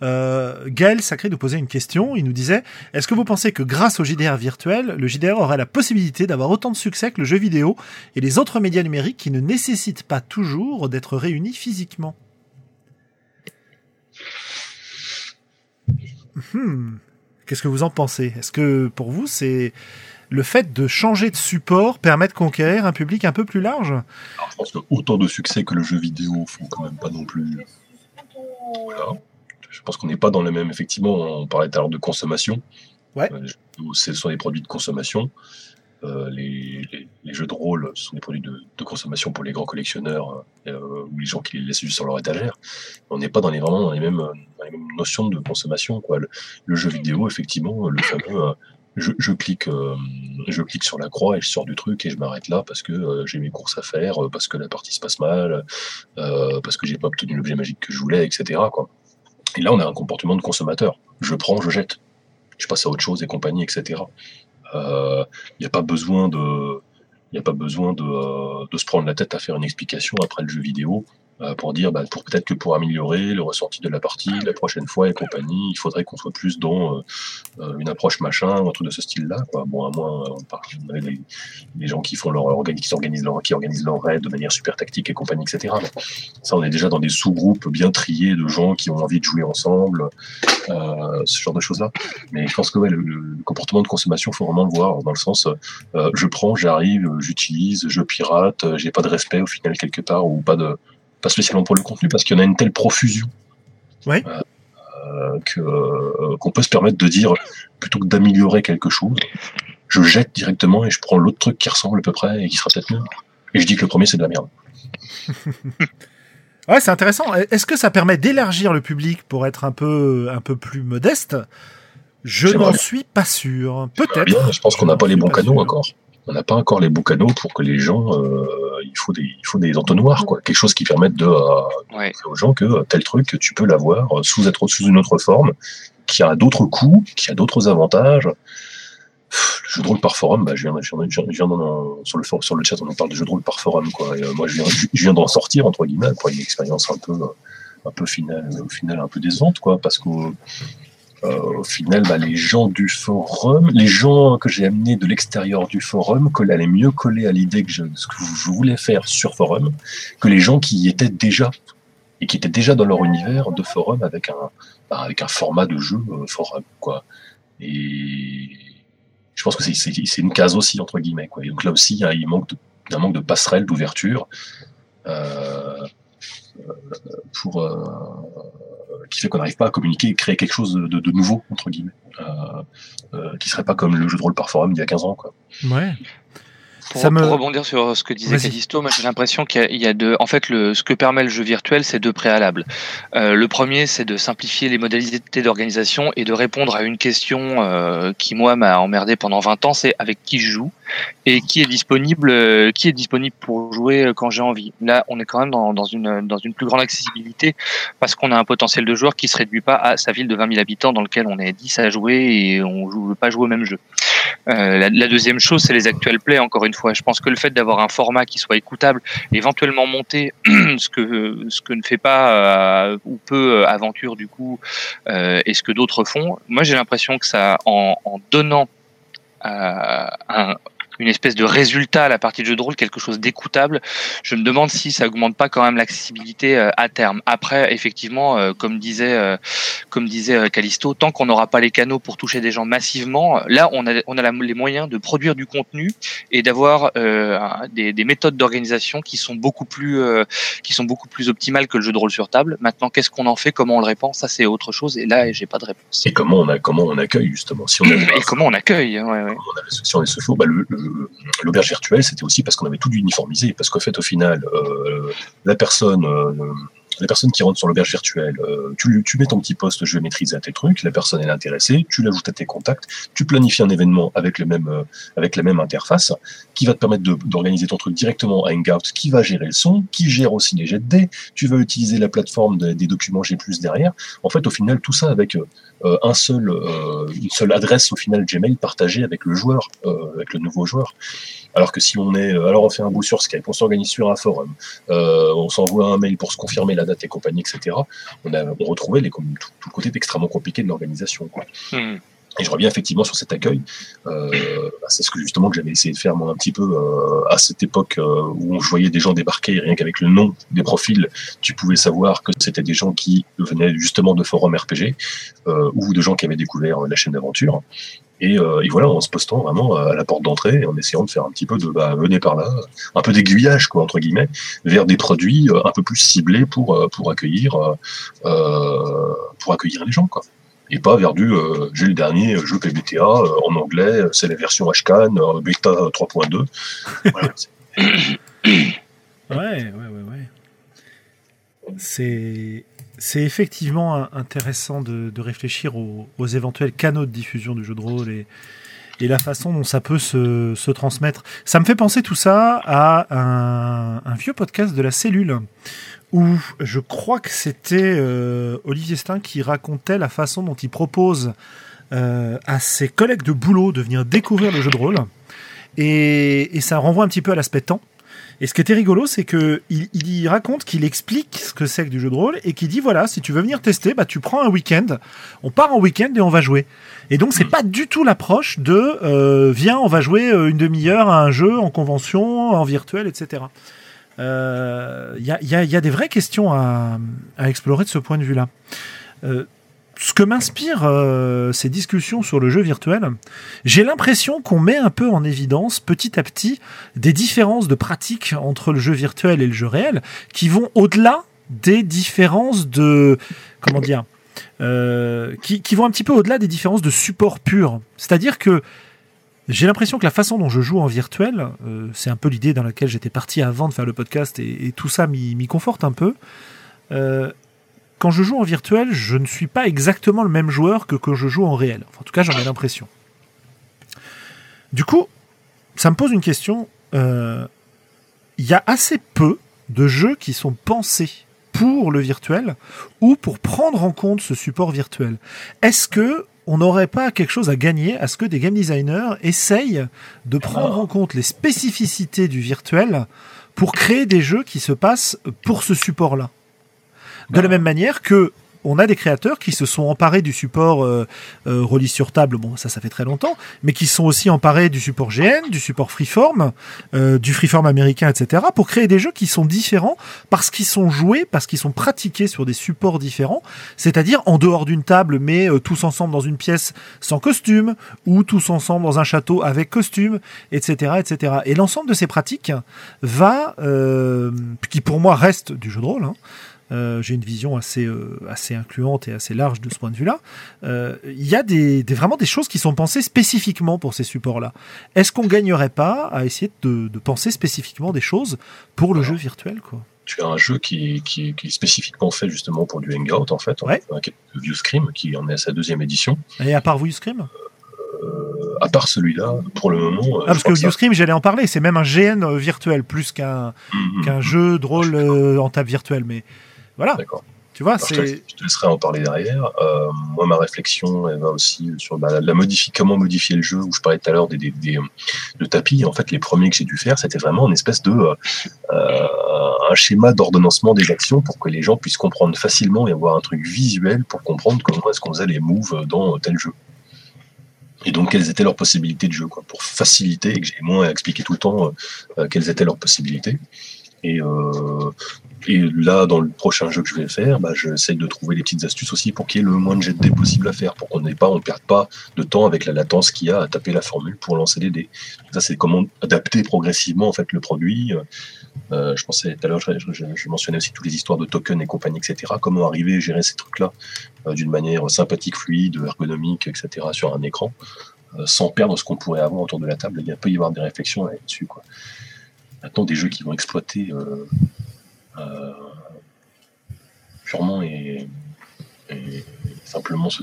Gaël Sacré nous posait une question. Il nous disait: est-ce que vous pensez que grâce au JDR virtuel, le JDR aurait la possibilité d'avoir autant de succès que le jeu vidéo et les autres médias numériques qui ne nécessitent pas toujours d'être réunis physiquement? Qu'est-ce que vous en pensez? Est-ce que pour vous c'est... le fait de changer de support permet de conquérir un public un peu plus large? Alors, je pense qu'autant de succès que le jeu vidéo font quand même pas non plus. Voilà. Je pense qu'on n'est pas dans le même... Effectivement, on parlait tout à l'heure de consommation. Ouais. Ce sont des produits de consommation. Les jeux de rôle sont des produits de consommation pour les grands collectionneurs ou les gens qui les laissent juste sur leur étagère. On n'est pas dans les mêmes notions de consommation, quoi. Le jeu vidéo, effectivement, le fameux... Je clique sur la croix et je sors du truc et je m'arrête là parce que j'ai mes courses à faire, parce que la partie se passe mal, parce que j'ai pas obtenu l'objet magique que je voulais, etc., quoi. Et là, on a un comportement de consommateur. Je prends, je jette. Je passe à autre chose et compagnie, etc. Il n'y a pas besoin de se prendre la tête à faire une explication après le jeu vidéo pour dire, bah, peut-être que pour améliorer le ressenti de la partie la prochaine fois et compagnie, il faudrait qu'on soit plus dans une approche machin, un truc de ce style-là, quoi. Bon, à moins, on avait des gens qui font qui organisent leur raid de manière super tactique et compagnie, etc. Mais ça, on est déjà dans des sous-groupes bien triés de gens qui ont envie de jouer ensemble, ce genre de choses-là. Mais je pense que ouais, le comportement de consommation, faut vraiment le voir dans le sens, je prends, j'arrive, j'utilise, je pirate, j'ai pas de respect au final quelque part, ou pas spécialement pour le contenu, parce qu'il y en a une telle profusion qu'on peut se permettre de dire, plutôt que d'améliorer quelque chose, je jette directement et je prends l'autre truc qui ressemble à peu près et qui sera peut-être mieux. Et je dis que le premier, c'est de la merde. Ouais, c'est intéressant. Est-ce que ça permet d'élargir le public pour être un peu plus modeste? Je n'en suis pas sûr. Peut-être. Bien, je pense qu'on n'a pas les bons canaux encore. On n'a pas encore les bons canaux pour que les gens... Il faut des entonnoirs, quoi. Quelque chose qui permette de dire aux gens que tel truc, tu peux l'avoir sous une autre forme, qui a d'autres coûts, qui a d'autres avantages. Le jeu de rôle par forum, bah, sur le chat, on en parle de jeu de rôle par forum, quoi. Et, moi, je viens d'en sortir, entre guillemets, pour une expérience un peu finale, au final un peu décevante, quoi, parce que... au final, bah, les gens du forum, les gens que j'ai amenés de l'extérieur du forum, allaient mieux coller à l'idée que je voulais faire sur forum, que les gens qui y étaient déjà, et qui étaient déjà dans leur univers de forum avec un format de jeu forum, quoi. Et je pense que c'est une case aussi, entre guillemets, quoi. Et donc là aussi, hein, il y a un manque de passerelle, d'ouverture, qui fait qu'on n'arrive pas à communiquer et créer quelque chose de nouveau, entre guillemets, qui serait pas comme le jeu de rôle par forum d'il y a 15 ans, quoi. Ouais. Pour rebondir sur ce que disait Kalysto, moi j'ai l'impression qu'il y a deux. En fait, ce que permet le jeu virtuel, c'est deux préalables. Le premier, c'est de simplifier les modalités d'organisation et de répondre à une question qui moi m'a emmerdé pendant 20 ans, c'est avec qui je joue et qui est disponible pour jouer quand j'ai envie. Là, on est quand même dans une plus grande accessibilité parce qu'on a un potentiel de joueurs qui se réduit pas à sa ville de 20 000 habitants dans lequel on est 10 à jouer et on ne veut pas jouer au même jeu. La deuxième chose, c'est les actual plays, encore une fois. Je pense que le fait d'avoir un format qui soit écoutable, éventuellement monté, ce que ne fait pas ou peu Aventure du coup, et ce que d'autres font, moi j'ai l'impression que ça, en donnant une espèce de résultat à la partie de jeu de rôle, quelque chose d'écoutable, je me demande si ça augmente pas quand même l'accessibilité à terme. Après, effectivement, comme disait Kalysto, tant qu'on n'aura pas les canaux pour toucher des gens massivement, là on a les moyens de produire du contenu et d'avoir des méthodes d'organisation qui sont beaucoup plus optimales que le jeu de rôle sur table. Maintenant, qu'est-ce qu'on en fait, comment on le répand, ça c'est autre chose, et là j'ai pas de réponse. Et comment on accueille, justement, si on a et comment on accueille, si on est ce show, bah l'auberge virtuelle, c'était aussi parce qu'on avait tout uniformisé, parce qu'en fait, au final, la personne La personne qui rentre sur l'auberge virtuelle, tu mets ton petit poste, je vais maîtriser à tes trucs, la personne est intéressée, tu l'ajoutes à tes contacts, tu planifies un événement avec la même interface qui va te permettre d'organiser ton truc directement à Hangout, qui va gérer le son, qui gère aussi les jets de dés, tu vas utiliser la plateforme des documents G+, derrière. En fait, au final, tout ça avec une seule adresse, au final, Gmail, partagée avec le joueur, avec le nouveau joueur. Alors que si on est, alors on fait un bout sur Skype, on s'organise sur un forum, on s'envoie un mail pour se confirmer la date et compagnie, etc. On retrouvait tout le côté extrêmement compliqué de l'organisation, quoi. Et je reviens effectivement sur cet accueil. C'est ce que justement que j'avais essayé de faire moi un petit peu à cette époque où je voyais des gens débarquer et rien qu'avec le nom des profils, tu pouvais savoir que c'était des gens qui venaient justement de forums RPG ou de gens qui avaient découvert la chaîne d'aventure. Et voilà, en se postant vraiment à la porte d'entrée, en essayant de faire un petit peu de venez par là, un peu d'aiguillage quoi entre guillemets, vers des produits un peu plus ciblés pour accueillir les gens quoi. Et pas vers du j'ai le dernier jeu PBTA en anglais, c'est la version HCAN, bêta 3.2. Voilà, ouais. C'est effectivement intéressant de réfléchir aux éventuels canaux de diffusion du jeu de rôle et la façon dont ça peut se transmettre. Ça me fait penser tout ça à un vieux podcast de La Cellule, où je crois que c'était Olivier Stein qui racontait la façon dont il propose à ses collègues de boulot de venir découvrir le jeu de rôle. Et ça renvoie un petit peu à l'aspect temps. Et ce qui était rigolo, c'est que il raconte qu'il explique ce que c'est que du jeu de rôle et qu'il dit voilà, si tu veux venir tester, bah tu prends un week-end, on part en week-end et on va jouer. Et donc c'est pas du tout l'approche de viens, on va jouer une demi-heure à un jeu en convention, en virtuel, etc. Il y a des vraies questions à explorer de ce point de vue-là. Ce que m'inspirent ces discussions sur le jeu virtuel, j'ai l'impression qu'on met un peu en évidence, petit à petit, des différences de pratique entre le jeu virtuel et le jeu réel, qui vont au-delà des différences de... Comment dire qui vont un petit peu au-delà des différences de support pur. C'est-à-dire que j'ai l'impression que la façon dont je joue en virtuel, c'est un peu l'idée dans laquelle j'étais parti avant de faire le podcast, et tout ça m'y conforte un peu... Quand je joue en virtuel, je ne suis pas exactement le même joueur que quand je joue en réel. Enfin, en tout cas, j'en ai l'impression. Du coup, ça me pose une question. Il y a assez peu de jeux qui sont pensés pour le virtuel ou pour prendre en compte ce support virtuel. Est-ce qu'on n'aurait pas quelque chose à gagner à ce que des game designers essayent de prendre en compte les spécificités du virtuel pour créer des jeux qui se passent pour ce support-là ? De la même manière que on a des créateurs qui se sont emparés du support relis sur table, bon ça fait très longtemps, mais qui sont aussi emparés du support GN, du support freeform, du freeform américain, etc., pour créer des jeux qui sont différents parce qu'ils sont joués, parce qu'ils sont pratiqués sur des supports différents, c'est-à-dire en dehors d'une table, mais tous ensemble dans une pièce sans costume, ou tous ensemble dans un château avec costume, etc., etc. Et l'ensemble de ces pratiques qui pour moi reste du jeu de rôle, hein. J'ai une vision assez incluante et assez large de ce point de vue-là. Il y a vraiment des choses qui sont pensées spécifiquement pour ces supports-là. Est-ce qu'on gagnerait pas à essayer de penser spécifiquement des choses pour le jeu virtuel, quoi? Tu as un jeu qui est spécifiquement fait justement pour du Hangout, en fait. Ouais. Hein, View Scream, qui en est à sa 2e édition. Et à part View Scream à part celui-là, pour le moment... parce que View Scream, j'allais en parler, c'est même un GN virtuel, plus qu'un jeu de rôle en table virtuelle, mais... Voilà. D'accord. Tu vois, alors, je te laisserai en parler derrière. Moi, ma réflexion, elle va aussi sur comment modifier le jeu, où je parlais tout à l'heure de tapis. En fait, les premiers que j'ai dû faire, c'était vraiment une espèce de un schéma d'ordonnancement des actions pour que les gens puissent comprendre facilement et avoir un truc visuel pour comprendre comment est-ce qu'on faisait les moves dans tel jeu. Et donc, quelles étaient leurs possibilités de jeu, quoi, pour faciliter, et que j'ai moins expliqué tout le temps quelles étaient leurs possibilités. Et là, dans le prochain jeu que je vais faire, j'essaie de trouver des petites astuces aussi pour qu'il y ait le moins de jets de dés possible à faire, pour qu'on ne perde pas de temps avec la latence qu'il y a à taper la formule pour lancer les dés. Ça, c'est comment adapter progressivement en fait, le produit. Je pensais tout à l'heure, je mentionnais aussi toutes les histoires de tokens et compagnie, etc. Comment arriver à gérer ces trucs-là d'une manière sympathique, fluide, ergonomique, etc. sur un écran, sans perdre ce qu'on pourrait avoir autour de la table. Il peut y avoir des réflexions là-dessus, quoi. Maintenant, des jeux qui vont exploiter purement et simplement ce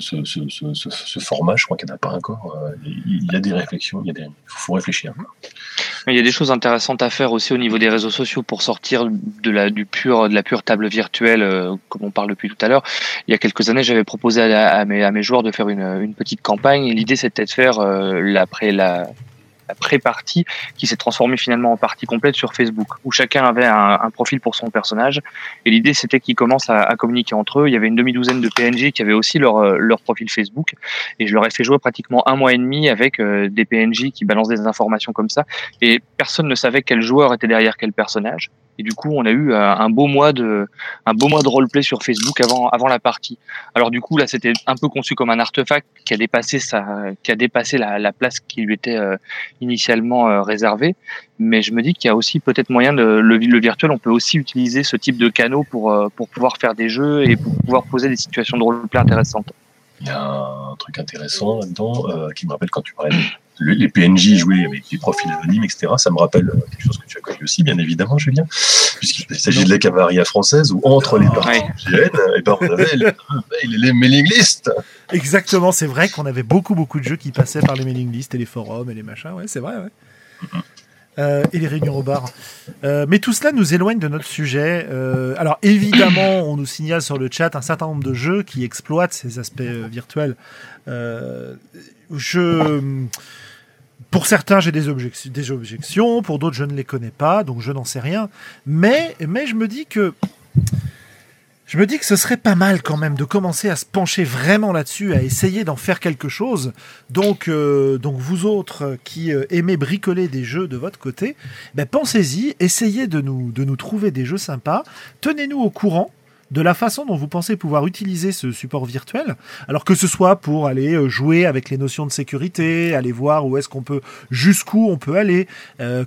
format, je crois qu'il n'y en a pas encore. Il y a des réflexions, il faut réfléchir. Il y a des choses intéressantes à faire aussi au niveau des réseaux sociaux pour sortir de la pure table virtuelle, comme on parle depuis tout à l'heure. Il y a quelques années, j'avais proposé à mes joueurs de faire une petite campagne. L'idée, c'était de faire la pré-partie qui s'est transformée finalement en partie complète sur Facebook, où chacun avait un profil pour son personnage, et l'idée c'était qu'ils commencent à communiquer entre eux. Il y avait une demi-douzaine de PNJ qui avaient aussi leur profil Facebook, et je leur ai fait jouer pratiquement 1 mois et demi avec des PNJ qui balancent des informations comme ça, et personne ne savait quel joueur était derrière quel personnage, et du coup on a eu un beau mois de roleplay sur Facebook avant la partie. Alors du coup là c'était un peu conçu comme un artefact qui a dépassé la place qui lui était initialement réservé, mais je me dis qu'il y a aussi peut-être moyen de le virtuel, on peut aussi utiliser ce type de canaux pour pouvoir faire des jeux et pour pouvoir poser des situations de roleplay intéressantes. Il y a un truc intéressant là-dedans qui me rappelle quand tu parlais de les PNJ joués avec des profils anonymes, etc. Ça me rappelle quelque chose que tu as connu aussi, bien évidemment, Julien, puisqu'il s'agit de la Camarilla française où entre les parties on avait les mailing lists. Exactement, c'est vrai qu'on avait beaucoup de jeux qui passaient par les mailing lists et les forums et les machins, ouais, c'est vrai, ouais. Mm-hmm. Et les réunions au bar. Mais tout cela nous éloigne de notre sujet. Alors évidemment, on nous signale sur le chat un certain nombre de jeux qui exploitent ces aspects virtuels. Pour certains, j'ai des objections. Pour d'autres, je ne les connais pas, donc je n'en sais rien. Mais je me dis que ce serait pas mal quand même de commencer à se pencher vraiment là-dessus, à essayer d'en faire quelque chose. Donc vous autres qui aimez bricoler des jeux de votre côté, ben pensez-y, essayez de nous trouver des jeux sympas. Tenez-nous au courant de la façon dont vous pensez pouvoir utiliser ce support virtuel, alors que ce soit pour aller jouer avec les notions de sécurité, aller voir jusqu'où on peut aller,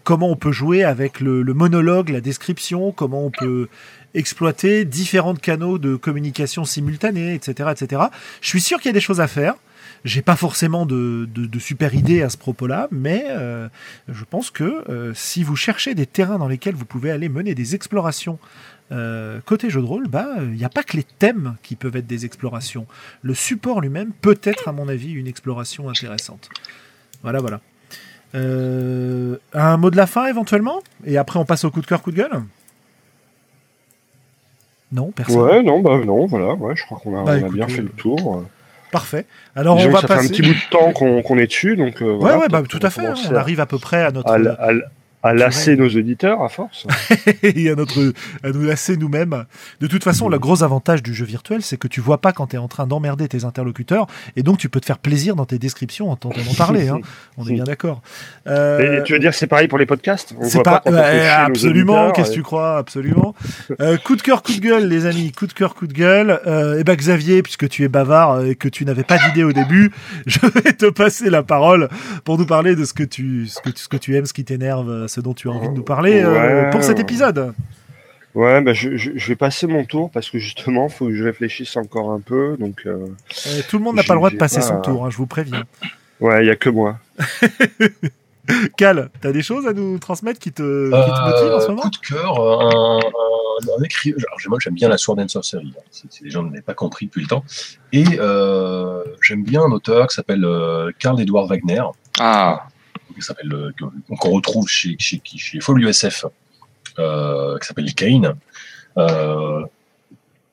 comment on peut jouer avec le monologue, la description, comment on peut exploiter différents canaux de communication simultanée, etc., etc. Je suis sûr qu'il y a des choses à faire. J'ai pas forcément de super idées à ce propos-là, mais je pense que si vous cherchez des terrains dans lesquels vous pouvez aller mener des explorations côté jeu de rôle, il n'y a pas que les thèmes qui peuvent être des explorations. Le support lui-même peut être, à mon avis, une exploration intéressante. Voilà. Un mot de la fin, éventuellement ? Et après, on passe au coup de cœur, coup de gueule ? Non, personne. Ouais, non, voilà, ouais, je crois qu'on écoute, bien fait le tour. Parfait. Alors on va passer. Ça fait un petit bout de temps qu'on est dessus, donc. Voilà, ouais, tout à fait. On arrive à peu près à notre. À lasser nos auditeurs à force. Et à nous lasser nous-mêmes. De toute façon, le gros avantage du jeu virtuel, c'est que tu vois pas quand t'es en train d'emmerder tes interlocuteurs, et donc tu peux te faire plaisir dans tes descriptions en t'entendant parler. Hein. On est bien d'accord. Et tu veux dire que c'est pareil pour les podcasts ? On voit pas quand on fait chier absolument. Qu'est-ce que tu crois ? Absolument. Coup de cœur, coup de gueule, les amis. Coup de cœur, coup de gueule. Xavier, puisque tu es bavard et que tu n'avais pas d'idée au début, je vais te passer la parole pour nous parler de ce que tu aimes, ce qui t'énerve, ce dont tu as envie de nous parler pour cet épisode. Ouais, je vais passer mon tour parce que justement, il faut que je réfléchisse encore un peu. Donc, tout le monde n'a pas le droit de passer son tour, hein, je vous préviens. Ouais, il n'y a que moi. Cal, t'as des choses à nous transmettre qui te motivent en ce moment ? Coup de cœur, un écrivain. Alors, j'aime bien la Sword and Sorcery. Hein. C'est des gens qui n'avaient pas compris depuis le temps. Et j'aime bien un auteur qui s'appelle Karl Edward Wagner. Ah. Qui s'appelle qu'on retrouve chez Fall USF, qui s'appelle Kane.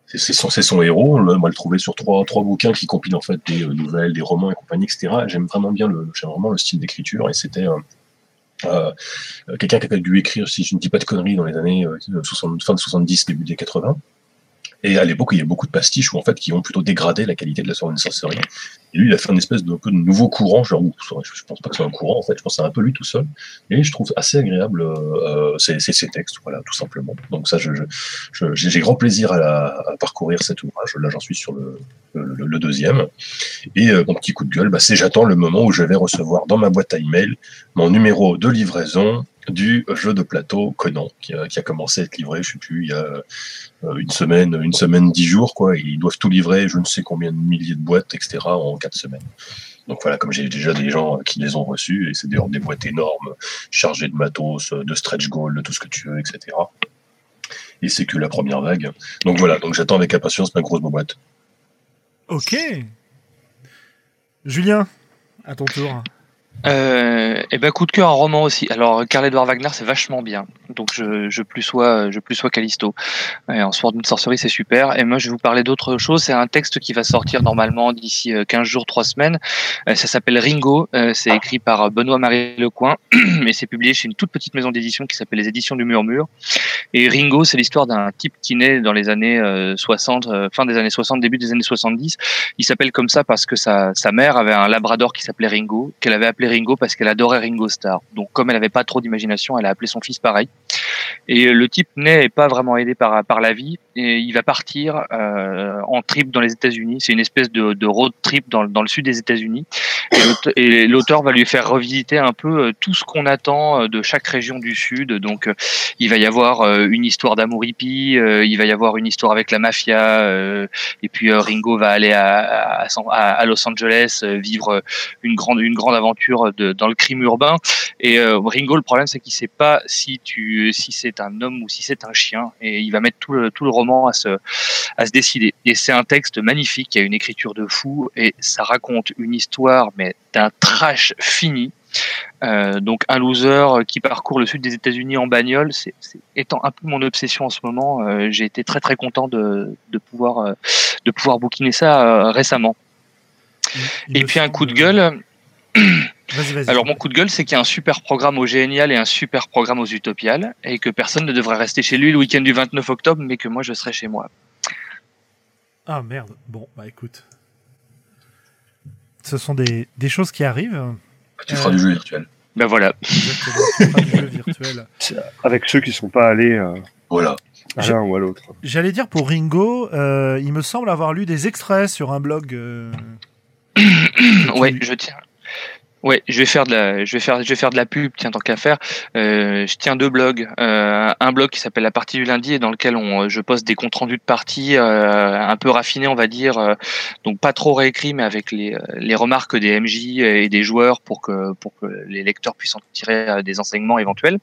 C'est son héros. Moi, le trouvais sur trois bouquins qui compilent en fait des nouvelles, des romans et compagnie, etc. J'aime vraiment bien le style d'écriture, et c'était quelqu'un qui a dû écrire, si je ne dis pas de conneries, dans les années fin de 70, début des 80. Et à l'époque, il y a beaucoup de pastiches où, en fait, qui ont plutôt dégradé la qualité de la Sword and Sorcery. Et lui, il a fait une espèce de nouveau courant, genre, je pense pas que ce soit un courant, en fait, je pense que c'est un peu lui tout seul. Et je trouve assez agréable ces textes, voilà, tout simplement. Donc ça, j'ai grand plaisir à parcourir cet ouvrage. Là, j'en suis sur le deuxième. Et mon petit coup de gueule, c'est j'attends le moment où je vais recevoir dans ma boîte à email mon numéro de livraison du jeu de plateau Conan, qui a commencé à être livré, je ne sais plus, il y a une semaine, 10 jours, quoi. Ils doivent tout livrer, je ne sais combien de milliers de boîtes, etc., en 4 semaines. Donc voilà, comme j'ai déjà des gens qui les ont reçus, et c'est des boîtes énormes, chargées de matos, de stretch goals, de tout ce que tu veux, etc. et c'est que la première vague. Donc voilà, donc j'attends avec impatience ma grosse boîte. Ok. Julien, à ton tour. Et ben coup de cœur un roman aussi. Alors Karl-Edouard Wagner, c'est vachement bien. Donc je plus sois Kalysto. En soir d'une sorcerie, c'est super. Et moi je vais vous parler d'autre chose. C'est un texte qui va sortir normalement d'ici 15 jours, 3 semaines. Ça s'appelle Ringo. C'est écrit par Benoît-Marie Lecoing et c'est publié chez une toute petite maison d'édition qui s'appelle les Éditions du Murmure. Et Ringo, c'est l'histoire d'un type qui naît dans les années 60, fin des années 60, début des années 70. Il s'appelle comme ça parce que sa mère avait un labrador qui s'appelait Ringo, qu'elle avait appelé Ringo parce qu'elle adorait Ringo Starr. Donc comme elle n'avait pas trop d'imagination, elle a appelé son fils pareil. Et le type n'est pas vraiment aidé par la vie et il va partir en trip dans les États-Unis. C'est une espèce de road trip dans le sud des États-Unis. Et l'auteur va lui faire revisiter un peu tout ce qu'on attend de chaque région du sud. Donc il va y avoir une histoire d'amour hippie, il va y avoir une histoire avec la mafia, et puis Ringo va aller à Los Angeles vivre une grande aventure dans le crime urbain. Et Ringo, le problème, c'est qu'il ne sait pas si c'est un homme ou si c'est un chien, et il va mettre tout le roman à se décider. Et c'est un texte magnifique, il y a une écriture de fou, et ça raconte une histoire, mais d'un trash fini. Donc un loser qui parcourt le sud des États-Unis en bagnole, c'est étant un peu mon obsession en ce moment. J'ai été très très content de pouvoir bouquiner ça récemment. Et puis un coup de gueule. Vas-y. Alors mon coup de gueule, c'est qu'il y a un super programme au Génial et un super programme aux Utopiales, et que personne ne devrait rester chez lui le week-end du 29 octobre, mais que moi je serai chez moi. Ah merde, bon bah écoute, ce sont des choses qui arrivent. Tu feras du jeu virtuel. Ben voilà. Avec ceux qui sont pas allés voilà, à l'un ou à l'autre. J'allais dire pour Ringo, il me semble avoir lu des extraits sur un blog. Ouais, je tiens. Ouais, je vais faire de la pub, tiens, tant qu'à faire. Je tiens 2 blogs, un blog qui s'appelle La Partie du lundi et dans lequel je poste des comptes rendus de parties un peu raffinés, on va dire, donc pas trop réécrits, mais avec les remarques des MJ et des joueurs pour que les lecteurs puissent en tirer des enseignements éventuels.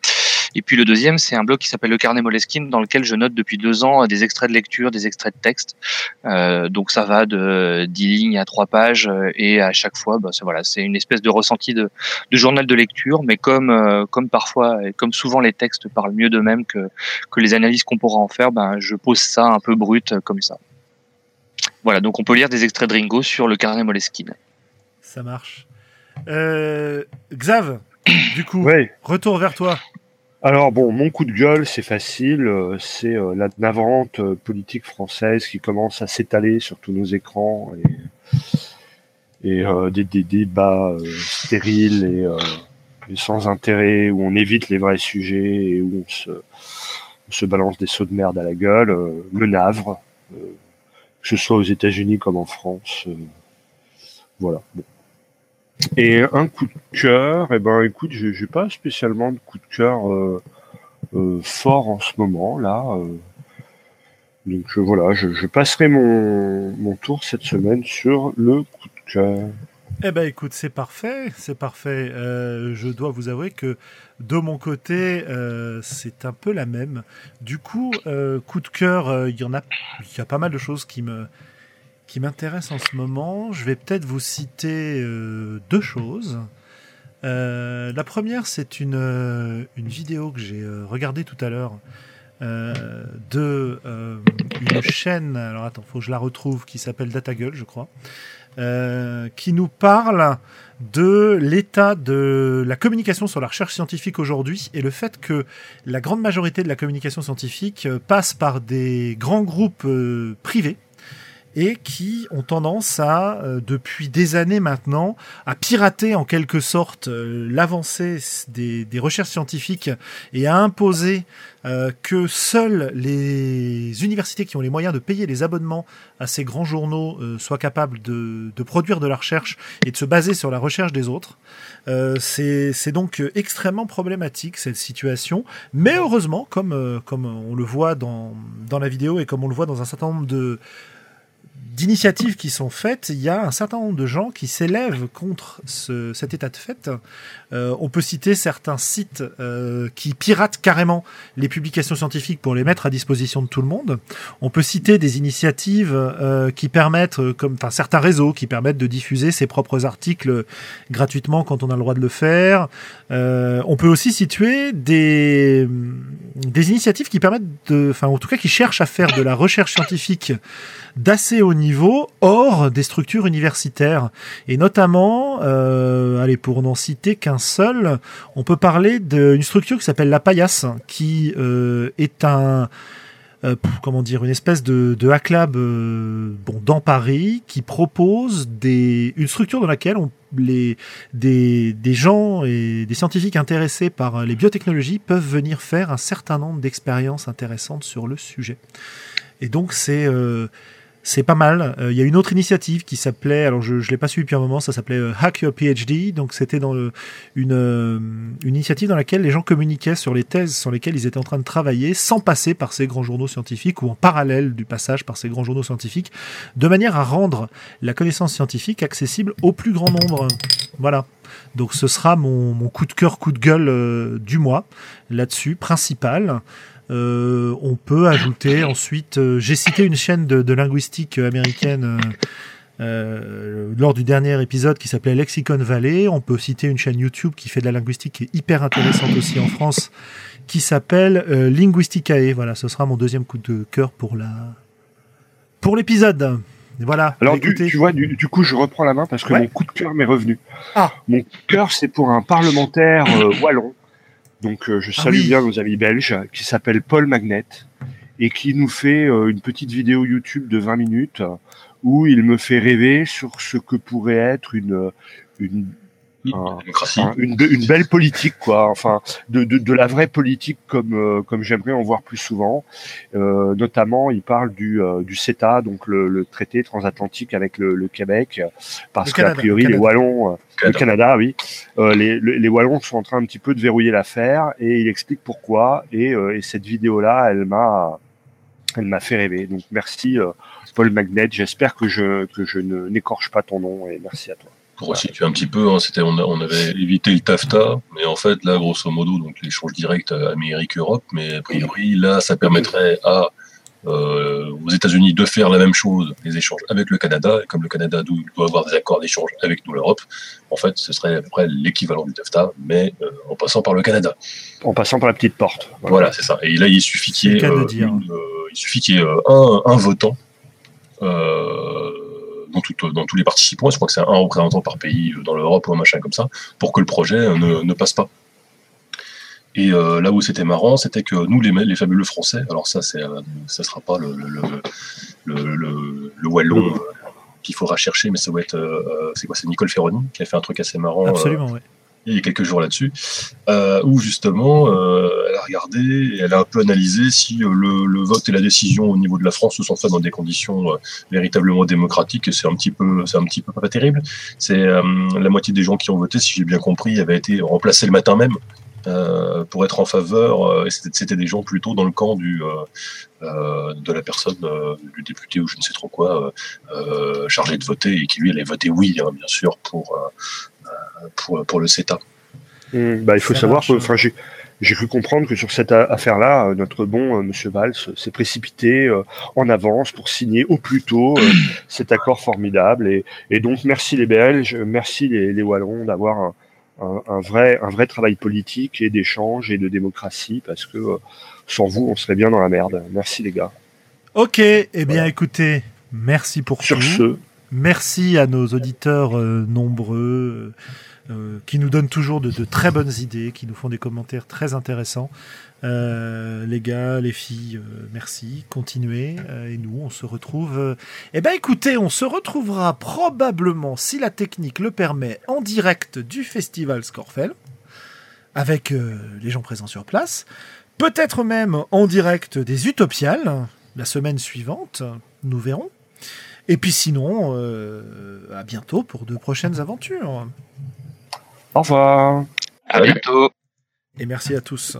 Et puis le deuxième, c'est un blog qui s'appelle Le Carnet Moleskine, dans lequel je note depuis 2 ans des extraits de lecture, des extraits de texte. Donc ça va de 10 lignes à 3 pages, et à chaque fois, bah, voilà, c'est une espèce de ressenti de journal de lecture, mais comme parfois, et comme souvent les textes parlent mieux d'eux-mêmes que les analyses qu'on pourra en faire, bah, je pose ça un peu brut comme ça. Voilà, donc on peut lire des extraits de Ringo sur Le Carnet Moleskine. Ça marche. Xav, du coup, oui. Retour vers toi. Alors bon, mon coup de gueule, c'est facile, c'est la navrante politique française qui commence à s'étaler sur tous nos écrans et des débats stériles et sans intérêt, où on évite les vrais sujets et où on se balance des sauts de merde à la gueule, me navre, que ce soit aux États-Unis comme en France, voilà. Bon. Et un coup de cœur, eh ben écoute, j'ai pas spécialement de coup de cœur fort en ce moment là. Donc voilà, je passerai mon tour cette semaine sur le coup de cœur. Eh ben écoute, c'est parfait. Je dois vous avouer que de mon côté, c'est un peu la même. Du coup, coup de cœur, il y a pas mal de choses qui m'intéresse en ce moment. Je vais peut-être vous citer 2 choses. La première, c'est une vidéo que j'ai regardée tout à l'heure de une chaîne, alors attends, faut que je la retrouve, qui s'appelle DataGull, je crois, qui nous parle de l'état de la communication sur la recherche scientifique aujourd'hui et le fait que la grande majorité de la communication scientifique passe par des grands groupes privés et qui ont tendance à, depuis des années maintenant, à pirater en quelque sorte l'avancée des recherches scientifiques et à imposer que seules les universités qui ont les moyens de payer les abonnements à ces grands journaux soient capables de produire de la recherche et de se baser sur la recherche des autres. C'est donc extrêmement problématique, cette situation. Mais heureusement, comme on le voit dans la vidéo et comme on le voit dans un certain nombre de d'initiatives qui sont faites, il y a un certain nombre de gens qui s'élèvent contre cet état de fait. On peut citer certains sites qui piratent carrément les publications scientifiques pour les mettre à disposition de tout le monde. On peut citer des initiatives qui permettent, comme certains réseaux, qui permettent de diffuser ses propres articles gratuitement quand on a le droit de le faire. On peut aussi situer des initiatives qui permettent en tout cas qui cherchent à faire de la recherche scientifique d'assez haut niveau hors des structures universitaires. Et notamment, pour n'en citer qu'un seul, on peut parler d'une structure qui s'appelle La Paillasse, qui est une espèce de hack lab dans Paris, qui propose une structure dans laquelle des gens et des scientifiques intéressés par les biotechnologies peuvent venir faire un certain nombre d'expériences intéressantes sur le sujet. Et donc c'est pas mal. Il y a une autre initiative qui s'appelait, alors je l'ai pas suivi depuis un moment, ça s'appelait Hack Your PhD. Donc c'était une initiative dans laquelle les gens communiquaient sur les thèses sur lesquelles ils étaient en train de travailler sans passer par ces grands journaux scientifiques ou en parallèle du passage par ces grands journaux scientifiques, de manière à rendre la connaissance scientifique accessible au plus grand nombre. Voilà. Donc ce sera mon coup de cœur, coup de gueule du mois là-dessus, principal. On peut ajouter ensuite, j'ai cité une chaîne de linguistique américaine lors du dernier épisode qui s'appelait Lexicon Valley. On peut citer une chaîne YouTube qui fait de la linguistique qui est hyper intéressante aussi en France, qui s'appelle Linguisticae. Voilà, ce sera mon deuxième coup de cœur pour l'épisode. Voilà. Alors du coup je reprends la main parce que mon coup de cœur m'est revenu. Ah. Mon coup de cœur, c'est pour un parlementaire wallon. Donc je salue bien nos amis belges, qui s'appelle Paul Magnette, et qui nous fait une petite vidéo YouTube de 20 minutes où il me fait rêver sur ce que pourrait être une belle politique, quoi. Enfin, de la vraie politique comme j'aimerais en voir plus souvent. Notamment, il parle du CETA, donc le traité transatlantique avec le Québec, parce qu'a priori les Wallons, le Canada, oui, les Wallons sont en train un petit peu de verrouiller l'affaire, et il explique pourquoi. Et cette vidéo-là, elle m'a fait rêver. Donc merci Paul Magnette. J'espère que je n'écorche pas ton nom, et merci à toi. Pour situer un petit peu, hein, on avait évité le TAFTA, mais en fait, là, grosso modo, donc l'échange direct Amérique-Europe, mais a priori, là, ça permettrait aux États-Unis de faire la même chose, les échanges avec le Canada, et comme le Canada doit avoir des accords d'échange avec nous, l'Europe, en fait, ce serait à peu près l'équivalent du TAFTA, mais en passant par le Canada. En passant par la petite porte. Voilà, c'est ça. Et là, il suffit qu'il y ait un votant, dans tous les participants, je crois que c'est un représentant par pays dans l'Europe ou un machin comme ça, pour que le projet ne passe pas. Et là où c'était marrant, c'était que nous, les fabuleux Français, alors ça, ça sera pas le Wallon qu'il faudra chercher, mais ça doit être, c'est Nicole Ferroni qui a fait un truc assez marrant. Absolument, oui. Il y a quelques jours là-dessus, où justement, elle a regardé et elle a un peu analysé si le vote et la décision au niveau de la France se sont faits dans des conditions véritablement démocratiques, et c'est un petit peu pas terrible. C'est la moitié des gens qui ont voté, si j'ai bien compris, avaient été remplacés le matin même pour être en faveur, et c'était des gens plutôt dans le camp de la personne, du député ou je ne sais trop quoi, chargé de voter, et qui lui allait voter oui, hein, bien sûr, pour le CETA. Il faut savoir que j'ai cru comprendre que sur cette affaire-là, notre bon monsieur Valls s'est précipité en avance pour signer au plus tôt cet accord formidable, et donc merci les Belges, merci les Wallons d'avoir un vrai travail politique et d'échange et de démocratie, parce que sans vous on serait bien dans la merde. Merci les gars. Ok, et bien écoutez, merci pour tout. Merci à nos auditeurs nombreux qui nous donnent toujours de très bonnes idées, qui nous font des commentaires très intéressants. Les gars, les filles, merci. Continuez. Et nous, on se retrouve... écoutez, on se retrouvera probablement, si la technique le permet, en direct du festival Scorfel, avec les gens présents sur place. Peut-être même en direct des Utopiales, la semaine suivante. Nous verrons. Et puis sinon, à bientôt pour de prochaines aventures. Au revoir. À bientôt. Et merci à tous.